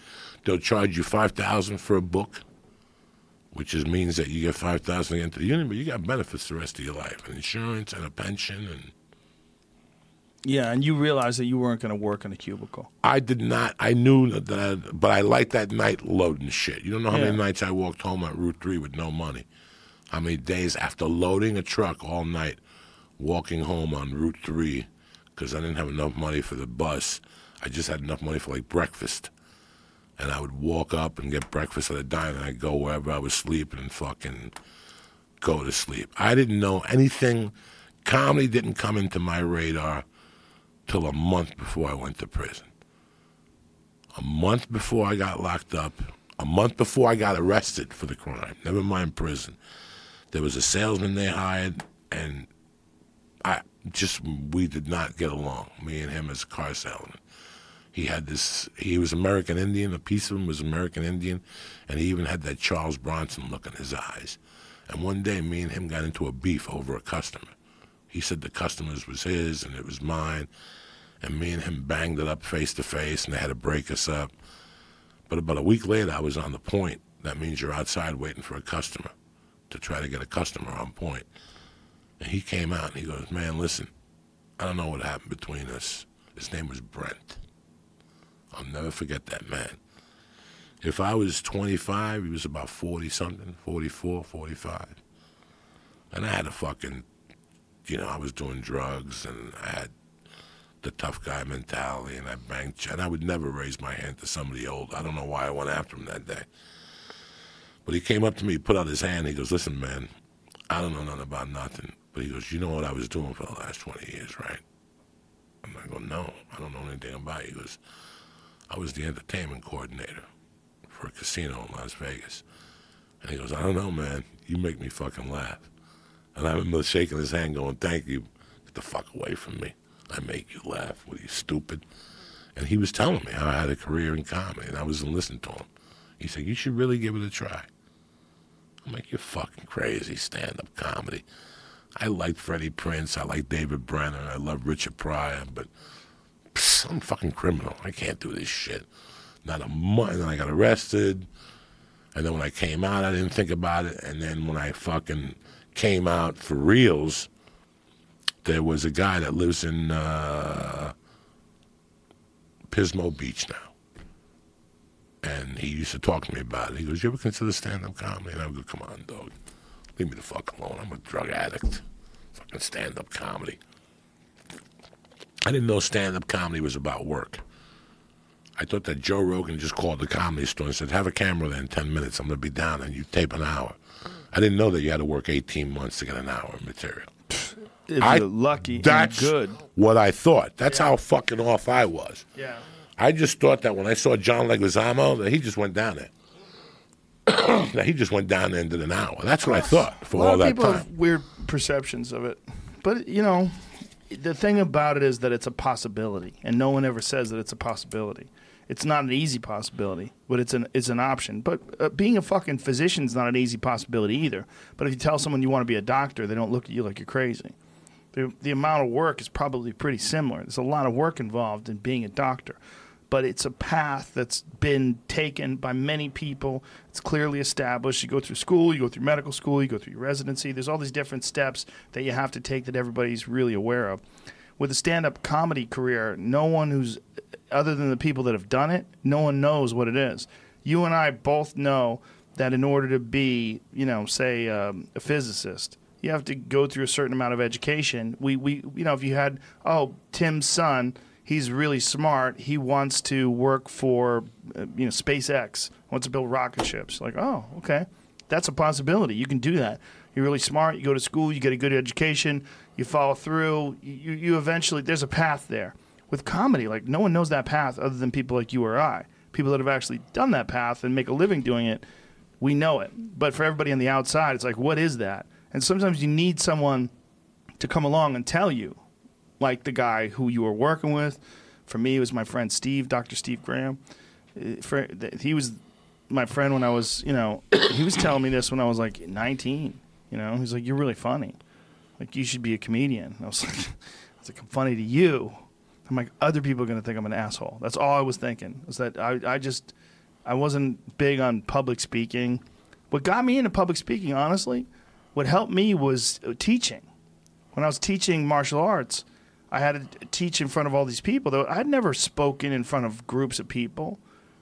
They'll charge you five thousand dollars for a book, which is, means that you get five thousand dollars to get into the union, but you got benefits the rest of your life, and insurance and a pension. and Yeah, and you realized that you weren't going to work in a cubicle. I did not. I knew that, I, but I liked that night loading shit. You don't know how yeah. many nights I walked home at Route three with no money, how many days after loading a truck all night, walking home on Route three because I didn't have enough money for the bus. I just had enough money for, like, breakfast. And I would walk up and get breakfast at a diner, and I'd go wherever I was sleeping and fucking go to sleep. I didn't know anything. Comedy didn't come into my radar till a month before I went to prison. A month before I got locked up, a month before I got arrested for the crime, never mind prison, there was a salesman they hired, and I just we did not get along, me and him as a car salesman. He had this, he was American Indian, a piece of him was American Indian, and he even had that Charles Bronson look in his eyes. And one day, me and him got into a beef over a customer. He said the customers was his and it was mine, and me and him banged it up face to face, and they had to break us up. But about a week later, I was on the point. That means you're outside waiting for a customer to try to get a customer on point. And he came out and he goes, man, listen, I don't know what happened between us. His name was Brent. I'll never forget that man. If I was twenty-five, he was about forty-something, forty-four, forty-five. And I had a fucking, you know, I was doing drugs, and I had the tough guy mentality, and I banged, and I would never raise my hand to somebody old. I don't know why I went after him that day. But he came up to me, put out his hand, he goes, listen, man, I don't know nothing about nothing. But he goes, you know what I was doing for the last twenty years, right? And I go, no, I don't know anything about it. He goes, I was the entertainment coordinator for a casino in Las Vegas. And he goes, I don't know, man, you make me fucking laugh. And I remember shaking his hand going, thank you, get the fuck away from me. I make you laugh, what are you, stupid? And he was telling me how I had a career in comedy, and I wasn't listening to him. He said, you should really give it a try. I'm like, you're fucking crazy, stand-up comedy. I like Freddie Prince, I like David Brenner, I love Richard Pryor, but psst, I'm a fucking criminal. I can't do this shit. Not a month, and then I got arrested, and then when I came out, I didn't think about it, and then when I fucking came out for reals, there was a guy that lives in uh, Pismo Beach now. And he used to talk to me about it. He goes, you ever consider stand-up comedy? And I would go, come on, dog. Leave me the fuck alone. I'm a drug addict. Fucking stand-up comedy. I didn't know stand-up comedy was about work. I thought that Joe Rogan just called the Comedy Store and said, have a camera there in ten minutes. I'm going to be down, and you tape an hour. I didn't know that you had to work eighteen months to get an hour of material. If I, you're lucky that's and good. What I thought. That's yeah. how fucking off I was. Yeah. I just thought that when I saw John Leguizamo, that he just went down there. that he just went down there and did an hour. That's what I thought for all that time. A lot of people have weird perceptions of it. But, you know, the thing about it is that it's a possibility, and no one ever says that it's a possibility. It's not an easy possibility, but it's an it's an option. But uh, being a fucking physician is not an easy possibility either. But if you tell someone you want to be a doctor, they don't look at you like you're crazy. The, the amount of work is probably pretty similar. There's a lot of work involved in being a doctor. But it's a path that's been taken by many people. It's clearly established. You go through school, you go through medical school, you go through your residency. There's all these different steps that you have to take that everybody's really aware of. With a stand-up comedy career, no one who's, other than the people that have done it, no one knows what it is. You and I both know that in order to be, you know, say um, a physicist, you have to go through a certain amount of education. We, we, you know, if you had, oh, Tim's son, he's really smart. He wants to work for, uh, you know, SpaceX. Wants to build rocket ships. Like, oh, okay, that's a possibility. You can do that. You're really smart. You go to school. You get a good education. You follow through. You you eventually there's a path there. With comedy, like no one knows that path other than people like you or I. People that have actually done that path and make a living doing it, we know it. But for everybody on the outside, it's like, what is that? And sometimes you need someone to come along and tell you. Like the guy who you were working with. For me, it was my friend Steve, Doctor Steve Graham. For, he was my friend when I was, you know, he was telling me this when I was like nineteen. You know, he's like, you're really funny. Like, you should be a comedian. And I was like, I was like, I'm funny to you. I'm like, other people are going to think I'm an asshole. That's all I was thinking. Was that I, I just, I wasn't big on public speaking. What got me into public speaking, honestly, what helped me was teaching. When I was teaching martial arts, I had to teach in front of all these people. Though I had never spoken in front of groups of people,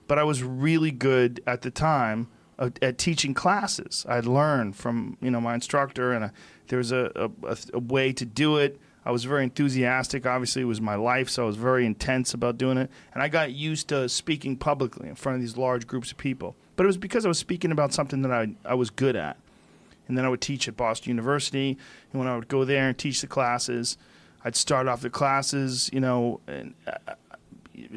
but I was really good at the time at, at teaching classes. I'd learned from you know my instructor, and I, there was a, a, a way to do it. I was very enthusiastic. Obviously, it was my life, so I was very intense about doing it. And I got used to speaking publicly in front of these large groups of people. But it was because I was speaking about something that I I was good at. And then I would teach at Boston University, and when I would go there and teach the classes, I'd start off the classes, you know, and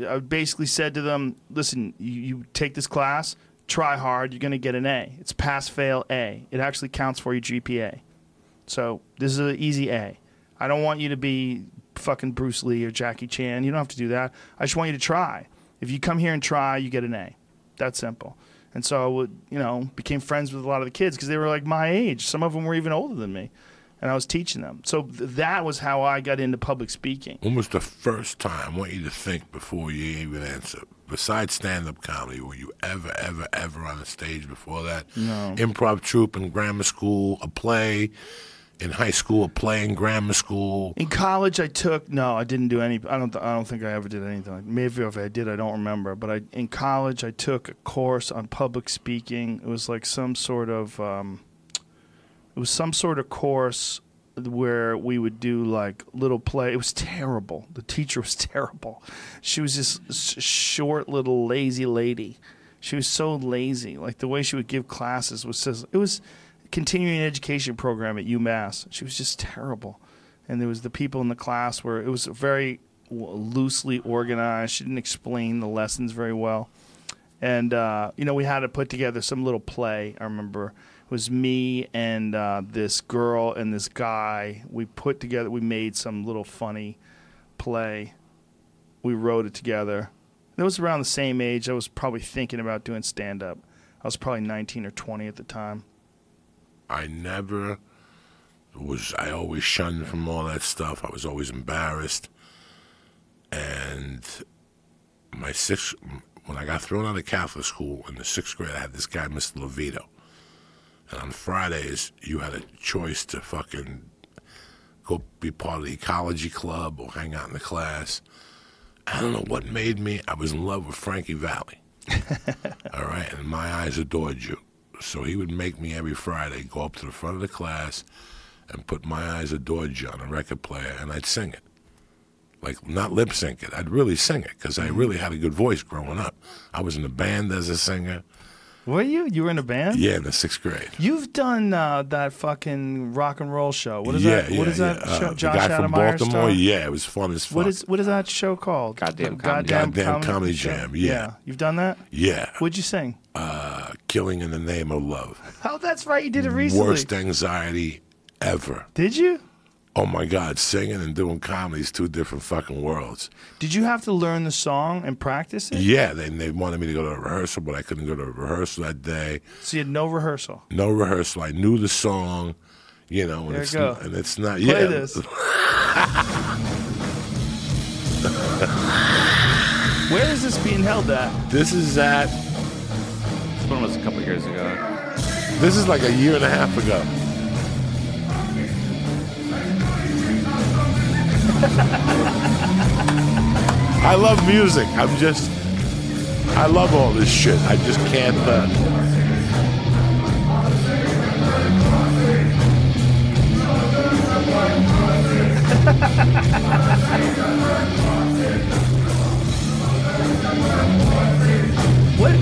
I basically said to them, listen, you, you take this class, try hard, you're going to get an A. It's pass-fail A. It actually counts for your G P A. So this is an easy A. I don't want you to be fucking Bruce Lee or Jackie Chan. You don't have to do that. I just want you to try. If you come here and try, you get an A. That's simple. And so I would, you know, became friends with a lot of the kids because they were like my age. Some of them were even older than me. And I was teaching them. So th- that was how I got into public speaking. When was the first time, I want you to think before you even answer, besides stand-up comedy, were you ever, ever, ever on a stage before that? No. Improv troupe in grammar school, a play in high school, a play in grammar school. In college I took, no, I didn't do any, I don't th- I don't think I ever did anything. Maybe if I did, I don't remember. But I, in college I took a course on public speaking. It was like some sort of... Um, It was some sort of course where we would do like little play. It was terrible. The teacher was terrible. She was this short little lazy lady. She was so lazy. Like the way she would give classes was just, it was a continuing education program at UMass. She was just terrible. And there was the people in the class where it was very loosely organized. She didn't explain the lessons very well. And, uh, you know, we had to put together some little play, I remember. It was me and uh, this girl and this guy. We put together, we made some little funny play. We wrote it together. It was around the same age. I was probably thinking about doing stand-up. I was probably nineteen or twenty at the time. I never was, I always shunned from all that stuff. I was always embarrassed. And my sixth, when I got thrown out of Catholic school in the sixth grade, I had this guy, Mister Levito. And on Fridays, you had a choice to fucking go be part of the ecology club or hang out in the class. I don't know what made me. I was in love with Frankie Valli. All right? And my eyes adored you. So he would make me every Friday go up to the front of the class and put My Eyes Adored You on a record player, and I'd sing it. Like, not lip sync it. I'd really sing it because I really had a good voice growing up. I was in a band as a singer. Were you? You were in a band? Yeah, in the sixth grade. You've done uh, that fucking rock and roll show. What is yeah, that? What yeah, is that yeah. show? Uh, Josh the guy from Baltimore? Stuff? Yeah, it was fun as fuck. What is what is that show called? Goddamn, Goddamn, Goddamn Comedy, Comedy Jam. Yeah. yeah. You've done that? Yeah. What'd you sing? Uh, Killing in the Name of Love. Oh, that's right. You did it recently. Worst anxiety ever. Did you? Oh, my God. Singing and doing comedy is two different fucking worlds. Did you have to learn the song and practice it? Yeah. They they wanted me to go to a rehearsal, but I couldn't go to a rehearsal that day. So you had no rehearsal? No rehearsal. I knew the song, you know. And there it's, you go. And it's not... Play yeah. this. Where is this being held at? This is at... This one was a couple years ago. This is like a year and a half ago. I love music. I'm just, I love all this shit. I just can't. Uh... what?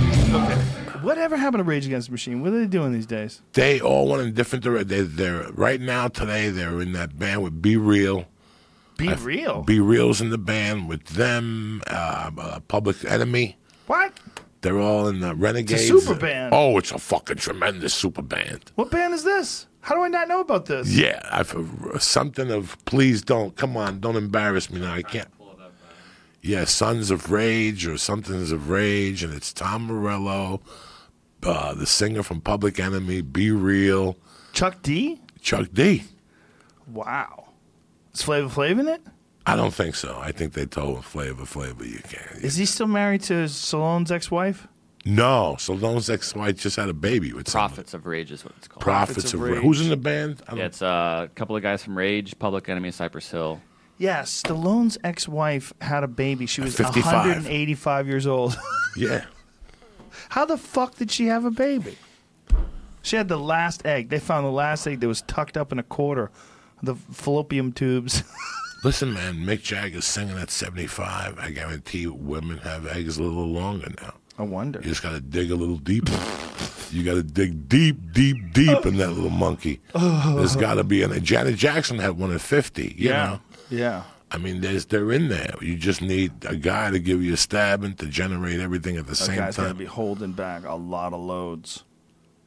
Okay. Whatever happened to Rage Against the Machine? What are they doing these days? They all went in different directions. They're, they're right now today. They're in that band with Be Real. Be I, Real? Be Real's in the band with them, uh, uh, Public Enemy. What? They're all in the Renegades. It's a super band. Oh, it's a fucking tremendous super band. What band is this? How do I not know about this? Yeah, I've, uh, something of, please don't, come on, don't embarrass me now. I can't. Yeah, Sons of Rage or Something's of Rage, and it's Tom Morello, uh, the singer from Public Enemy, Be Real. Chuck D? Chuck D. Wow. Is Flavor Flav in it? I don't think so. I think they told Flavor Flav you can't. Is he still married to Stallone's ex-wife? No. Stallone's ex-wife just had a baby with Prophets someone. of Rage is what it's called. Prophets, Prophets of, of Rage. Ra- Who's in the band? I don't yeah, it's uh, a couple of guys from Rage, Public Enemy, Cypress Hill. Yes, yeah, Stallone's ex-wife had a baby. She was fifty-five one hundred eighty-five years old. Yeah. How the fuck did she have a baby? She had the last egg. They found the last egg that was tucked up in a quarter. The fallopian tubes. Listen, man, Mick Jagger's singing at seventy-five. I guarantee women have eggs a little longer now. I wonder. You just got to dig a little deeper. You got to dig deep, deep, deep in that little monkey. There's got to be an... Janet Jackson had one at fifty, you yeah. know? Yeah. I mean, there's they're in there. You just need a guy to give you a stab and to generate everything at the that same time. That guy's going to be holding back a lot of loads.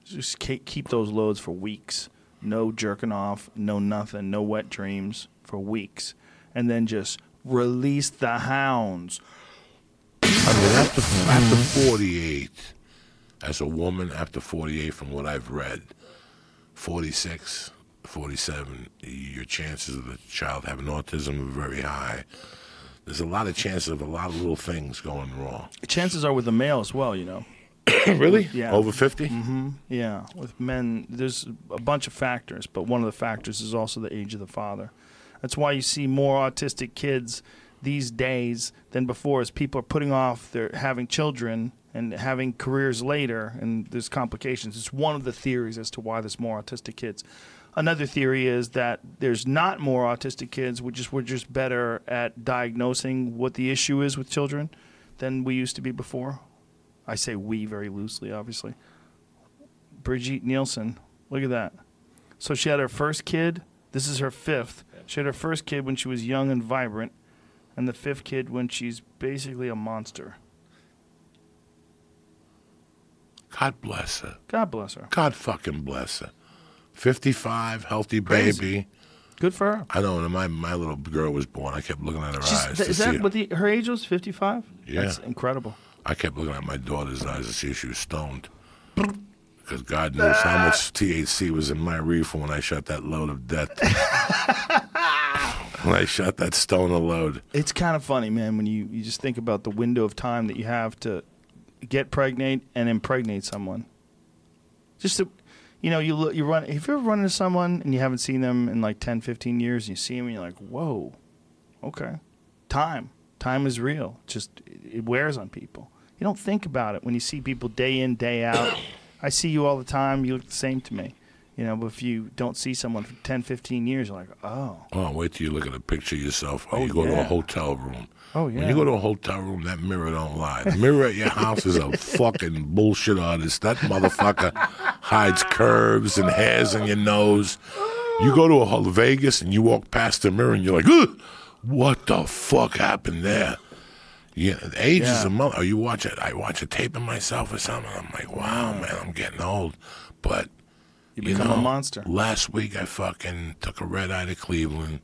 Just keep those loads for weeks. No jerking off, no nothing, no wet dreams for weeks. And then just release the hounds. I mean, after, after forty-eight, as a woman, after forty-eight, from what I've read, forty-six, forty-seven, your chances of the child having autism are very high. There's a lot of chances of a lot of little things going wrong. Chances are with the male as well, you know. Really? Yeah. Over fifty? Mm-hmm. Yeah. With men, there's a bunch of factors, but one of the factors is also the age of the father. That's why you see more autistic kids these days than before, is people are putting off their having children and having careers later, and there's complications. It's one of the theories as to why there's more autistic kids. Another theory is that there's not more autistic kids, we're just, we're just better at diagnosing what the issue is with children than we used to be before. I say we very loosely, obviously. Brigitte Nielsen. Look at that. So she had her first kid. This is her fifth. She had her first kid when she was young and vibrant, and the fifth kid when she's basically a monster. God bless her. God bless her. God fucking bless her. fifty-five, healthy Crazy. Baby. Good for her. I know. When my, my little girl was born, I kept looking at her she's, eyes th- to is see that what the, her age was fifty-five? Yeah. That's incredible. I kept looking at my daughter's eyes to see if she was stoned. Because God knows ah. how much T H C was in my reefer when I shot that load of death. When I shot that stone of load. It's kind of funny, man, when you, you just think about the window of time that you have to get pregnant and impregnate someone. Just to... You know, you look, you run. If you ever run into someone and you haven't seen them in like ten, fifteen years, and you see them, and you're like, "Whoa, okay, time, time is real." Just it wears on people. You don't think about it when you see people day in, day out. I see you all the time. You look the same to me. You know, but if you don't see someone for ten, fifteen years, you're like, "Oh." Oh, wait till you look at a picture of yourself. Or oh, you go yeah. to a hotel room. Oh yeah. When you go to a hotel room, that mirror don't lie. The mirror at your house is a fucking bullshit artist. That motherfucker hides curves and hairs in your nose. You go to a Vegas and you walk past the mirror and you're like, ugh, what the fuck happened there? Yeah, age yeah. is a mother. Oh, you watch it. I watch a tape of myself or something. I'm like, wow, man, I'm getting old, but you become you know, a monster. Last week I fucking took a red eye to Cleveland.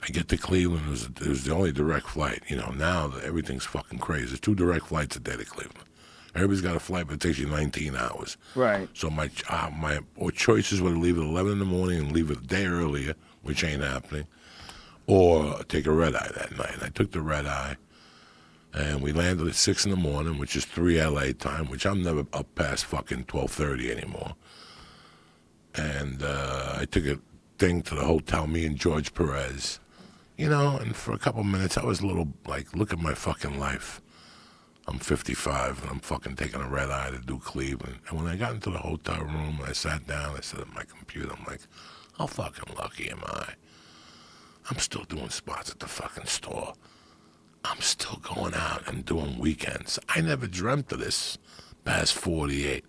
I get to Cleveland, it was, it was the only direct flight. You know, now everything's fucking crazy. There's two direct flights a day to Cleveland. Everybody's got a flight, but it takes you nineteen hours. Right. So my uh, my or choices were to leave at eleven in the morning and leave a day earlier, which ain't happening, or take a red eye that night. And I took the red eye, and we landed at six in the morning, which is three L A time, which I'm never up past fucking twelve thirty anymore. And uh, I took a thing to the hotel, me and George Perez. You know, and for a couple minutes, I was a little like, look at my fucking life. I'm fifty-five, and I'm fucking taking a red eye to do Cleveland. And when I got into the hotel room, and I sat down, I sat at my computer, I'm like, how fucking lucky am I? I'm still doing spots at the fucking store. I'm still going out and doing weekends. I never dreamt of this past forty-eight.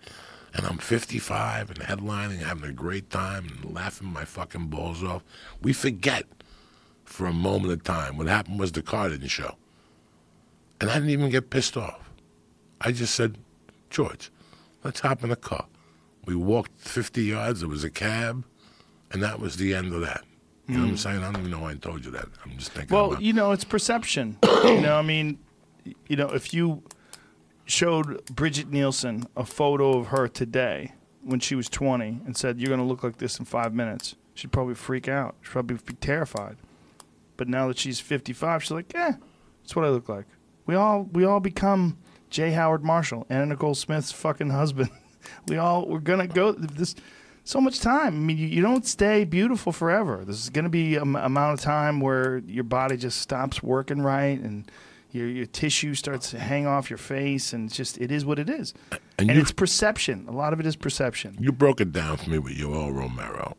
And I'm fifty-five and headlining, having a great time, and laughing my fucking balls off. We forget. For a moment of time. What happened was the car didn't show. And I didn't even get pissed off. I just said, George, let's hop in the car. We walked fifty yards. There was a cab. And that was the end of that. You mm. know what I'm saying? I don't even know why I told you that. I'm just thinking well, about you know, it's perception. You know, I mean, you know, if you showed Brigitte Nielsen a photo of her today when she was twenty and said, you're going to look like this in five minutes, she'd probably freak out. She'd probably be terrified. But now that she's fifty-five, she's like, eh, that's what I look like. We all we all become J. Howard Marshall, Anna Nicole Smith's fucking husband. We all, we're going to go this so much time. I mean, you, you don't stay beautiful forever. There's going to be an amount of time where your body just stops working right and your your tissue starts to hang off your face, and it's just, it is what it is. And, and it's perception. A lot of it is perception. You broke it down for me with Yoel Romero.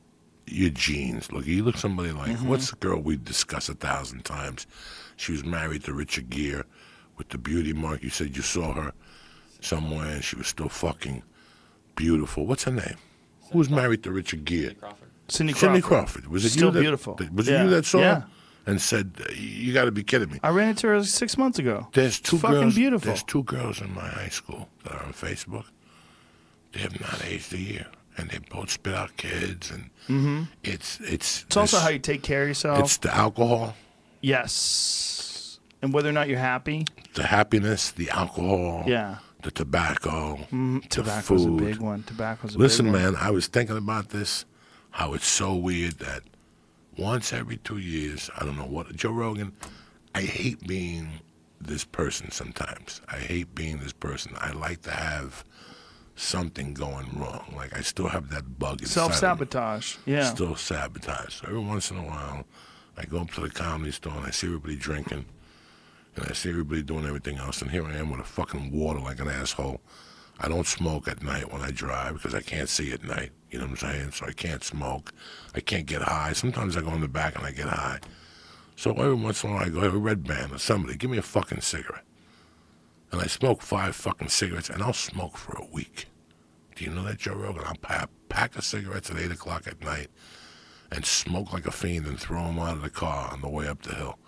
Your genes. Look, you look somebody like, mm-hmm. what's the girl we discussed a thousand times? She was married to Richard Gere with the beauty mark. You said you saw her somewhere and she was still fucking beautiful. What's her name? Cindy Who was Crawford. married to Richard Gere? Cindy Crawford. Cindy Crawford. Cindy Crawford. Was it still you that, beautiful. That, was yeah. it you that saw yeah. her? And said, you got to be kidding me. I ran into her six months ago. There's two fucking girls, beautiful. There's two girls in my high school that are on Facebook. They have not aged a year. And they both spit out kids, and mm-hmm. it's it's. It's also how you take care of yourself. It's the alcohol. Yes, and whether or not you're happy. The happiness, the alcohol. Yeah. The tobacco. Mm, the tobacco's food. a big one. Tobacco's a Listen, big one. Listen, man, I was thinking about this. How it's so weird that once every two years, I don't know what Joe Rogan. I hate being this person sometimes. I hate being this person. I like to have. Something going wrong. Like, I still have that bug inside. Self-sabotage. Yeah. Still sabotage. So every once in a while, I go up to the Comedy Store and I see everybody drinking and I see everybody doing everything else. And here I am with a fucking water like an asshole. I don't smoke at night when I drive because I can't see at night. You know what I'm saying? So I can't smoke. I can't get high. Sometimes I go in the back and I get high. So every once in a while, I go, hey, Red Band or somebody, give me a fucking cigarette. and I smoke five fucking cigarettes, and I'll smoke for a week. Do you know that, Joe Rogan? I'll buy a pack of cigarettes at eight o'clock at night and smoke like a fiend and throw them out of the car on the way up the hill.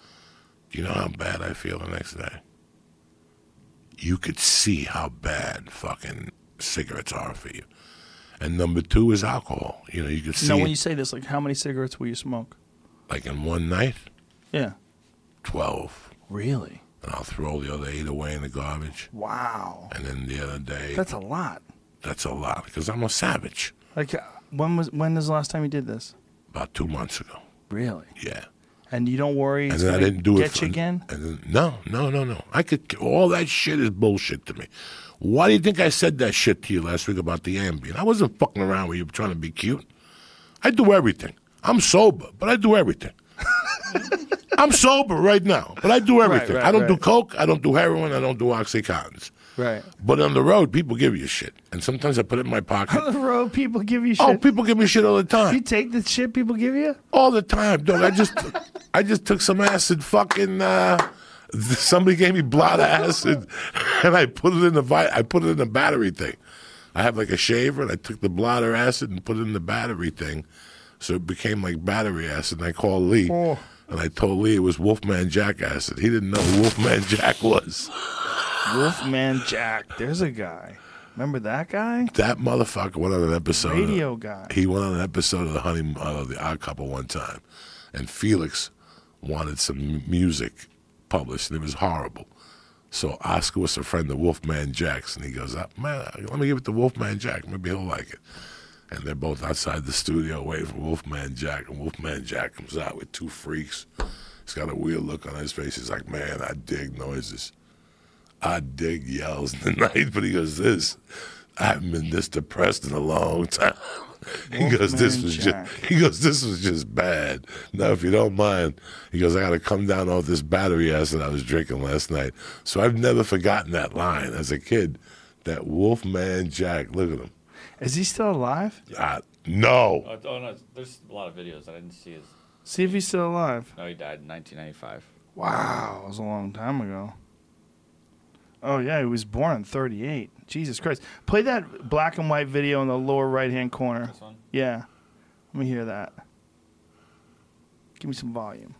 Do you know how bad I feel the next day? You could see how bad fucking cigarettes are for you. And number two is alcohol. You know, you could see. Now, when you say this, like, how many cigarettes will you smoke? Like in one night? Yeah. twelve. Really? And I'll throw the other eight away in the garbage. Wow. And then the other day. That's a lot. That's a lot, because I'm a savage. Like, when was when was the last time you did this? About two months ago. Really? Yeah. And you don't worry it's going to get you again? And then, no, no, no, no. I could. All that shit is bullshit to me. Why do you think I said that shit to you last week about the Ambien? I wasn't fucking around with you trying to be cute. I do everything. I'm sober, but I do everything. I'm sober right now, but I do everything. Right, right, I don't right. do coke. I don't do heroin. I don't do Oxycontins. Right. But on the road, people give you shit. And sometimes I put it in my pocket. On the road, people give you shit. Oh, people give me shit all the time. You take the shit people give you? All the time, dog. I just I just took some acid fucking uh, somebody gave me blot acid and I put it in the vi- I put it in the battery thing. I have like a shaver and I took the blotter acid and put it in the battery thing. So it became like battery acid, and I called Lee. Oh. And I told Lee it was Wolfman Jack acid. He didn't know who Wolfman Jack was. Wolfman Jack. There's a guy. Remember that guy? That motherfucker went on an episode. Radio of, guy. He went on an episode of the Honey, uh, the Odd Couple one time, and Felix wanted some music published, and it was horrible. So Oscar was a friend of Wolfman Jack's, and he goes, "Man, let me give it to Wolfman Jack. Maybe he'll like it." And they're both outside the studio away from Wolfman Jack, and Wolfman Jack comes out with two freaks. He's got a weird look on his face. He's like, "Man, I dig noises. I dig yells in the night," but he goes, "This, I haven't been this depressed in a long time." He goes, "This was just," he goes, "This was just bad. Now, if you don't mind," he goes, "I got to come down off this battery acid I was drinking last night." So I've never forgotten that line as a kid, that Wolfman Jack. Look at him. Is he still alive? Uh, no. Oh, oh, no. There's a lot of videos that I didn't see. His... See if he's still alive. No, he died in nineteen ninety-five. Wow, that was a long time ago. Oh, yeah, he was born in thirty-eight. Jesus Christ. Play that black and white video in the lower right-hand corner. This one? Yeah. Let me hear that. Give me some volume.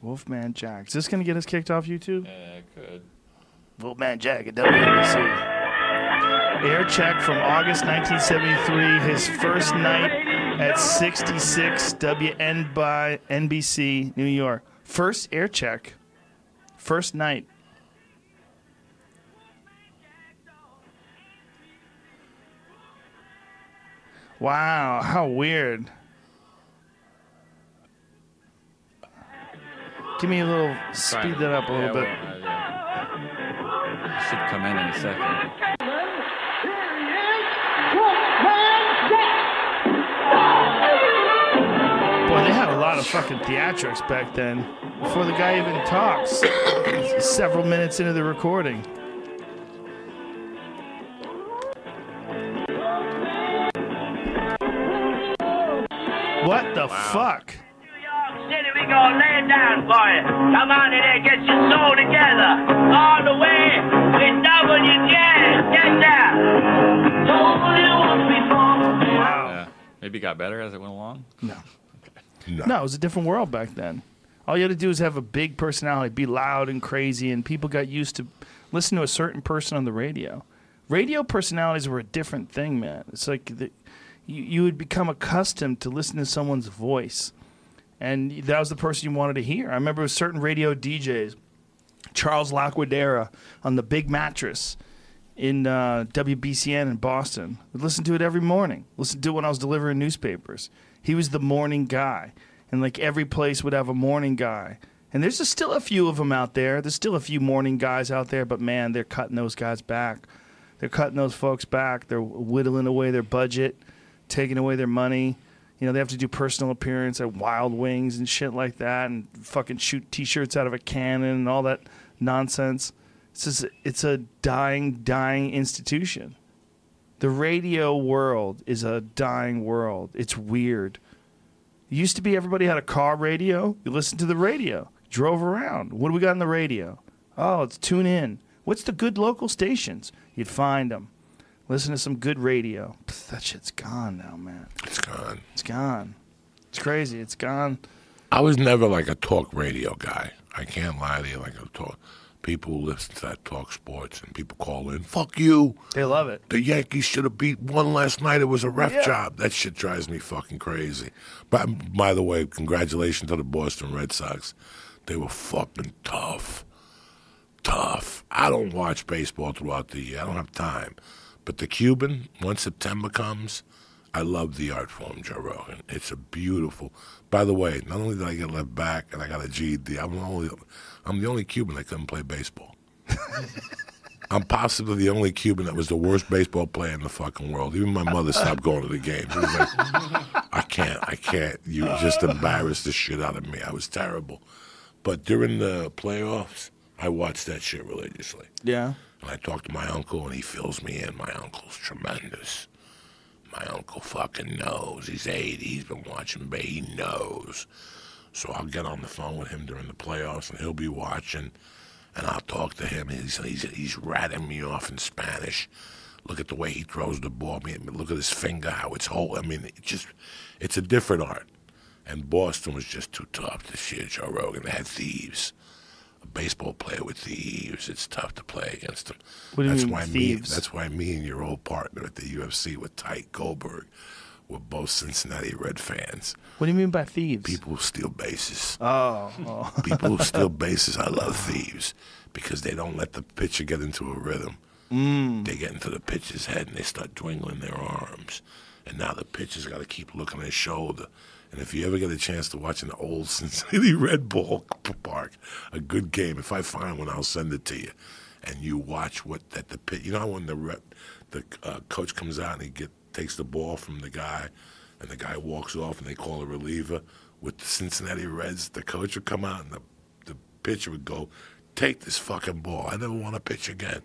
Wolfman Jack. Is this going to get us kicked off YouTube? Yeah, it could. Wolfman Jack at W N B C. Air check from August nineteen seventy-three, his first night at sixty-six W N B C, New York. First air check. First night. Wow, how weird. Give me a little, speed that up a little bit. Should come in in a second. Boy, they had a lot of fucking theatrics back then. Before the guy even talks, several minutes into the recording. What the wow. fuck? We gonna lay down for you. Come on in there, get your soul together. All the way with W J. Get there. Told you once before. Wow. Yeah. Maybe it got better as it went along? No. Okay. No. No, it was a different world back then. All you had to do was have a big personality, be loud and crazy, and people got used to listen to a certain person on the radio. Radio personalities were a different thing, man. It's like the, you, you would become accustomed to listening to someone's voice. And that was the person you wanted to hear. I remember certain radio D Js, Charles Laquadera on the Big Mattress in uh, W B C N in Boston. I'd listen to it every morning. Listen to it when I was delivering newspapers. He was the morning guy. And like every place would have a morning guy. And there's just still a few of them out there. There's still a few morning guys out there, but man, they're cutting those guys back. They're cutting those folks back. They're whittling away their budget, taking away their money. You know, they have to do personal appearance at Wild Wings and shit like that and fucking shoot T-shirts out of a cannon and all that nonsense. It's just, it's a dying, dying institution. The radio world is a dying world. It's weird. It used to be everybody had a car radio. You listened to the radio. Drove around. What do we got on the radio? Oh, let's tune in. What's the good local stations? You'd find them. Listen to some good radio. Pff, that shit's gone now, man. It's gone. It's gone. It's crazy. It's gone. I was never like a talk radio guy. I can't lie to you. Like a talk. People who listen to that talk sports and people call in, fuck you. They love it. The Yankees should have beat one last night. It was a ref yeah. job. That shit drives me fucking crazy. But by the way, congratulations to the Boston Red Sox. They were fucking tough. Tough. I don't watch baseball throughout the year. I don't have time. But the Cuban, once September comes, I love the art form, Joe Rogan. It's a beautiful. By the way, not only did I get left back and I got a G E D, I'm only. I'm the only Cuban that couldn't play baseball. I'm possibly the only Cuban that was the worst baseball player in the fucking world. Even my mother stopped going to the games. She was like, I can't, I can't. You just embarrassed the shit out of me. I was terrible. But during the playoffs, I watched that shit religiously. Yeah. And I talked to my uncle, and he fills me in. My uncle's tremendous. My uncle fucking knows. He's eighty. He's been watching, but he knows. So I'll get on the phone with him during the playoffs, and he'll be watching, and I'll talk to him. He's he's, he's ratting me off in Spanish. Look at the way he throws the ball. I mean, look at his finger, how it's whole. I mean, it just it's a different art. And Boston was just too tough this year, Joe Rogan. They had thieves. A baseball player with thieves, it's tough to play against them. What do you that's mean why thieves? Me, that's why me and your old partner at the U F C with Ty Goldberg were both Cincinnati Red fans. What do you mean by thieves? People who steal bases. Oh. oh. People who steal bases. I love thieves because they don't let the pitcher get into a rhythm. Mm. They get into the pitcher's head and they start dwindling their arms. And now the pitcher's got to keep looking at his shoulder. And if you ever get a chance to watch an old Cincinnati Red Ball Park, a good game, if I find one, I'll send it to you. And you watch what that the pit. You know how when the rep, the uh, coach comes out and he get takes the ball from the guy, and the guy walks off, and they call a reliever. With the Cincinnati Reds, the coach would come out, and the, the pitcher would go, take this fucking ball. I never want to pitch again.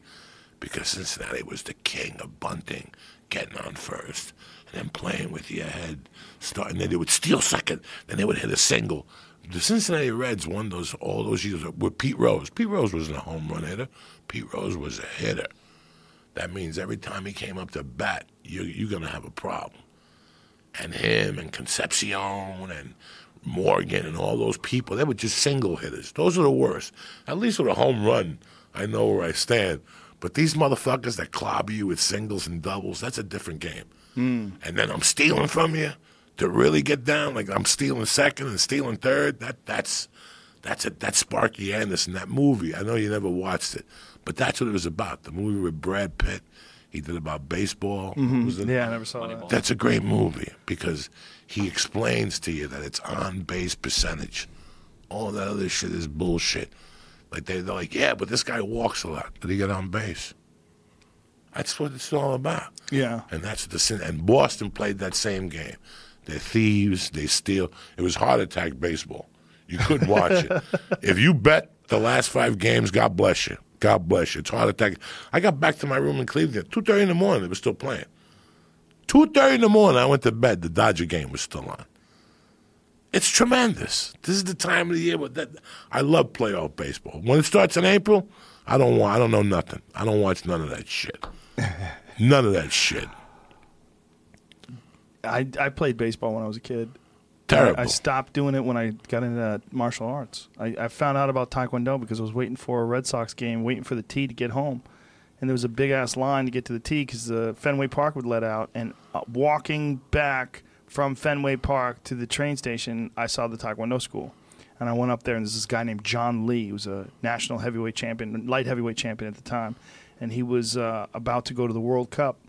Because Cincinnati was the king of bunting, getting on first, and then playing with your head. Starting, then they would steal second, then they would hit a single. The Cincinnati Reds won those all those years with Pete Rose. Pete Rose wasn't a home run hitter. Pete Rose was a hitter. That means every time he came up to bat, you, you're going to have a problem. And him and Concepcion and Morgan and all those people, they were just single hitters. Those are the worst. At least with a home run, I know where I stand. But these motherfuckers that clobber you with singles and doubles, that's a different game. Mm. And then I'm stealing from you to really get down. Like I'm stealing second and stealing third. That that's that's a, that's Sparky Anderson, that movie. I know you never watched it. But that's what it was about. The movie with Brad Pitt, he did about baseball. Mm-hmm. Was it? Yeah, I never saw that. That's a great movie because he explains to you that it's on-base percentage. All that other shit is bullshit. Like they, they're like, yeah, but this guy walks a lot. Did he get on base? That's what it's all about. Yeah. And that's what the and Boston played that same game. They're thieves. They steal. It was heart attack baseball. You couldn't watch it. If you bet the last five games, God bless you. God bless you. It's heart attack. I got back to my room in Cleveland at two thirty in the morning. It was still playing. two thirty in the morning, I went to bed. The Dodger game was still on. It's tremendous. This is the time of the year. Where that, I love playoff baseball. When it starts in April, I don't want. I don't know nothing. I don't watch none of that shit. None of that shit. I, I played baseball when I was a kid. Terrible. I, I stopped doing it when I got into martial arts. I, I found out about Taekwondo because I was waiting for a Red Sox game, waiting for the tee to get home. And there was a big-ass line to get to the tee because the Fenway Park would let out. And uh, walking back from Fenway Park to the train station, I saw the Taekwondo school. And I went up there, and there's this guy named John Lee, who was a national heavyweight champion, light heavyweight champion at the time. And he was uh, about to go to the World Cup.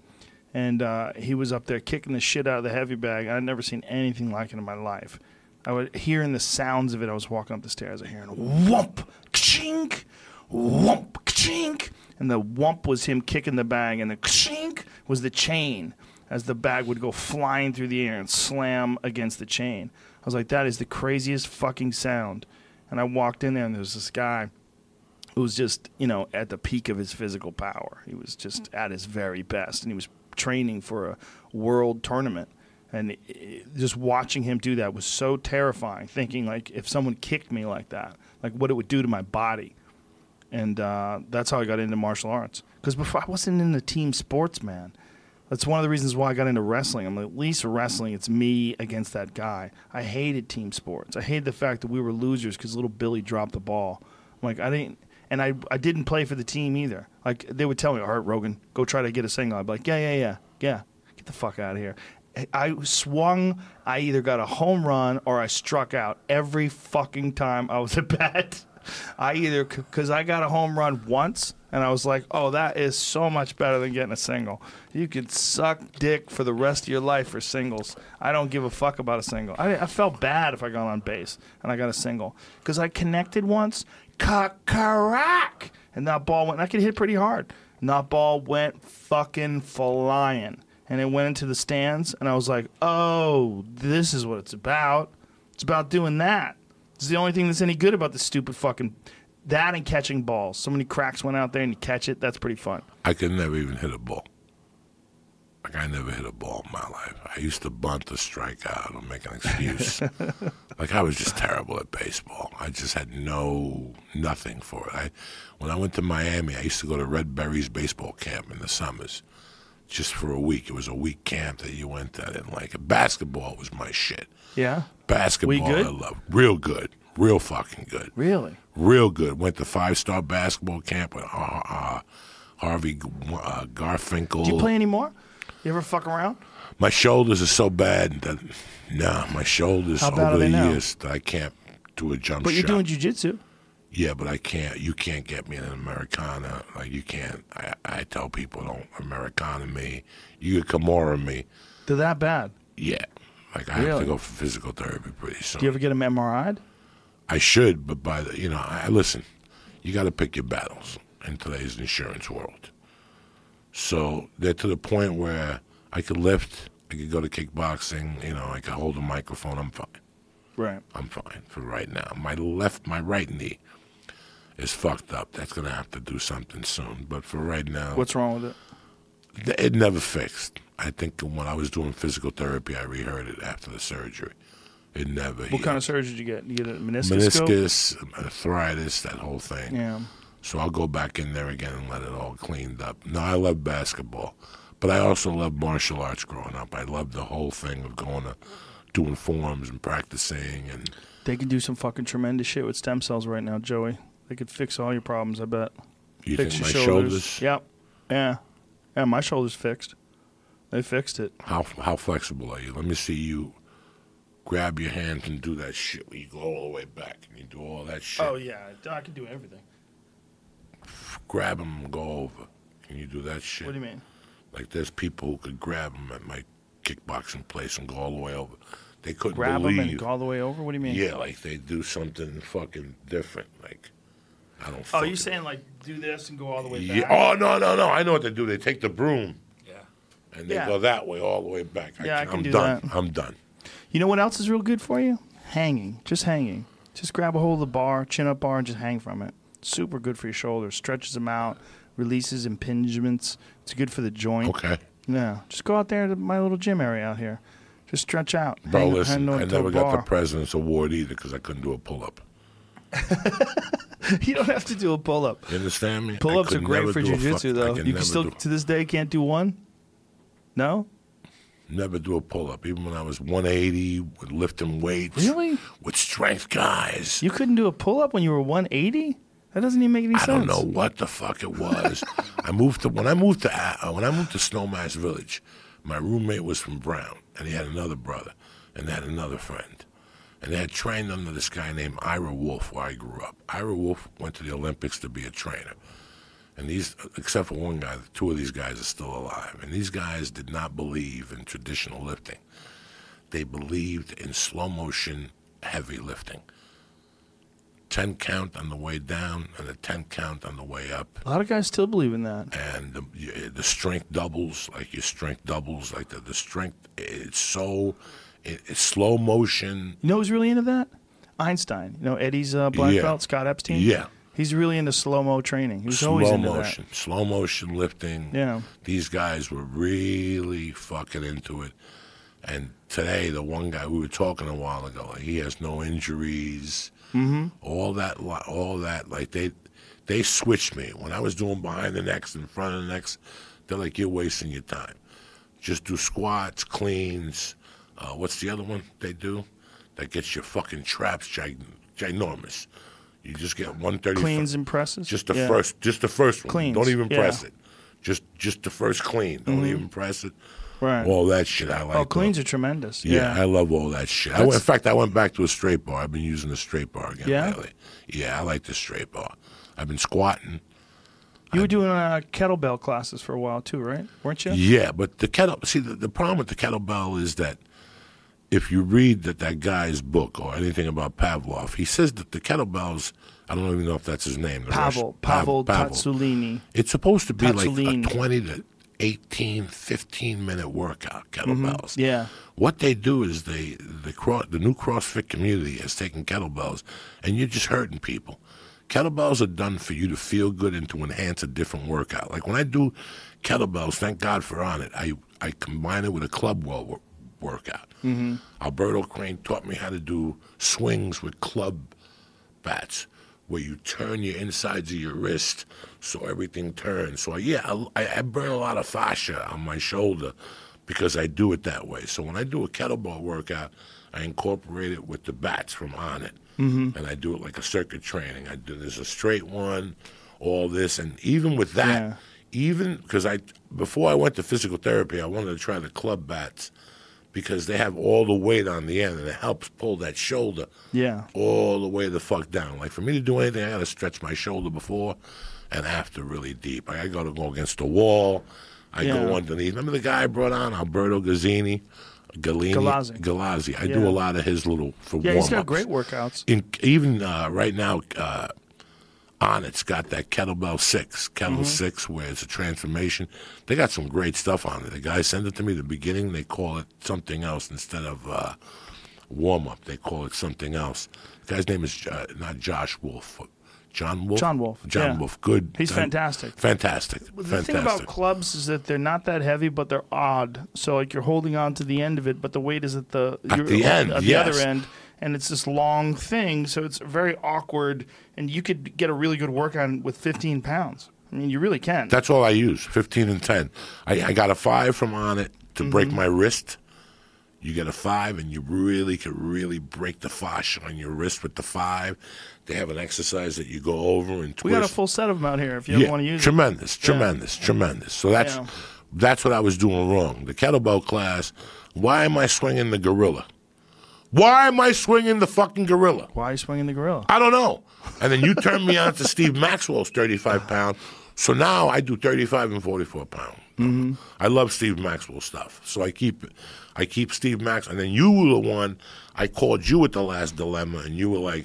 And uh, he was up there kicking the shit out of the heavy bag. I'd never seen anything like it in my life. I was hearing the sounds of it. I was walking up the stairs. I was hearing whomp, ka-chink, whomp, ka-chink. And the whomp was him kicking the bag. And the ka-chink was the chain as the bag would go flying through the air and slam against the chain. I was like, that is the craziest fucking sound. And I walked in there, and there was this guy who was just, you know, at the peak of his physical power. He was just at his very best. And he was training for a world tournament, and it, it, just watching him do that was so terrifying, thinking like if someone kicked me like that, like what it would do to my body. And uh, that's how I got into martial arts. Because before I wasn't into team sports, man. That's one of the reasons why I got into wrestling. I'm like, at least wrestling, it's me against that guy. I hated team sports. I hated the fact that we were losers because little Billy dropped the ball. I'm like, I didn't, and I I didn't play for the team either. Like, they would tell me, all right, Rogan, go try to get a single. I'd be like, yeah, yeah, yeah, yeah, get the fuck out of here. I swung, I either got a home run or I struck out every fucking time I was at bat. I either, because I got a home run once, and I was like, oh, that is so much better than getting a single. You could suck dick for the rest of your life for singles. I don't give a fuck about a single. I, I felt bad if I got on base and I got a single. Because I connected once, cock-a-rack, and that ball went, and I could hit pretty hard. And that ball went fucking flying. And it went into the stands, and I was like, oh, this is what it's about. It's about doing that. It's the only thing that's any good about this stupid fucking that and catching balls. So many cracks went out there and you catch it. That's pretty fun. I could never even hit a ball. Like, I never hit a ball in my life. I used to bunt or strike out or make an excuse. Like, I was just terrible at baseball. I just had no, nothing for it. I, when I went to Miami, I used to go to Red Berry's baseball camp in the summers just for a week. It was a week camp that you went to. I didn't like it. Basketball was my shit. Yeah? Basketball I love. Real good. Real fucking good. Really? Real good. Went to five-star basketball camp with uh, uh, Harvey uh, Garfinkel. Do you play anymore? You ever fuck around? My shoulders are so bad that, nah, my shoulders over the years, that I can't do a jump shot. But you're doing jiu-jitsu. Yeah, but I can't. You can't get me in an Americana. Like, you can't. I, I tell people, don't Americana me. You could Kimura me. They're that bad? Yeah. Like, I really? have to go for physical therapy pretty soon. Do you ever get them M R I'd? I should, but by the, you know, I listen, you got to pick your battles in today's insurance world. So they're to the point where I could lift, I could go to kickboxing, you know, I could hold a microphone, I'm fine. Right. I'm fine for right now. My left, my right knee is fucked up. That's going to have to do something soon. But for right now. What's wrong with it? It never fixed. I think when I was doing physical therapy, I reheard it after the surgery. It never. What hit. kind of surgery did you get? Did you get a meniscus? Meniscus, arthritis, that whole thing. Yeah. So I'll go back in there again and let it all cleaned up. No, I love basketball, but I also love martial arts growing up. I love the whole thing of going to doing forms and practicing. And they can do some fucking tremendous shit with stem cells right now, Joey. They could fix all your problems, I bet. You fix think your my shoulders? shoulders? Yep. Yeah. Yeah, my shoulder's fixed. They fixed it. How how flexible are you? Let me see you grab your hands and do that shit where you go all the way back and you do all that shit. Oh, yeah. I can do everything. Grab them and go over. Can you do that shit? What do you mean? Like, there's people who could grab them at my kickboxing place and go all the way over. They couldn't grab believe. Grab them and go all the way over? What do you mean? Yeah, like they do something fucking different. Like, I don't fucking... Oh, you're saying like do this and go all the way back? Yeah. Oh, no, no, no. I know what they do. They take the broom. And they yeah. go that way all the way back. I yeah, can, I can I'm do done. That. I'm done. You know what else is real good for you? Hanging. Just hanging. Just grab a hold of the bar, chin-up bar, and just hang from it. Super good for your shoulders. Stretches them out, releases impingements. It's good for the joint. Okay. Yeah. Just go out there to my little gym area out here. Just stretch out. Bro, hang, listen, hang I never got bar. the President's Award either because I couldn't do a pull-up. You don't have to do a pull-up. You understand me? Pull-ups are great for jiu-jitsu, though. Can you can still, to this day, can't do one? No? Never do a pull-up. Even when I was one eighty, with lifting weights. Really? With strength guys. You couldn't do a pull-up when you were one eighty? That doesn't even make any I sense. I don't know what the fuck it was. I moved to when I moved to uh, when I moved to Snowmass Village, my roommate was from Brown, and he had another brother, and they had another friend. And they had trained under this guy named Ira Wolf, where I grew up. Ira Wolf went to the Olympics to be a trainer. And these, except for one guy, the two of these guys are still alive. And these guys did not believe in traditional lifting. They believed in slow motion, heavy lifting. Ten count on the way down and a ten count on the way up. A lot of guys still believe in that. And the, the strength doubles, like your strength doubles, like the, the strength, it's so, it, it's slow motion. You know who's really into that? Einstein. You know Eddie's uh, black yeah. belt, Scott Epstein? Yeah. He's really into slow-mo training. He's slow always into motion, that. Slow motion lifting. Yeah. These guys were really fucking into it. And today, the one guy we were talking a while ago, like, he has no injuries. Mm-hmm. All that, all that, like they, They switched me. When I was doing behind the necks and front of the necks, they're like, you're wasting your time. Just do squats, cleans. Uh, what's the other one they do? That gets your fucking traps gig- ginormous. You just get one thirty. Cleans and presses? Just the yeah. first just the first one. Cleans. Don't even yeah. press it. Just just the first clean. Don't mm-hmm. even press it. Right. All that shit I like. Oh, cleans are tremendous. Yeah, yeah. I love all that shit. I went, in fact, I went back to a straight bar. I've been using the straight bar again yeah? lately. Yeah, I like the straight bar. I've been squatting. You were I'm, doing uh, kettlebell classes for a while too, right? Weren't you? Yeah, but the kettle. See, the, the problem with the kettlebell is that if you read that that guy's book or anything about Pavlov, he says that the kettlebells, I don't even know if that's his name. Pavel, Russian, Pavel, Pavel Tatsulini. It's supposed to be Tatsulini. Like a twenty to eighteen, fifteen minute workout, kettlebells. Mm-hmm. Yeah. What they do is they the, cross, the new CrossFit community has taken kettlebells, and you're just hurting people. Kettlebells are done for you to feel good and to enhance a different workout. Like when I do kettlebells, thank God for on it, I, I combine it with a club well workout. workout. Mm-hmm. Alberto Crane taught me how to do swings with club bats where you turn your insides of your wrist so everything turns. So, yeah, I, I burn a lot of fascia on my shoulder because I do it that way. So when I do a kettlebell workout, I incorporate it with the bats from on it. Mm-hmm. And I do it like a circuit training. I do There's a straight one, all this. And even with that, yeah. even because I before I went to physical therapy, I wanted to try the club bats because they have all the weight on the end, and it helps pull that shoulder yeah. all the way the fuck down. Like, for me to do anything, I got to stretch my shoulder before and after really deep. Like, I got to go against the wall. I yeah. go underneath. Remember the guy I brought on, Alberto Gazzini? Gallini, Galazzi. Galazzi. I yeah. do a lot of his little for warm-ups. Yeah, he's got great workouts. In, even uh, right now, uh, Onnit's got that Kettlebell six, Kettle mm-hmm. six, where it's a transformation. They got some great stuff on it. The guy sent it to me at the beginning. They call it something else instead of uh, warm-up. They call it something else. The guy's name is uh, not Josh Wolf. John Wolf? John Wolf. John yeah. Wolf. Good. He's uh, fantastic. Fantastic. The fantastic. thing about clubs is that they're not that heavy, but they're odd. So, like, you're holding on to the end of it, but the weight is at the, at the, end, at the yes. other end. And it's this long thing, so it's very awkward. And you could get a really good workout with fifteen pounds. I mean, you really can. That's all I use, fifteen and ten. I, I got a five from on it to mm-hmm. break my wrist. You get a five, and you really can really break the fascia on your wrist with the five. They have an exercise that you go over and twist. We got a full set of them out here if you yeah, ever want to use tremendous, it. Tremendous, tremendous, yeah. tremendous. So that's yeah. that's what I was doing wrong. The kettlebell class, why am I swinging the gorilla? Why am I swinging the fucking gorilla? Why are you swinging the gorilla? I don't know. And then you turn me on to Steve Maxwell's thirty-five pound. So now I do thirty-five and forty-four pound. Mm-hmm. I love Steve Maxwell stuff. So I keep I keep Steve Maxwell. And then you were the one, I called you at the last dilemma, and you were like,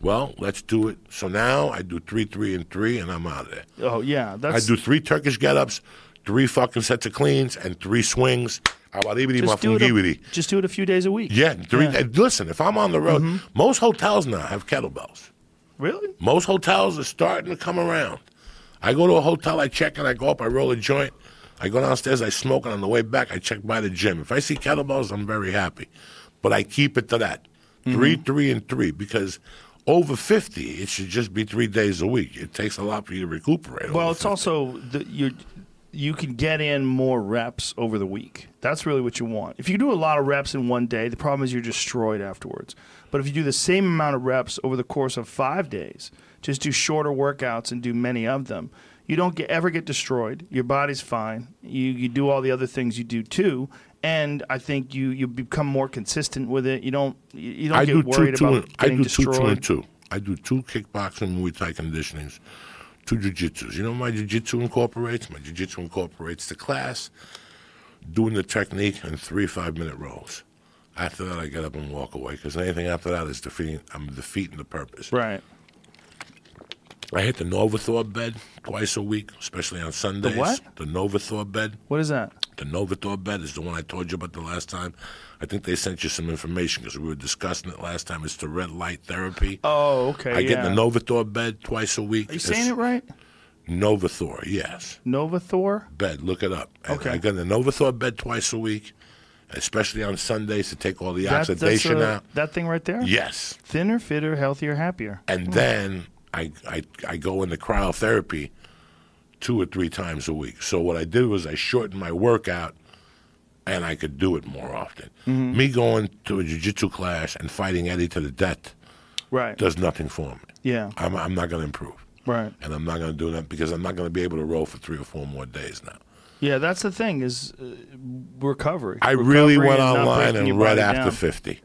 well, let's do it. So now I do three, three, and three, and I'm out of there. Oh, yeah. That's... I do three Turkish get-ups, three fucking sets of cleans, and three swings. Just do, a, just do it a few days a week. Yeah, three, yeah. Listen, if I'm on the road, mm-hmm. most hotels now have kettlebells. Really? Most hotels are starting to come around. I go to a hotel, I check, and I go up, I roll a joint. I go downstairs, I smoke, and on the way back, I check by the gym. If I see kettlebells, I'm very happy. But I keep it to that. Three, mm-hmm. three, and three, because over fifty, it should just be three days a week. It takes a lot for you to recuperate. Well, it's fifty. Also, the, you're... you can get in more reps over the week. That's really what you want. If you do a lot of reps in one day, the problem is you're destroyed afterwards. But if you do the same amount of reps over the course of five days, just do shorter workouts and do many of them, you don't get, ever get destroyed. Your body's fine. You you do all the other things you do too, and I think you, you become more consistent with it. You don't you don't I get do worried two, two, about getting I do destroyed. Two, two, and two. I do two kickboxing, Muay Thai conditionings. Two jiu-jitsus. You know what my jiu-jitsu incorporates? My jiu-jitsu incorporates the class, doing the technique, and three five-minute rolls. After that, I get up and walk away, because anything after that is defeating. I'm defeating the purpose. Right. I hit the Novathor bed twice a week, especially on Sundays. The what? The Novathor bed. What is that? The Novathor bed is the one I told you about the last time. I think they sent you some information because we were discussing it last time. It's the red light therapy. Oh, okay, I yeah. get the Novathor bed twice a week. Are you it's saying it right? Novathor, yes. Novathor? Bed, look it up. Okay. I get the Novathor bed twice a week, especially on Sundays to take all the that, oxidation a, out. That thing right there? Yes. Thinner, fitter, healthier, happier. And hmm. then... I, I, I go into cryotherapy two or three times a week. So what I did was I shortened my workout, and I could do it more often. Mm-hmm. Me going to a jiu-jitsu class and fighting Eddie to the death right. does nothing for me. Yeah, I'm, I'm not going to improve. Right. And I'm not going to do that because I'm not going to be able to roll for three or four more days now. Yeah, that's the thing is uh, recovery. I recovery really went online and read after down. fifty.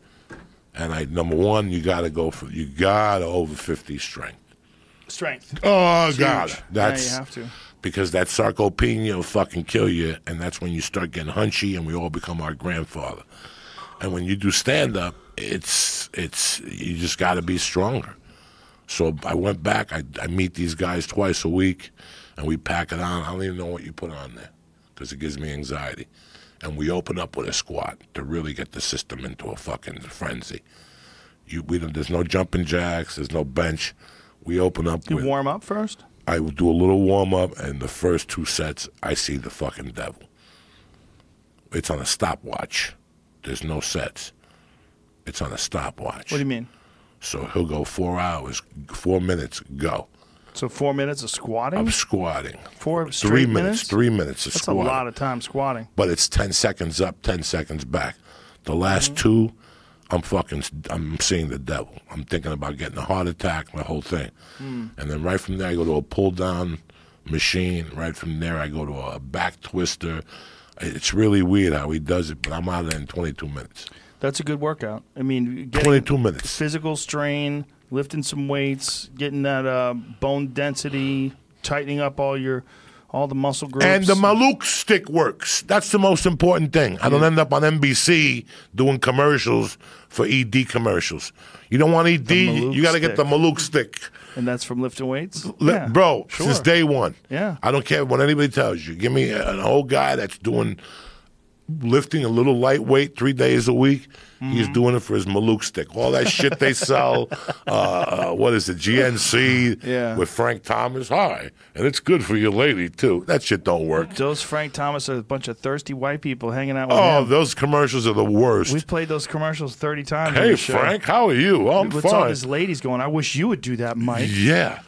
And I number one, you got to go for you got to over fifty strength. Strength. Oh it's God, huge. That's yeah, you have to because that sarcopenia will fucking kill you, and that's when you start getting hunchy, and we all become our grandfather. And when you do stand up, it's it's you just got to be stronger. So I went back. I, I meet these guys twice a week, and we pack it on. I don't even know what you put on there because it gives me anxiety. And we open up with a squat to really get the system into a fucking frenzy. You, we don't, there's no jumping jacks. There's no bench. We open up. You with, warm up first? I will do a little warm up, and the first two sets, I see the fucking devil. It's on a stopwatch. There's no sets. It's on a stopwatch. What do you mean? So he'll go four hours, four minutes, go. So four minutes of squatting? I'm squatting. Four straight Three minutes? minutes three minutes of That's squatting. That's a lot of time squatting. But it's ten seconds up, ten seconds back. The last mm-hmm. two, I'm fucking, I'm seeing the devil. I'm thinking about getting a heart attack, the whole thing. Mm. And then right from there, I go to a pull-down machine. Right from there, I go to a back twister. It's really weird how he does it, but I'm out of there in twenty-two minutes. That's a good workout. I mean, getting twenty-two minutes. Physical strain. Lifting some weights, getting that uh, bone density, tightening up all your, all the muscle groups. And the Maluk stick works. That's the most important thing. I don't yeah. end up on N B C doing commercials for E D commercials. You don't want E D, you got to get the Maluk stick. And that's from lifting weights? Li- yeah, bro, sure. Since day one. Yeah. I don't care what anybody tells you. Give me an old guy that's doing lifting a little lightweight three days a week. Mm-hmm. He's doing it for his Maluk stick. All that shit they sell, uh, what is it, G N C yeah. with Frank Thomas. Hi, and it's good for your lady, too. That shit don't work. Those Frank Thomas are a bunch of thirsty white people hanging out with oh, him. Those commercials are the worst. We've played those commercials thirty times. Hey, Frank, how are you? I'm What's fine. What's all these ladies going, I wish you would do that, Mike. Yeah.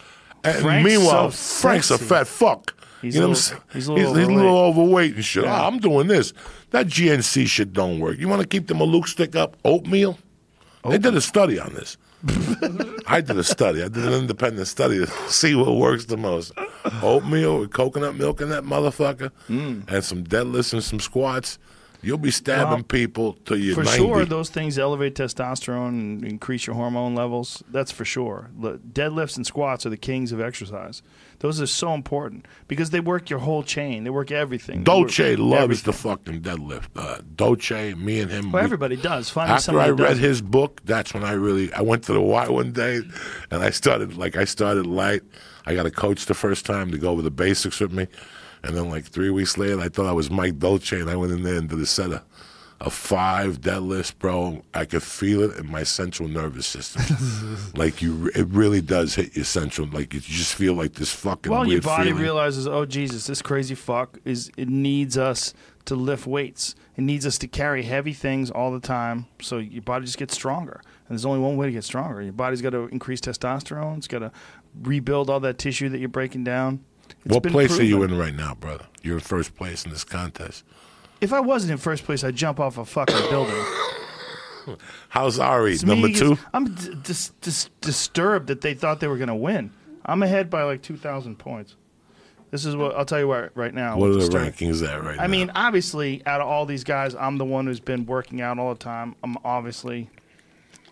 And Frank's meanwhile, so Frank's a fat fuck. He's, you know a little, he's, a, little he's, he's a little overweight and shit. Yeah. Oh, I'm doing this. That G N C shit don't work. You want to keep the Maluk stick up? Oatmeal? Oatmeal? They did a study on this. I did a study. I did an independent study to see what works the most. Oatmeal with coconut milk in that motherfucker mm. and some deadlifts and some squats. You'll be stabbing well, people till you're for ninety. For sure, those things elevate testosterone and increase your hormone levels. That's for sure. Deadlifts and squats are the kings of exercise. Those are so important because they work your whole chain. They work everything. Dolce work everything. loves everything. the fucking deadlift. Uh, Dolce, me and him. Well, we, everybody does. Finally, after I read does. his book, that's when I really – I went to the Y one day, and I started – like I started light. I got a coach the first time to go over the basics with me. And then, like, three weeks later, I thought I was Mike Dolce, and I went in there and did a set of, of five deadlifts, bro. I could feel it in my central nervous system. Like, you, it really does hit your central. Like, you just feel like this fucking well, weird Well, your body feeling. realizes, oh, Jesus, this crazy fuck, is it needs us to lift weights. It needs us to carry heavy things all the time, so your body just gets stronger. And there's only one way to get stronger. Your body's got to increase testosterone. It's got to rebuild all that tissue that you're breaking down. It's what place proven. are you in right now, brother? You're in first place in this contest. If I wasn't in first place, I'd jump off a fucking building. How's Ari, it's number two? I'm d- dis- dis- disturbed that they thought they were going to win. I'm ahead by like two thousand points. This is what I'll tell you where, right now. What are the start. rankings at right I now? I mean, obviously, out of all these guys, I'm the one who's been working out all the time. I'm obviously,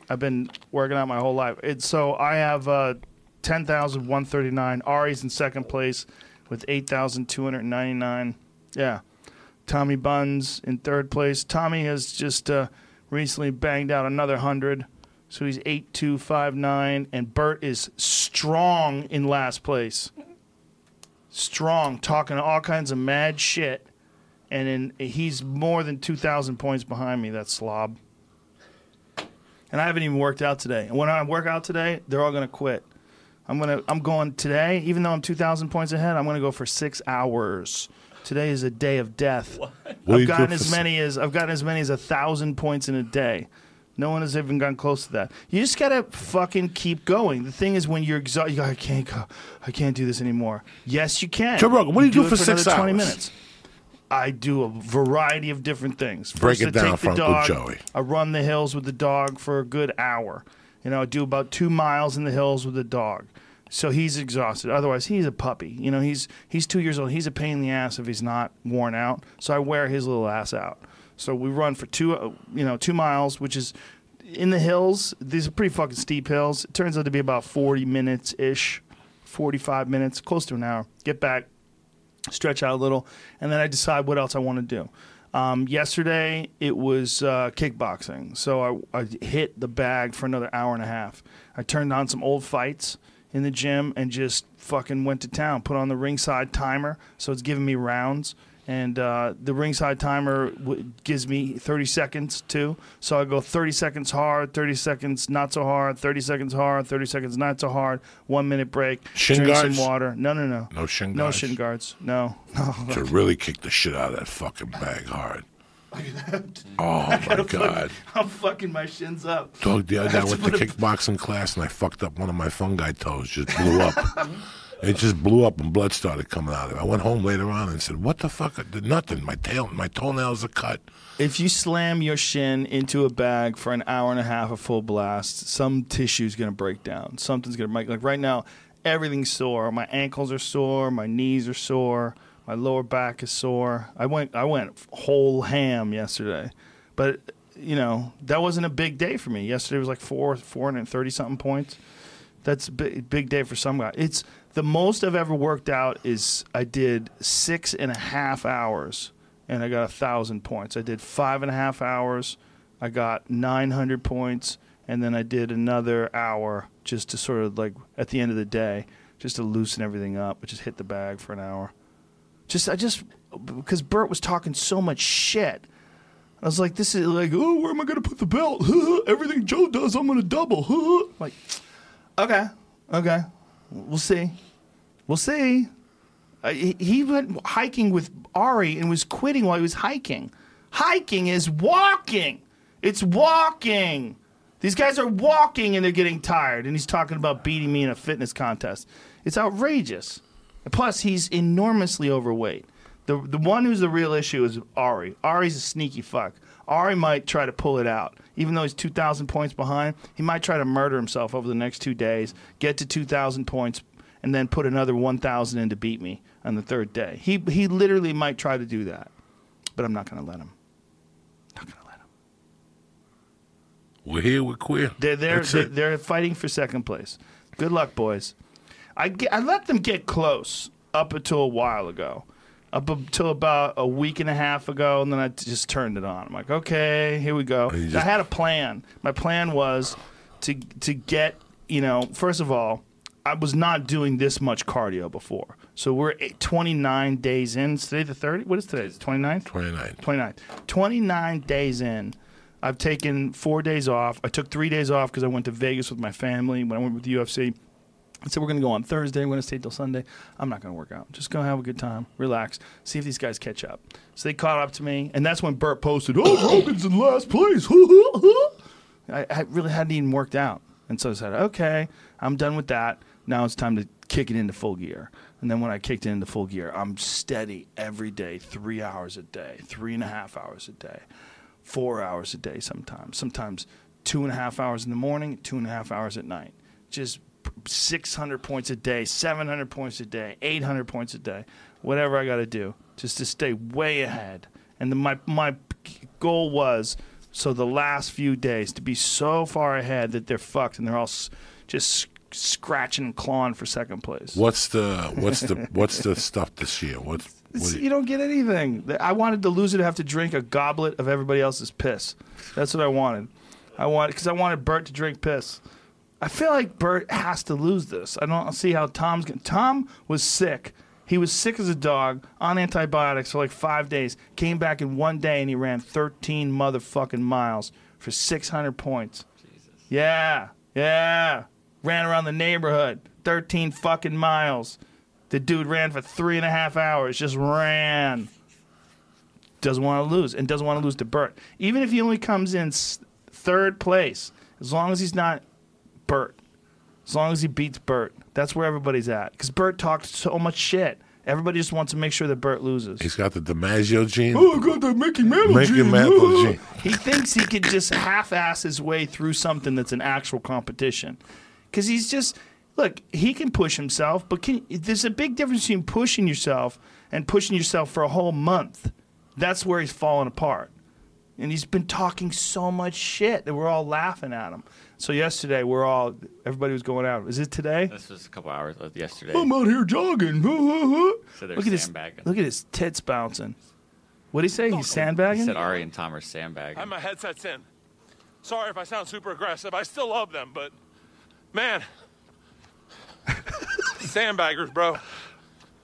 I've been working out my whole life. It's, so I have... Uh, ten thousand one hundred thirty-nine. Ari's in second place with eight thousand two hundred ninety-nine. Yeah. Tommy Buns in third place. Tommy has just uh, recently banged out another one hundred, so he's eight two five nine. And Bert is strong in last place. Strong, talking all kinds of mad shit. And in, he's more than two thousand points behind me, that slob. And I haven't even worked out today. And when I work out today, they're all going to quit. I'm gonna. I'm going today. Even though I'm two thousand points ahead, I'm gonna go for six hours. Today is a day of death. What? I've gotten as many as I've gotten as many as a thousand points in a day. No one has even gotten close to that. You just gotta fucking keep going. The thing is, when you're exhausted, you go, I can't go. I can't do this anymore. Yes, you can. Joe Rogan, what do you, you do, do for, for six hours? Twenty minutes. I do a variety of different things. First, break it down for Uncle Joey. I run the hills with the dog for a good hour. You know, I do about two miles in the hills with the dog. So he's exhausted. Otherwise, he's a puppy. You know, he's he's two years old. He's a pain in the ass if he's not worn out. So I wear his little ass out. So we run for two, uh, you know, two miles, which is in the hills. These are pretty fucking steep hills. It turns out to be about forty minutes ish, forty-five minutes, close to an hour. Get back, stretch out a little, and then I decide what else I want to do. Um, yesterday, it was uh, kickboxing, so I, I hit the bag for another hour and a half. I turned on some old fights in the gym and just fucking went to town, put on the ringside timer, so it's giving me rounds. And uh, the ringside timer w- gives me thirty seconds, too. So I go thirty seconds hard, thirty seconds not so hard, thirty seconds hard, thirty seconds not so hard, one minute break, shin drink guards? Some water. No, no, no. No shin no guards? No shin guards. No. no. To really kick the shit out of that fucking bag hard. Look at that. Oh, my God. Fuck, I'm fucking my shins up. Dog, the other day I went to kickboxing class, and I fucked up one of my fungi toes. Just blew up. It just blew up and blood started coming out of it. I went home later on and said, what the fuck? I did nothing. My tail, my toenails are cut. If you slam your shin into a bag for an hour and a half of full blast, some tissue's going to break down. Something's going to break. Like right now, everything's sore. My ankles are sore. My knees are sore. My lower back is sore. I went, I went whole ham yesterday. But, you know, that wasn't a big day for me. Yesterday was like four, four thirty-something points. That's a big, big day for some guy. It's the most I've ever worked out is I did six and a half hours, and I got one thousand points. I did five and a half hours. I got nine hundred points, and then I did another hour just to sort of like at the end of the day just to loosen everything up. I just hit the bag for an hour. Just I just because Bert was talking so much shit. I was like, this is like, oh, where am I going to put the belt? Everything Joe does, I'm going to double. Like... Okay, okay, we'll see, we'll see. Uh, he, he went hiking with Ari and was quitting while he was hiking. Hiking is walking. It's walking. These guys are walking and they're getting tired. And he's talking about beating me in a fitness contest. It's outrageous. And plus, he's enormously overweight. The the one who's the real issue is Ari. Ari's a sneaky fuck. Ari might try to pull it out. Even though he's two thousand points behind, he might try to murder himself over the next two days, get to two thousand points, and then put another one thousand in to beat me on the third day. He he literally might try to do that, but I'm not going to let him. Not going to let him. We're here, we're queer. They're, they're, they're, they're fighting for second place. Good luck, boys. I, get, I let them get close up until a while ago. Up until about a week and a half ago, and then I just turned it on. I'm like, okay, here we go. Just... I had a plan. My plan was to to get, you know, first of all, I was not doing this much cardio before. So we're twenty-nine days in. Is today the thirtieth? What is today? Is it twenty-ninth? twenty-nine. twenty-nine. twenty-nine days in. I've taken four days off. I took three days off because I went to Vegas with my family when I went with the U F C. I said, we're going to go on Thursday. We're going to stay till Sunday. I'm not going to work out. Just go have a good time. Relax. See if these guys catch up. So they caught up to me. And that's when Burt posted, oh, Rogan's in last place. I, I really hadn't even worked out. And so I said, okay, I'm done with that. Now it's time to kick it into full gear. And then when I kicked it into full gear, I'm steady every day, three hours a day, three and a half hours a day, four hours a day sometimes. Sometimes two and a half hours in the morning, two and a half hours at night. Just six hundred points a day, seven hundred points a day, eight hundred points a day, whatever I got to do just to stay way ahead. And the, my my goal was, so the last few days, to be so far ahead that they're fucked and they're all s- just scratching and clawing for second place. What's the what's the what's the stuff this year? What's What you? you don't get anything. I wanted the loser to have to drink a goblet of everybody else's piss. That's what I wanted. I wanted because I wanted Bert to drink piss. I feel like Bert has to lose this. I don't see how Tom's going to. Tom was sick. He was sick as a dog on antibiotics for like five days. Came back in one day and he ran thirteen motherfucking miles for six hundred points. Jesus. Yeah. Yeah. Ran around the neighborhood. thirteen fucking miles. The dude ran for three and a half hours. Just ran. Doesn't want to lose. And doesn't want to lose to Bert. Even if he only comes in third place. As long as he's not Bert. As long as he beats Bert. That's where everybody's at. Because Bert talked so much shit. Everybody just wants to make sure that Bert loses. He's got the DiMaggio gene. Oh, I got the Mickey Mantle Mickey gene. Mantle gene. He thinks he could just half-ass his way through something that's an actual competition. Because he's just, look, he can push himself, but can, there's a big difference between pushing yourself and pushing yourself for a whole month. That's where he's falling apart. And he's been talking so much shit that we're all laughing at him. So yesterday, we're all, everybody was going out. Is it today? This was a couple hours yesterday. I'm out here jogging. So they're look at sandbagging. His, look at his tits bouncing. What did he say? He's sandbagging? He said Ari and Tom are sandbagging. I have my headsets in. Sorry if I sound super aggressive. I still love them, but, man. Sandbaggers, bro.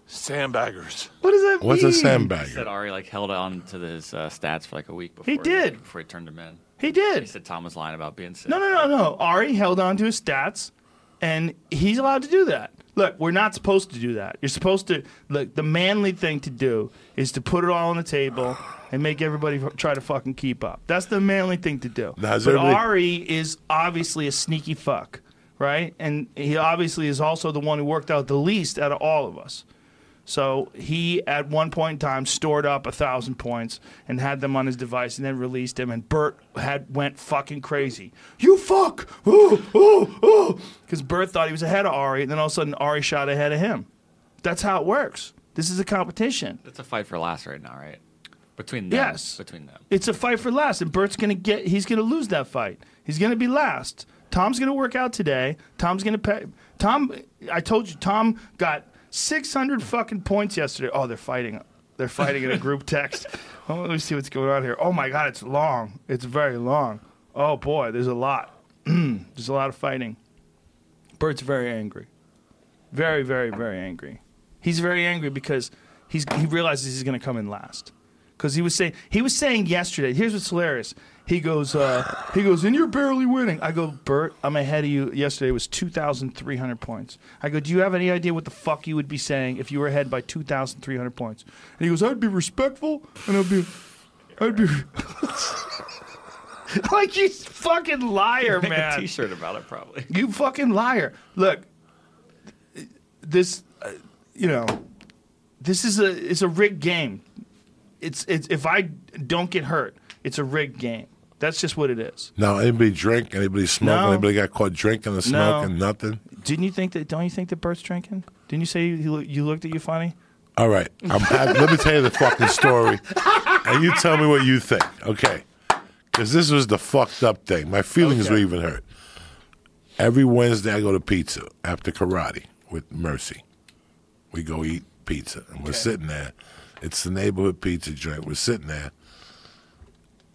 Sandbaggers. What does that What's mean? What's a sandbagger? He said Ari like, held on to his uh, stats for like a week before he, did. He, before he turned them in. He did. He said Tom was lying about being sick. No, no, no, no. Ari held on to his stats, and he's allowed to do that. Look, we're not supposed to do that. You're supposed to – look, the manly thing to do is to put it all on the table and make everybody try to fucking keep up. That's the manly thing to do. Now, is but everybody- Ari is obviously a sneaky fuck, right? And he obviously is also the one who worked out the least out of all of us. So he, at one point in time, stored up one thousand points and had them on his device and then released them. And Bert had went fucking crazy. You fuck! Ooh, ooh, ooh! Because Bert thought he was ahead of Ari, and then all of a sudden Ari shot ahead of him. That's how it works. This is a competition. It's a fight for last right now, right? Between them. Yes. Between them. It's a fight for last, and Bert's going to get – he's going to lose that fight. He's going to be last. Tom's going to work out today. Tom's going to pay – Tom – I told you, Tom got – six hundred fucking points yesterday. Oh, they're fighting. They're fighting in a group text. Oh, let me see what's going on here. Oh, my God, it's long. It's very long. Oh, boy, there's a lot. There's a lot of fighting. Bert's very angry. Very, very, very angry. He's very angry because he's he realizes he's going to come in last. Because he was saying he was saying yesterday, here's what's hilarious. He goes, uh, he goes, and you're barely winning. I go, Bert, I'm ahead of you. Yesterday was two thousand three hundred points. I go, do you have any idea what the fuck you would be saying if you were ahead by two thousand three hundred points? And he goes, I'd be respectful, and I'd be, I'd be, like you fucking liar, man. Make a t-shirt about it, probably. You fucking liar. Look, this, uh, you know, this is a, it's a rigged game. It's, it's if I don't get hurt, it's a rigged game. That's just what it is. Now, anybody drink? Anybody smoke? No. Anybody got caught drinking or smoking? No. Nothing? Didn't you think that? Don't you think that Bert's drinking? Didn't you say you, you looked at you funny? All right. I'm, I, let me tell you the fucking story. And you tell me what you think. Okay. Because this was the fucked up thing. My feelings okay. were even hurt. Every Wednesday, I go to pizza after karate with Mercy. We go eat pizza. And we're okay. sitting there. It's the neighborhood pizza joint. We're sitting there.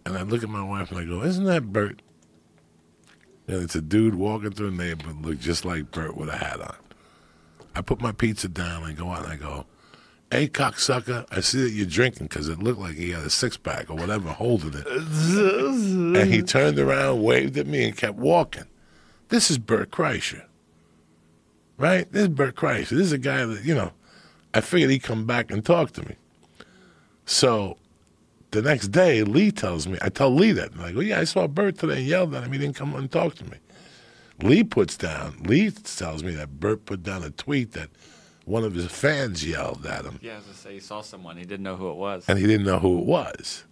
And I look at my wife and I go, isn't that Bert? And it's a dude walking through a neighborhood look just like Bert with a hat on. I put my pizza down and go out and I go, hey, cocksucker, I see that you're drinking because it looked like he had a six-pack or whatever holding it. And he turned around, waved at me, and kept walking. This is Bert Kreischer, right? This is Bert Kreischer. This is a guy that, you know, I figured he'd come back and talk to me. So... the next day, Lee tells me, I tell Lee that. And I go, yeah, I saw Bert today and yelled at him. He didn't come and talk to me. Lee puts down, Lee tells me that Bert put down a tweet that one of his fans yelled at him. Yeah, I was going to say, he saw someone. He didn't know who it was. And he didn't know who it was.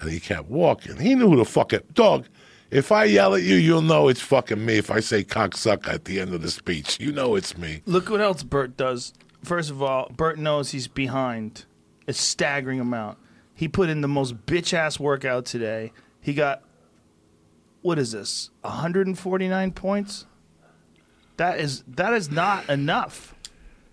And he kept walking. He knew who the fuck it, dog, if I yell at you, you'll know it's fucking me. If I say cocksucker at the end of the speech, you know it's me. Look what else Bert does. First of all, Bert knows he's behind a staggering amount. He put in the most bitch-ass workout today. He got, what is this, one hundred forty-nine points? That is that is not enough.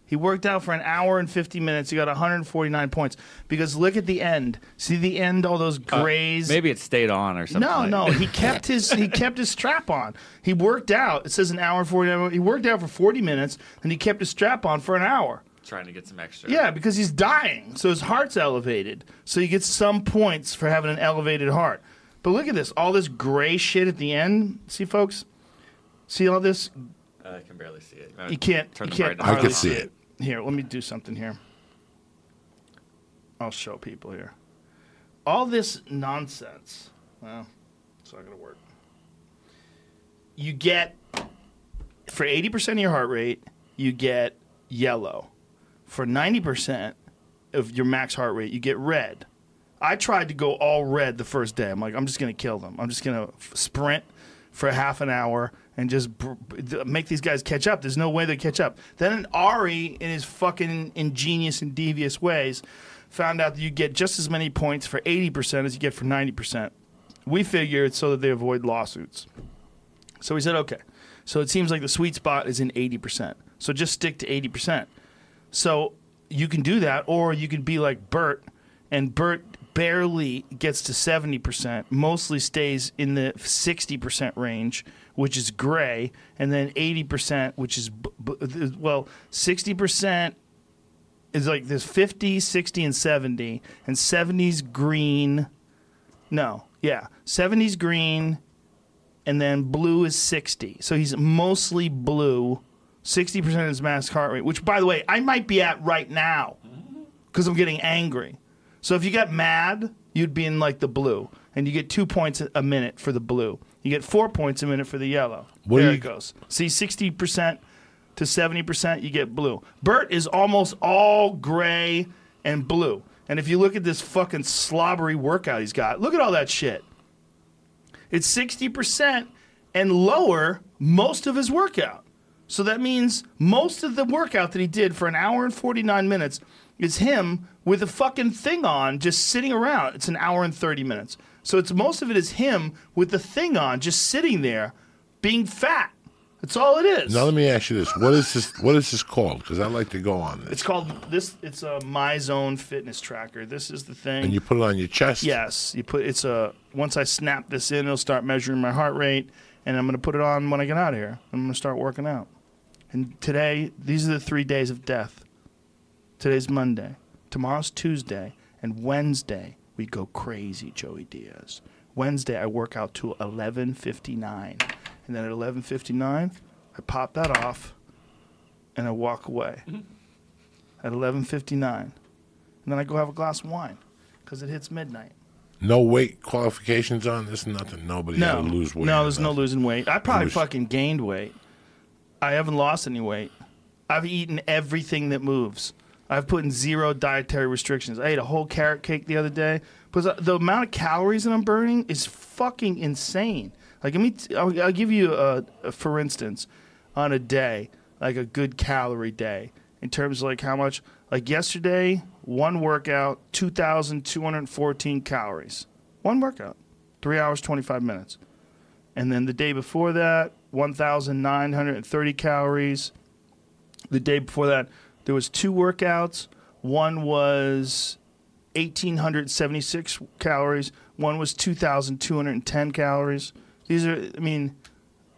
He worked out for an hour and fifty minutes. He got one hundred forty-nine points. Because look at the end. See the end, all those grays? Uh, maybe it stayed on or something. No, like. no. He kept his he kept his strap on. He worked out. It says an hour and forty-nine. He worked out for forty minutes, and he kept his strap on for an hour. Trying to get some extra. Yeah, because he's dying, so his heart's elevated. So he gets some points for having an elevated heart. But look at this, all this gray shit at the end. See, folks? See all this? Uh, I can barely see it. You can't. Turn you can't. Right I can see it. Here, let me do something here. I'll show people here. All this nonsense. Well, it's not going to work. you get, for eighty percent of your heart rate, you get yellow. For ninety percent of your max heart rate, you get red. I tried to go all red the first day. I'm like, I'm just going to kill them. I'm just going to f- sprint for half an hour and just br- br- make these guys catch up. There's no way they catch up. Then Ari, in his fucking ingenious and devious ways, found out that you get just as many points for eighty percent as you get for ninety percent. We figure it's so that they avoid lawsuits. So we said, okay. So it seems like the sweet spot is in eighty percent. So just stick to eighty percent. So you can do that, or you can be like Bert, and Bert barely gets to seventy percent, mostly stays in the sixty percent range, which is gray, and then eighty percent, which is, b- b- well, sixty percent is like there's fifty, sixty, and seventy, and seventy's green. No, yeah, seventy's green, and then blue is sixty. So he's mostly blue. sixty percent of his max heart rate, which, by the way, I might be at right now because I'm getting angry. So if you got mad, you'd be in, like, the blue. And you get two points a minute for the blue. You get four points a minute for the yellow. What there you... it goes. See, sixty percent to seventy percent, you get blue. Bert is almost all gray and blue. And if you look at this fucking slobbery workout he's got, look at all that shit. It's sixty percent and lower most of his workout. So that means most of the workout that he did for an hour and forty-nine minutes is him with a fucking thing on just sitting around. It's an hour and thirty minutes. So it's most of it is him with the thing on just sitting there being fat. That's all it is. Now let me ask you this. What is this What is this called? Because I like to go on this. It's called this. It's a My Zone fitness tracker. This is the thing. And you put it on your chest? Yes. You put it's a. Once I snap this in, it'll start measuring my heart rate, and I'm going to put it on when I get out of here. I'm going to start working out. And today, these are the three days of death. Today's Monday. Tomorrow's Tuesday. And Wednesday, we go crazy, Joey Diaz. Wednesday, I work out till eleven fifty-nine. And then at eleven fifty-nine, I pop that off, and I walk away. Mm-hmm. At eleven fifty-nine. And then I go have a glass of wine, because it hits midnight. No weight qualifications on this? Nothing? Nobody no. had to lose weight? No, there's no losing weight. I probably lose. fucking gained weight. I haven't lost any weight. I've eaten everything that moves. I've put in zero dietary restrictions. I ate a whole carrot cake the other day. Because the amount of calories that I'm burning is fucking insane. Like, let me t- I'll, I'll give you, a, a, for instance, on a day, like a good calorie day, in terms of like how much. Like yesterday, one workout, two thousand two hundred fourteen calories. One workout, three hours, twenty-five minutes. And then the day before that, one thousand nine hundred thirty calories. The day before that, there was two workouts. One was one thousand eight hundred seventy-six calories. One was two thousand two hundred ten calories. These are, I mean,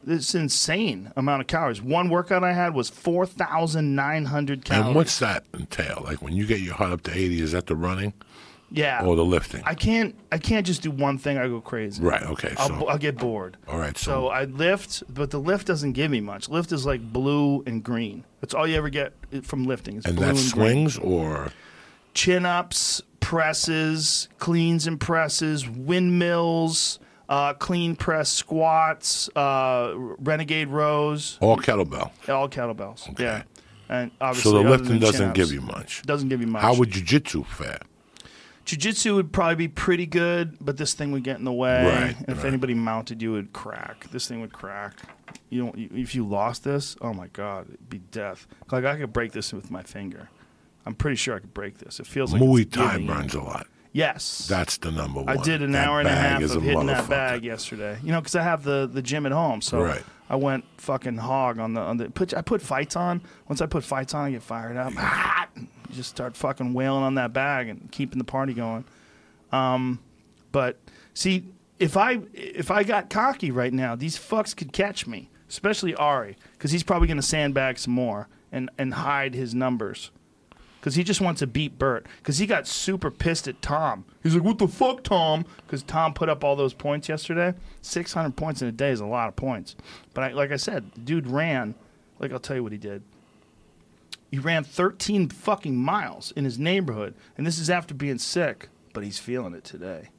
this is insane amount of calories. One workout I had was four thousand nine hundred calories. And what's that entail? Like when you get your heart up to eighty, is that the running? Yeah. Or the lifting. I can't I can't just do one thing. I go crazy. Right, okay. I'll, so, I'll get bored. All right. So. so I lift, but the lift doesn't give me much. Lift is like blue and green. That's all you ever get from lifting. It's and blue that and swings green. Or? Chin-ups, presses, cleans and presses, windmills, uh, clean press squats, uh, renegade rows. All kettlebell. All kettlebells, okay. Yeah. And obviously, so the lifting doesn't give you much. Doesn't give you much. How would jiu-jitsu fare? Jiu-jitsu would probably be pretty good, but this thing would get in the way. Right, and if right. anybody mounted you, it would crack. This thing would crack. You don't. If you lost this, oh, my God, it'd be death. Like, I could break this with my finger. I'm pretty sure I could break this. It feels like Muay Thai burns a lot. Yes. That's the number one. I did an that hour and a half of a hitting that bag yesterday. You know, because I have the, the gym at home, so right. I went fucking hog on the, on the – put. I put fights on. Once I put fights on, I get fired up. Yeah. Just start fucking wailing on that bag and keeping the party going. Um, but see, if I if I got cocky right now, these fucks could catch me, especially Ari, because he's probably going to sandbag some more and, and hide his numbers. Because he just wants to beat Bert. Because he got super pissed at Tom. He's like, what the fuck, Tom? Because Tom put up all those points yesterday. six hundred points in a day is a lot of points. But I, like I said, the dude ran. Like, I'll tell you what he did. He ran thirteen fucking miles in his neighborhood. And this is after being sick. But he's feeling it today.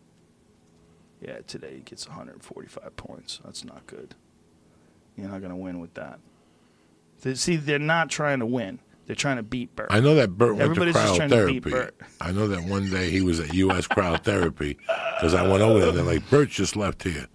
Yeah, today he gets one hundred forty-five points. That's not good. You're not going to win with that. See, they're not trying to win. They're trying to beat Bert. I know that Bert went Everybody's to crowd just trying therapy. To beat Bert. I know that one day he was at U S crowd therapy because I went over there and they're like, Bert just left here.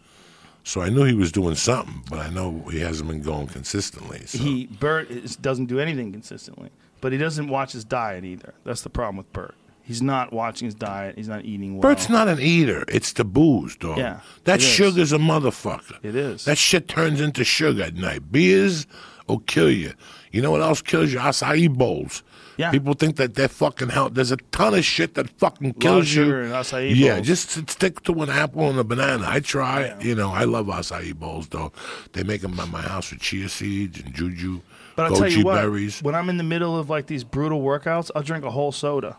So I knew he was doing something, but I know he hasn't been going consistently. So. He Bert is, doesn't do anything consistently, but he doesn't watch his diet either. That's the problem with Bert. He's not watching his diet. He's not eating well. Bert's not an eater. It's the booze, dog. Yeah, that sugar's a motherfucker. It is. That shit turns into sugar at night. Beers will kill you. You know what else kills you? Acai bowls. Yeah. People think that they're fucking hell. There's a ton of shit that fucking kills you. Sugar and acai bowls. Yeah, just stick to an apple and a banana. I try. Yeah. You know, I love acai bowls, though. They make them at my house with chia seeds and juju, but goji I'll tell you what, berries. When I'm in the middle of like these brutal workouts, I'll drink a whole soda.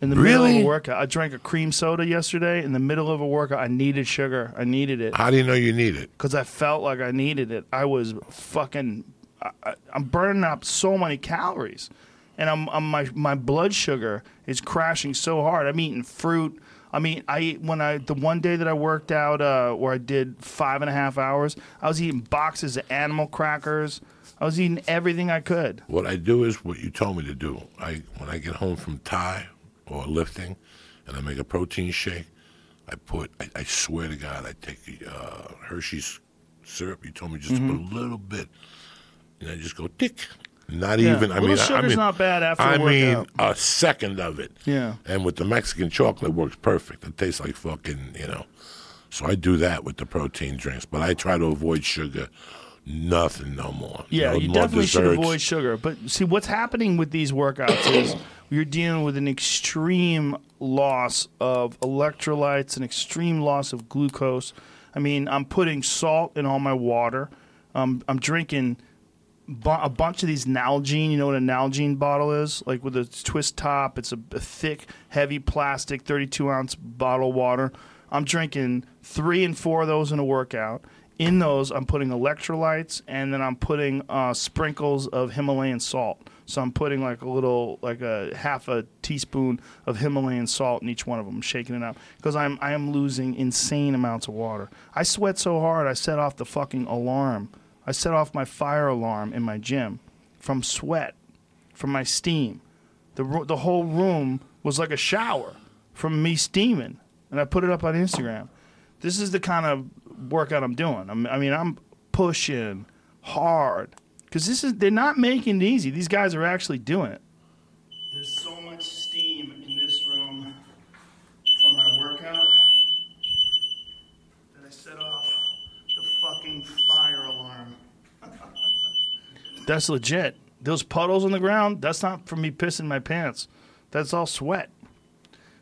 In the really? middle of a workout. I drank a cream soda yesterday. In the middle of a workout, I needed sugar. I needed it. How do you know you need it? Because I felt like I needed it. I was fucking... I, I'm burning up so many calories. And I'm, I'm my my blood sugar is crashing so hard. I'm eating fruit. I mean, I eat when I the one day that I worked out uh, where I did five and a half hours, I was eating boxes of animal crackers. I was eating everything I could. What I do is what you told me to do. I When I get home from Thai... or lifting, and I make a protein shake. I put, I, I swear to God, I take the uh, Hershey's syrup. You told me just mm-hmm. to put a little bit, and I just go tick. Not yeah. even, I mean, sugar's I, I mean, not bad after I a mean, a second of it. Yeah. And with the Mexican chocolate, it works perfect. It tastes like fucking, you know. So I do that with the protein drinks, but I try to avoid sugar. Nothing no more. Yeah, no, you definitely desserts. should avoid sugar. But see, what's happening with these workouts is you're dealing with an extreme loss of electrolytes, an extreme loss of glucose. I mean, I'm putting salt in all my water. Um, I'm drinking bu- a bunch of these Nalgene. You know what a Nalgene bottle is? Like with a twist top. It's a, a thick, heavy plastic, thirty-two ounce bottle of water. I'm drinking three and four of those in a workout. In those, I'm putting electrolytes, and then I'm putting uh, sprinkles of Himalayan salt. So I'm putting like a little, like a half a teaspoon of Himalayan salt in each one of them, shaking it up. Because I'm, I am losing insane amounts of water. I sweat so hard, I set off the fucking alarm. I set off my fire alarm in my gym from sweat, from my steam. The ro- the whole room was like a shower from me steaming, and I put it up on Instagram. This is the kind of workout I'm doing. I'm, I mean, I'm pushing hard because this is—they're not making it easy. These guys are actually doing it. There's so much steam in this room from my workout that I set off the fucking fire alarm. That's legit. Those puddles on the ground—that's not from me pissing my pants. That's all sweat.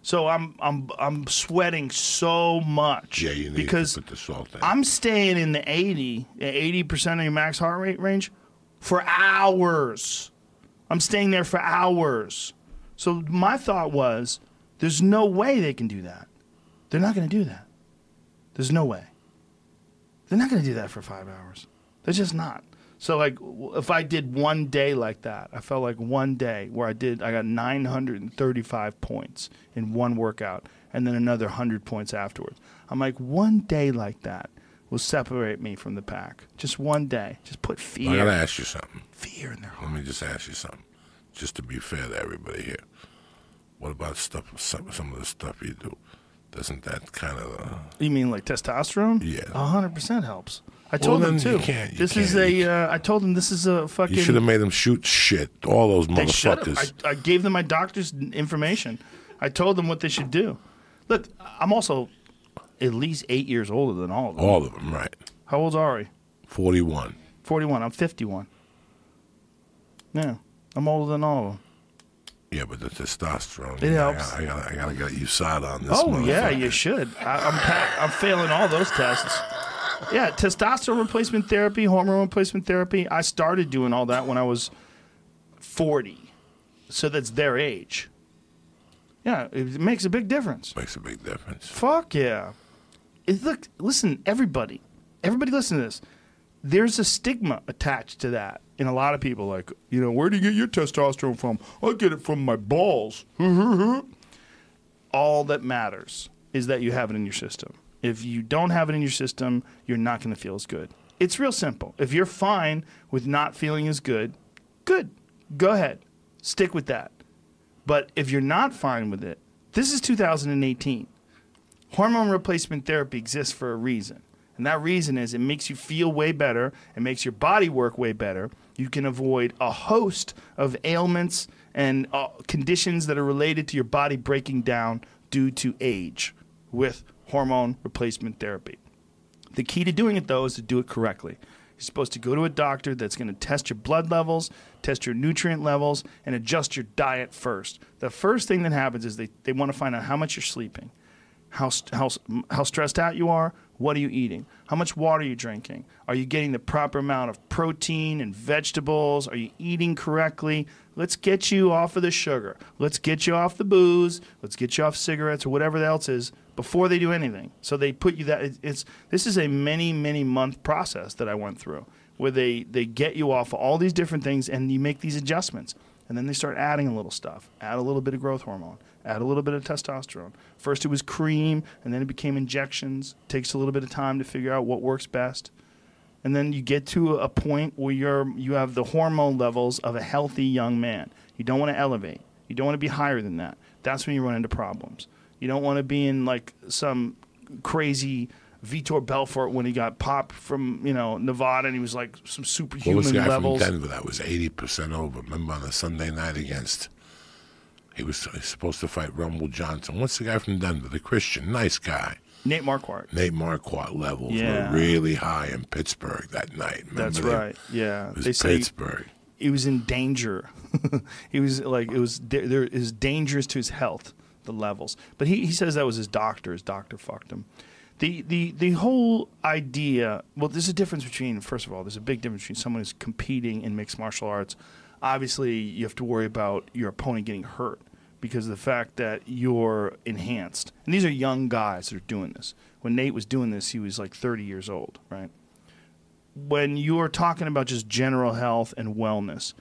So I'm I'm I'm sweating so much. Yeah, you need because to put the salt in. I'm staying in the eighty percent of your max heart rate range for hours. I'm staying there for hours. So my thought was, there's no way they can do that. They're not going to do that. There's no way. They're not going to do that for five hours. They're just not. So like, if I did one day like that, I felt like one day where I did, I got nine hundred thirty-five points in one workout, and then another one hundred points afterwards. I'm like, one day like that will separate me from the pack. Just one day. Just put fear. I gotta ask you something. Fear in their heart. Let me just ask you something, just to be fair to everybody here. What about stuff? Some, some of the stuff you do, doesn't that kind of? Uh... You mean like testosterone? Yeah, one hundred percent helps. I told well, them too. You can't, you this can't. is a. Uh, I told them this is a fucking. You should have made them shoot shit. All those motherfuckers. I, I gave them my doctor's information. I told them what they should do. Look, I'm also at least eight years older than all of them. All of them, right? How old's Ari? Forty-one. Forty-one. I'm fifty-one. Yeah, I'm older than all of them. Yeah, but the testosterone. It helps. I gotta, I gotta, I gotta get you side on this. Oh yeah, you should. I, I'm, pa- I'm failing all those tests. Yeah, testosterone replacement therapy, hormone replacement therapy. I started doing all that when I was forty. So that's their age. Yeah, it makes a big difference. Makes a big difference. Fuck yeah. It, look, listen, everybody. Everybody listen to this. There's a stigma attached to that in a lot of people. Like, you know, where do you get your testosterone from? I get it from my balls. All that matters is that you have it in your system. If you don't have it in your system, you're not going to feel as good. It's real simple. If you're fine with not feeling as good, good. Go ahead. Stick with that. But if you're not fine with it, this is two thousand eighteen. Hormone replacement therapy exists for a reason. And that reason is it makes you feel way better. It makes your body work way better. You can avoid a host of ailments and uh, conditions that are related to your body breaking down due to age with hormone replacement therapy. The key to doing it, though, is to do it correctly. You're supposed to go to a doctor that's going to test your blood levels, test your nutrient levels, and adjust your diet first. The first thing that happens is they, they want to find out how much you're sleeping, how, how, how stressed out you are, what are you eating, how much water are you drinking, are you getting the proper amount of protein and vegetables, are you eating correctly? Let's get you off of the sugar. Let's get you off the booze. Let's get you off cigarettes or whatever else is before they do anything. So they put you that it's this is a many, many month process that I went through where they, they get you off all these different things and you make these adjustments. And then they start adding a little stuff, add a little bit of growth hormone, add a little bit of testosterone. First it was cream, and then it became injections. It takes a little bit of time to figure out what works best. And then you get to a point where you're you have the hormone levels of a healthy young man. You don't want to elevate. You don't want to be higher than that. That's when you run into problems. You don't want to be in like some crazy Vitor Belfort when he got popped from, you know, Nevada, and he was like some superhuman levels. Well, this guy levels. from Denver that was eighty percent over. Remember on a Sunday night against, he was supposed to fight Rumble Johnson. What's the guy from Denver? The Christian, nice guy. Nate Marquardt. Nate Marquardt levels yeah. were really high in Pittsburgh that night. Remember That's they, right. Yeah, it was they Pittsburgh. Say he, he was in danger. He was like it was there. There is dangerous to his health. The levels, but he he says that was his doctor. His doctor fucked him. The the the whole idea. Well, there's a difference between. First of all, there's a big difference between someone who's competing in mixed martial arts. Obviously, you have to worry about your opponent getting hurt because of the fact that you're enhanced. And these are young guys that are doing this. When Nate was doing this, he was like thirty years old, right? When you're talking about just general health and wellness,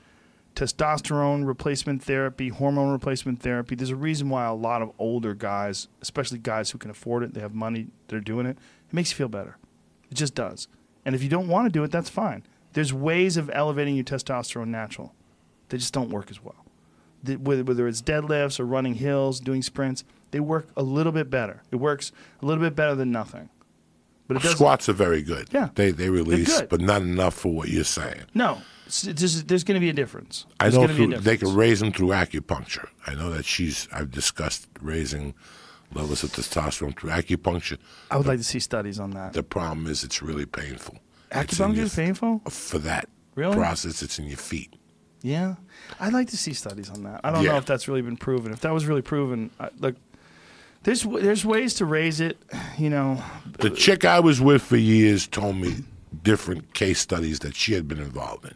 testosterone replacement therapy, hormone replacement therapy, there's a reason why a lot of older guys, especially guys who can afford it, they have money, they're doing it. It makes you feel better. It just does. And if you don't want to do it, that's fine. There's ways of elevating your testosterone natural. They just don't work as well. The, whether it's deadlifts or running hills, doing sprints, they work a little bit better. It works a little bit better than nothing. But it doesn't. Squats are very good. Yeah. They they release, but not enough for what you're saying. No. There's, there's going to be a difference. There's I know through, a difference. They can raise them through acupuncture. I know that she's, I've discussed raising levels of testosterone through acupuncture. I would the, like to see studies on that. The problem is it's really painful. Acupuncture your, is painful? For that really? process, it's in your feet. Yeah. I'd like to see studies on that. I don't yeah. know if that's really been proven. If that was really proven, I, look, there's, there's ways to raise it, you know. The chick I was with for years told me different case studies that she had been involved in.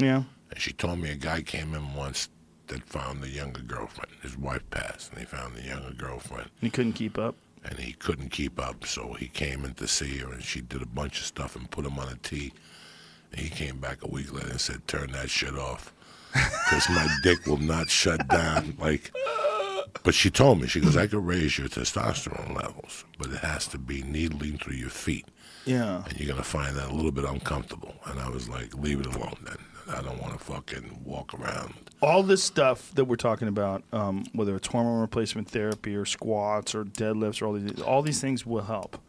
Yeah. And she told me a guy came in once that found the younger girlfriend. His wife passed, and they found the younger girlfriend. And he couldn't keep up? And he couldn't keep up, so he came in to see her, and she did a bunch of stuff and put him on a tee. And he came back a week later and said, turn that shit off, because my dick will not shut down. Like, but she told me, she goes, I could raise your testosterone levels, but it has to be needling through your feet. Yeah. And you're going to find that a little bit uncomfortable. And I was like, leave it alone then. I don't want to fucking walk around. All this stuff that we're talking about, um, whether it's hormone replacement therapy or squats or deadlifts or all these, all these things will help.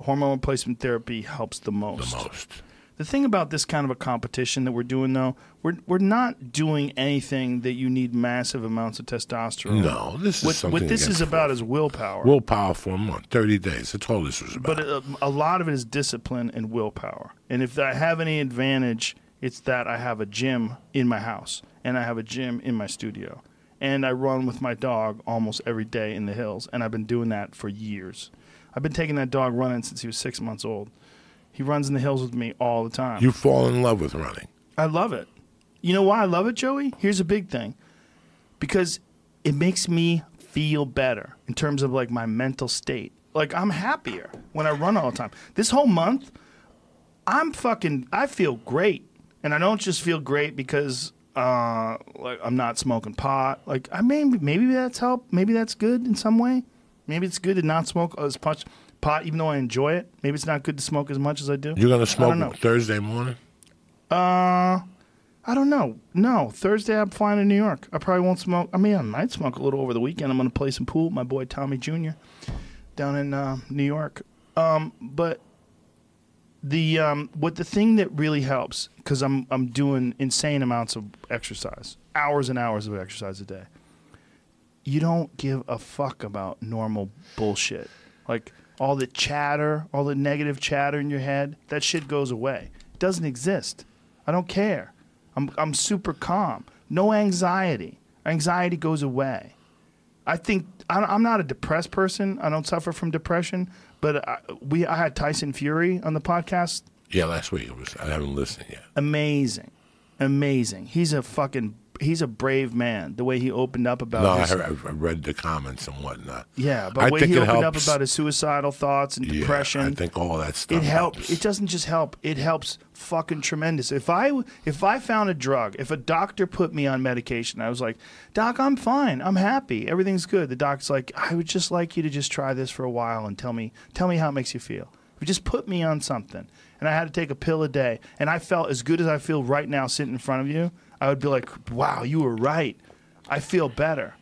Hormone replacement therapy helps the most. The most. The thing about this kind of a competition that we're doing, though, we're we're not doing anything that you need massive amounts of testosterone. No, this is what, something. What this is about is willpower. Willpower for a month, thirty days. That's all this was about. But a, a lot of it is discipline and willpower. And if I have any advantage, it's that I have a gym in my house, and I have a gym in my studio, and I run with my dog almost every day in the hills, and I've been doing that for years. I've been taking that dog running since he was six months old. He runs in the hills with me all the time. You fall in love with running. I love it. You know why I love it, Joey? Here's a big thing. Because it makes me feel better in terms of, like, my mental state. Like, I'm happier when I run all the time. This whole month, I'm fucking, I feel great. And I don't just feel great because uh, like I'm not smoking pot. Like I may, maybe that's help. Maybe that's good in some way. Maybe it's good to not smoke as much pot, even though I enjoy it. Maybe it's not good to smoke as much as I do. You're gonna smoke Thursday morning? Uh, I don't know. No, Thursday I'm flying to New York. I probably won't smoke. I mean, I might smoke a little over the weekend. I'm gonna play some pool with my boy Tommy Junior down in uh, New York. Um, but the um, what the thing that really helps, because I'm I'm doing insane amounts of exercise, hours and hours of exercise a day. You don't give a fuck about normal bullshit. Like, all the chatter, all the negative chatter in your head, that shit goes away. It doesn't exist. I don't care. I'm I'm super calm. No anxiety. Anxiety goes away. I think, I, I'm not a depressed person. I don't suffer from depression. But I, we I had Tyson Fury on the podcast. Yeah, last week. It was, I haven't listened yet. Amazing. Amazing. He's a fucking... He's a brave man. The way he opened up about no, his... No, I, I read the comments and whatnot. Yeah, but the way he opened helps. up about his suicidal thoughts and depression. Yeah, I think all that stuff It helps. helps. It doesn't just help. It helps fucking tremendous. If I, if I found a drug, if a doctor put me on medication, I was like, Doc, I'm fine. I'm happy. Everything's good. The doc's like, I would just like you to just try this for a while and tell me, tell me how it makes you feel. If you just put me on something and I had to take a pill a day and I felt as good as I feel right now sitting in front of you, I would be like, wow, you were right. I feel better.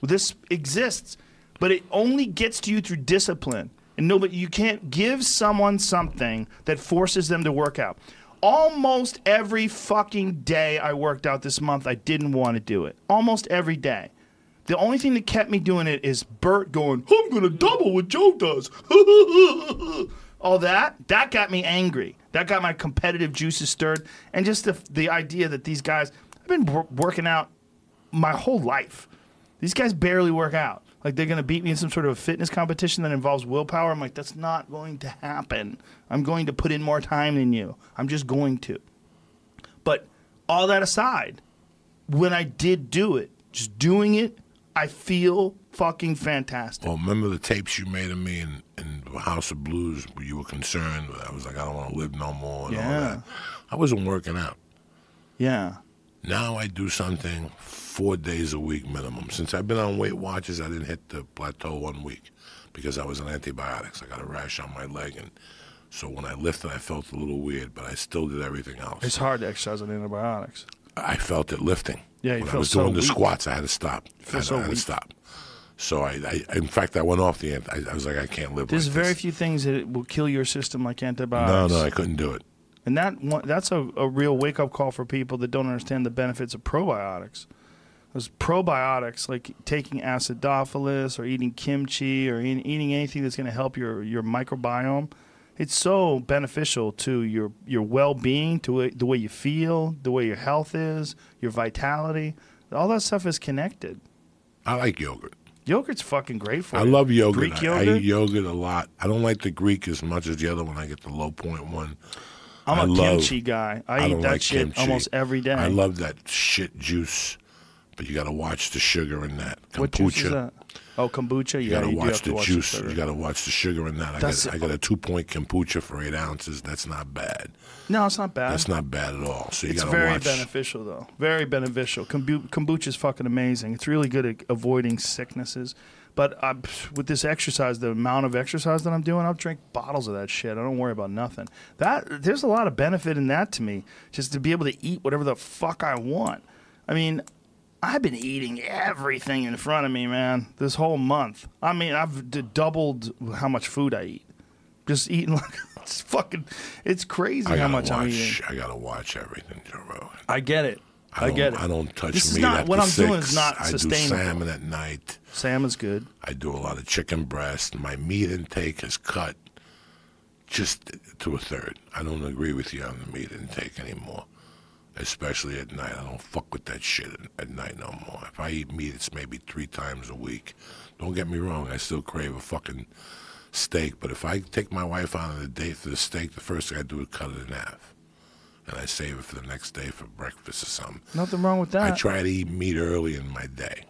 Well, this exists, but it only gets to you through discipline. And nobody, you can't give someone something that forces them to work out. Almost every fucking day I worked out this month, I didn't want to do it. Almost every day. The only thing that kept me doing it is Bert going, I'm going to double what Joe does. All that, that got me angry. That got my competitive juices stirred. And just the the idea that these guys, I've been wor- working out my whole life. These guys barely work out. Like, they're going to beat me in some sort of a fitness competition that involves willpower. I'm like, that's not going to happen. I'm going to put in more time than you. I'm just going to. But all that aside, when I did do it, just doing it, I feel fucking fantastic. Well, remember the tapes you made of me in, in House of Blues where you were concerned? I was like, I don't want to live no more and yeah. all that. I wasn't working out. Yeah. Now I do something four days a week minimum. Since I've been on Weight Watchers, I didn't hit the plateau one week because I was on antibiotics. I got a rash on my leg, and so when I lifted, I felt a little weird, but I still did everything else. It's hard to exercise on antibiotics. I felt it lifting. Yeah, you when felt I was so doing weak. the squats, I had to stop. You feel I had, so I had weak. to stop. So I, I, in fact, I went off the ant. I, I was like, I can't live. There's like very this. few things that will kill your system like antibiotics. No, no, I couldn't do it. And that that's a, a real wake up call for people that don't understand the benefits of probiotics. Those probiotics, like taking acidophilus or eating kimchi or in, eating anything that's going to help your, your microbiome, it's so beneficial to your your well being, to it, the way you feel, the way your health is, your vitality. All that stuff is connected. I like yogurt. Yogurt's fucking great for you. I love yogurt. Greek yogurt? I, I eat yogurt a lot. I don't like the Greek as much as the other one. I get the low point one. I'm I a love, kimchi guy. I, I eat that like shit kimchi. almost every day. I love that shit juice, but you got to watch the sugar in that. Kombucha. What juice is that? Oh, kombucha. You yeah, got to watch the juice. You got to watch the sugar in that. I got, I got a two-point kombucha for eight ounces. That's not bad. No, it's not bad. That's not bad at all. So you got to watch. It's very beneficial, though. Very beneficial. Kombucha is fucking amazing. It's really good at avoiding sicknesses. But I, with this exercise, the amount of exercise that I'm doing, I'll drink bottles of that shit. I don't worry about nothing. That there's a lot of benefit in that to me, just to be able to eat whatever the fuck I want. I mean, I've been eating everything in front of me, man, this whole month. I mean, I've d- doubled how much food I eat. Just eating like it's fucking, it's crazy how much watch, I'm eating. I gotta watch everything, Joe Rogan. I get it. I, I get it. I don't touch this meat. Is not, what I'm six. doing is not sustainable. I do salmon at night. Salmon's good. I do a lot of chicken breast. My meat intake is cut just to a third. I don't agree with you on the meat intake anymore. Especially at night. I don't fuck with that shit at night no more. If I eat meat, it's maybe three times a week. Don't get me wrong, I still crave a fucking steak, but if I take my wife out on a date for the steak, the first thing I do is cut it in half. And I save it for the next day for breakfast or something. Nothing wrong with that. I try to eat meat early in my day.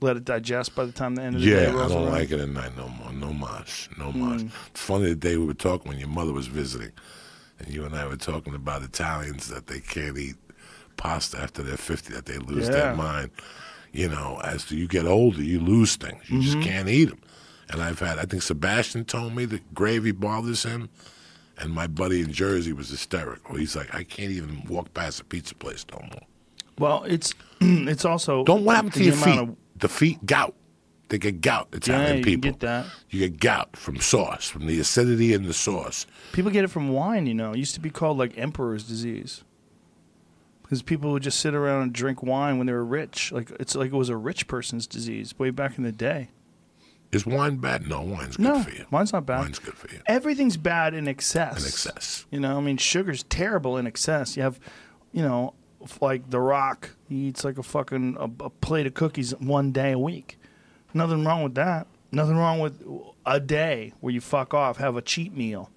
Let it digest by the time the end of the yeah, day rolls Yeah, I don't around. like it at night no more. No mas. No mas. Mm. It's funny the day we were talking when your mother was visiting. And you and I were talking about Italians that they can't eat pasta after they're fifty, that they lose yeah. their mind. You know, as you get older, you lose things. You mm-hmm. just can't eat them. And I've had, I think Sebastian told me that gravy bothers him. And my buddy in Jersey was hysterical. He's like, I can't even walk past a pizza place no more. Well, it's it's also... Don't what happened to your feet? Of... The feet, gout. They get gout. Italian yeah, people. You get that. You get gout from sauce, from the acidity in the sauce. People get it from wine, you know. It used to be called, like, emperor's disease. Because people would just sit around and drink wine when they were rich. Like, it's like it was a rich person's disease way back in the day. Is wine bad? No, wine's good no, for you. Wine's not bad. Wine's good for you. Everything's bad in excess. In excess. You know, I mean, sugar's terrible in excess. You have, you know, like The Rock. He eats like a fucking a, a plate of cookies one day a week. Nothing wrong with that. Nothing wrong with a day where you fuck off, have a cheat meal.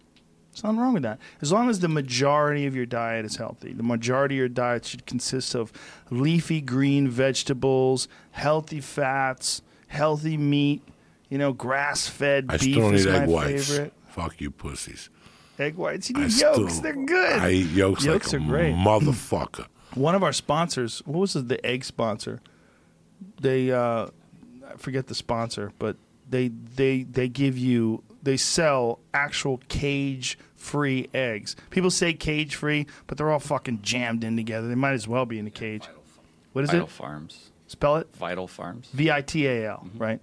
There's nothing wrong with that. As long as the majority of your diet is healthy. The majority of your diet should consist of leafy green vegetables, healthy fats, healthy meat. You know, grass-fed I beef is my egg whites. Favorite. Fuck you pussies. Egg whites. You need yolks. Still, they're good. I eat yolks, yolks like are a great. Motherfucker. One of our sponsors, what was it, the egg sponsor? They, uh, I forget the sponsor, but they they they give you, they sell actual cage-free eggs. People say cage-free, but they're all fucking jammed in together. They might as well be in a cage. Vital, what is Vital it? Vital Farms. Spell it? Vital Farms. V I T A L, mm-hmm. Right?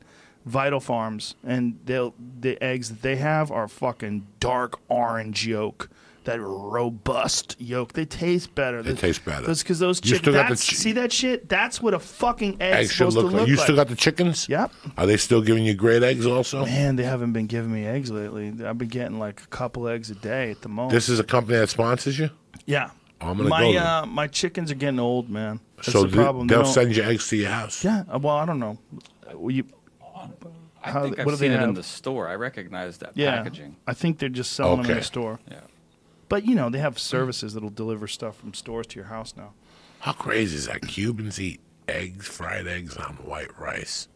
Vital Farms, and they'll the eggs that they have are fucking dark orange yolk, that robust yolk. They taste better. They, they taste better. That's because those chickens. Ch- see that shit? That's what a fucking egg eggs supposed look to look like. You still got the chickens? Yep. Are they still giving you great eggs also? Man, they haven't been giving me eggs lately. I've been getting like a couple eggs a day at the moment. This is a company that sponsors you? Yeah. I'm gonna my go uh, my chickens are getting old, man. That's so the problem. They'll they send you eggs to your house? Yeah. Well, I don't know. You... I How, think I've seen it in the store. I recognize that yeah, packaging. I think they're just selling okay. them in the store. Yeah. But, you know, they have services that will deliver stuff from stores to your house now. How crazy is that? Cubans eat eggs, fried eggs on white rice.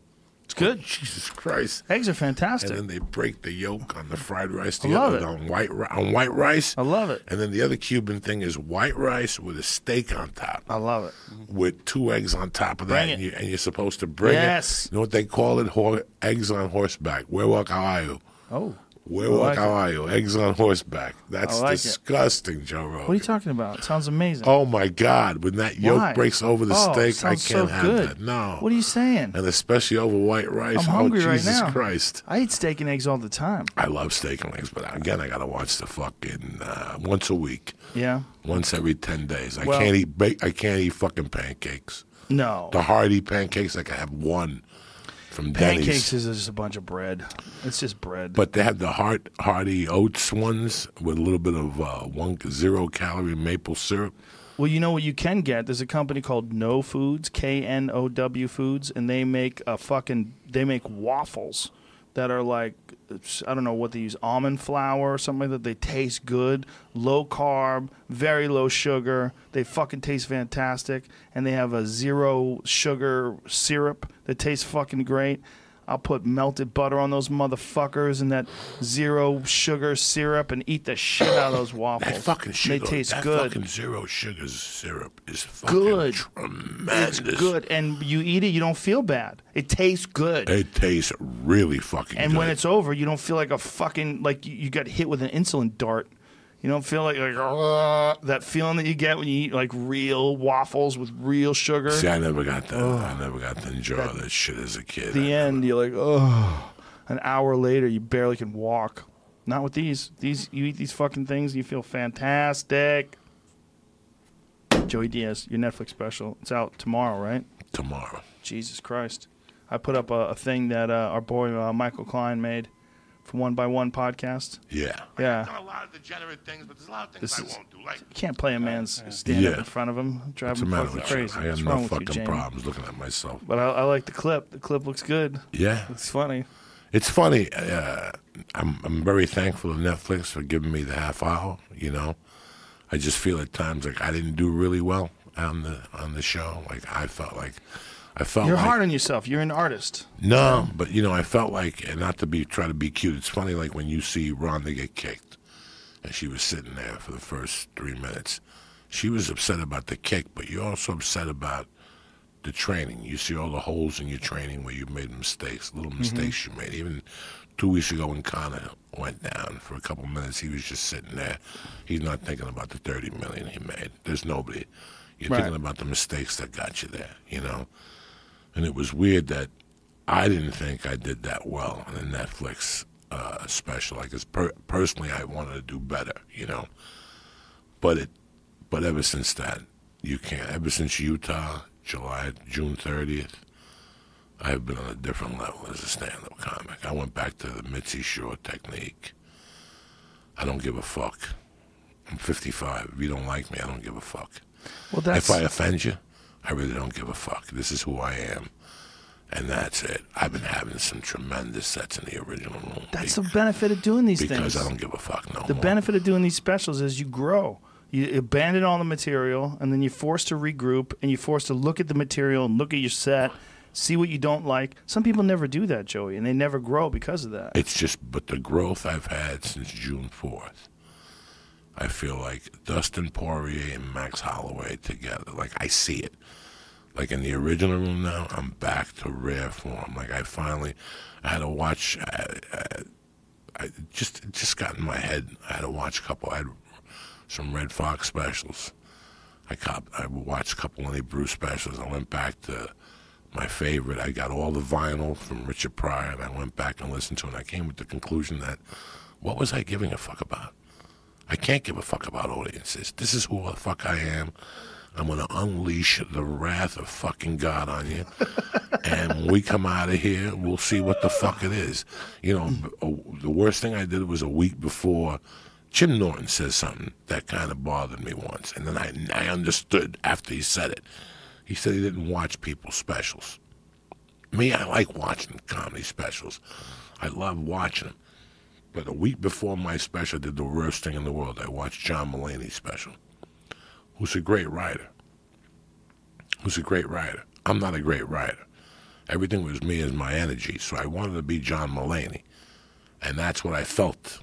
It's good. Oh, Jesus Christ. Eggs are fantastic. And then they break the yolk on the fried rice the other it. on white on white rice. I love it. And then the other Cuban thing is white rice with a steak on top. I love it. With two eggs on top of that. And, you, and you're supposed to bring yes. it. You know what they call it? Hor- eggs on horseback. Huevo caballo. Oh. Huevo like caballo. Eggs on horseback. That's like disgusting, it. Joe Rogan. What are you talking about? It sounds amazing. Oh, my God. When that yolk Why? breaks over the oh, steak, I can't so have good. that. No. What are you saying? And especially over white rice. I'm hungry oh, Jesus right now. Christ. I eat steak and eggs all the time. I love steak and eggs, but again, I got to watch the fucking uh, once a week. Yeah. Once every ten days. I well, can't eat ba- I can't eat fucking pancakes. No. The hearty pancakes, I can have one. From Denny's. Pancakes is just a bunch of bread. It's just bread. But they have the heart, hearty oats ones with a little bit of uh, one zero calorie maple syrup. Well, you know what you can get? There's a company called No Foods, K N O W Foods, and they make a fucking they make waffles that are like I don't know what they use, almond flour or something like that. They taste good, low carb, very low sugar. They fucking taste fantastic, and they have a zero sugar syrup that tastes fucking great. I'll put melted butter on those motherfuckers and that zero sugar syrup and eat the shit out of those waffles. That fucking sugar, they taste that good. Fucking zero sugar syrup is fucking good. Tremendous. It's good, and you eat it, you don't feel bad. It tastes good. It tastes really fucking and good. And when it's over, you don't feel like a fucking like you got hit with an insulin dart. You don't feel like, like uh, that feeling that you get when you eat like real waffles with real sugar. See, I never got that. Oh, I never got to enjoy that, that shit as a kid. At the I end, never. You're like, oh. An hour later, you barely can walk. Not with these. These you eat these fucking things, and you feel fantastic. Joey Diaz, your Netflix special. It's out tomorrow, right? Tomorrow. Jesus Christ. I put up a, a thing that uh, our boy uh, Michael Klein made. From One by One podcast? Yeah. Yeah. I've done a lot of degenerate things, but there's a lot of things this I is, won't do. Like, you can't play a man's yeah. stand up yeah. in front of him. Drive him fucking crazy. I have no fucking you, problems looking at myself. But I, I like the clip. The clip looks good. Yeah. It's funny. It's funny. Uh, I'm, I'm very thankful to Netflix for giving me the half hour, you know. I just feel at times like I didn't do really well on the on the show. Like I felt like... I felt You're like, hard on yourself. You're an artist. No, but, you know, I felt like, and not to be try to be cute, it's funny, like, when you see Rhonda get kicked, and she was sitting there for the first three minutes. She was upset about the kick, but you're also upset about the training. You see all the holes in your training where you made mistakes, little mistakes mm-hmm. you made. Even two weeks ago when Connor went down for a couple minutes, he was just sitting there. He's not thinking about the thirty million he made. There's nobody. You're right. Thinking about the mistakes that got you there, you know? And it was weird that I didn't think I did that well on the Netflix uh, special. Like, it's per- personally, I wanted to do better, you know? But it, but ever since that, you can't. Ever since Utah, July, June thirtieth, I've been on a different level as a stand-up comic. I went back to the Mitzi Shore technique. I don't give a fuck. I'm fifty-five. If you don't like me, I don't give a fuck. Well, that's... If I offend you, I really don't give a fuck. This is who I am, and that's it. I've been having some tremendous sets in the original room. That's week. The benefit of doing these because things. Because I don't give a fuck no the more. The benefit of doing these specials is you grow. You abandon all the material, and then you're forced to regroup, and you're forced to look at the material and look at your set, see what you don't like. Some people never do that, Joey, and they never grow because of that. It's just, but the growth I've had since June fourth, I feel like Dustin Poirier and Max Holloway together. Like, I see it. Like, in the original room now, I'm back to rare form. Like, I finally, I had to watch, I, I, I just, it just got in my head. I had to watch a couple, I had some Red Fox specials. I cop, I watched a couple of the Bruce specials. I went back to my favorite. I got all the vinyl from Richard Pryor, and I went back and listened to it. And I came with the conclusion that what was I giving a fuck about? I can't give a fuck about audiences. This is who the fuck I am. I'm going to unleash the wrath of fucking God on you. And when we come out of here, we'll see what the fuck it is. You know, the worst thing I did was a week before Jim Norton says something that kind of bothered me once, and then I, I understood after he said it. He said he didn't watch people's specials. Me, I like watching comedy specials. I love watching them. But a week before my special, I did the worst thing in the world. I watched John Mulaney's special, who's a great writer. Who's a great writer. I'm not a great writer. Everything was me as my energy, so I wanted to be John Mulaney, and that's what I felt.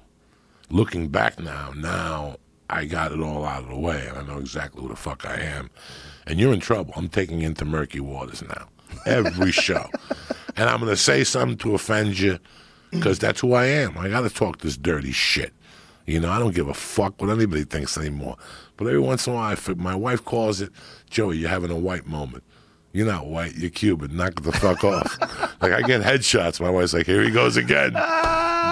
Looking back now, now I got it all out of the way, and I know exactly who the fuck I am. And you're in trouble. I'm taking into murky waters now, every show. And I'm going to say something to offend you, because that's who I am. I got to talk this dirty shit. You know, I don't give a fuck what anybody thinks anymore. But every once in a while, I, my wife calls it, Joey, you're having a white moment. You're not white, you're Cuban. Knock the fuck off. Like, I get headshots. My wife's like, here he goes again.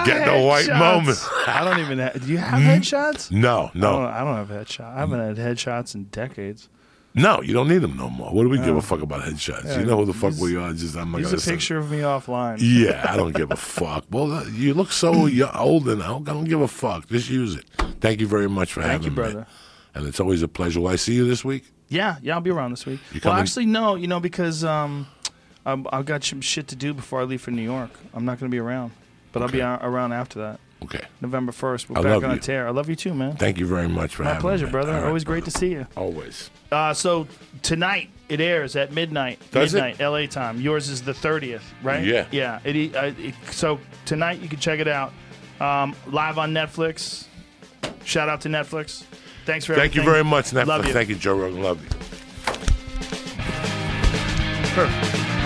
Getting a white moment. I don't even have... Do you have headshots? No, no. I don't, I don't have headshots. I haven't had headshots in decades. No, you don't need them no more. What do we no. give a fuck about headshots? Yeah, you know who the fuck we are. Just I'm not use a send... picture of me offline. Yeah, I don't give a fuck. Well, you look so you're older now. I don't give a fuck. Just use it. Thank you very much for Thank having me. Thank you, brother. Me. And it's always a pleasure. Will I see you this week? Yeah, yeah, I'll be around this week. Well, actually, no, you know, because um, I'm, I've got some shit to do before I leave for New York. I'm not going to be around, but okay. I'll be around after that. Okay. November first, we're I back on you. A tear. I love you too, man. Thank you very much for My having pleasure, me. My pleasure, brother. Right, always brother. Great to see you. Always. Uh, so tonight it airs at midnight. Does midnight it? L A time. Yours is the thirtieth, right? Yeah. Yeah. It, uh, it, so tonight you can check it out um, live on Netflix. Shout out to Netflix. Thanks for everything. Thank you very much, Netflix. Love you. Thank you, Joe Rogan. Love you. Perfect.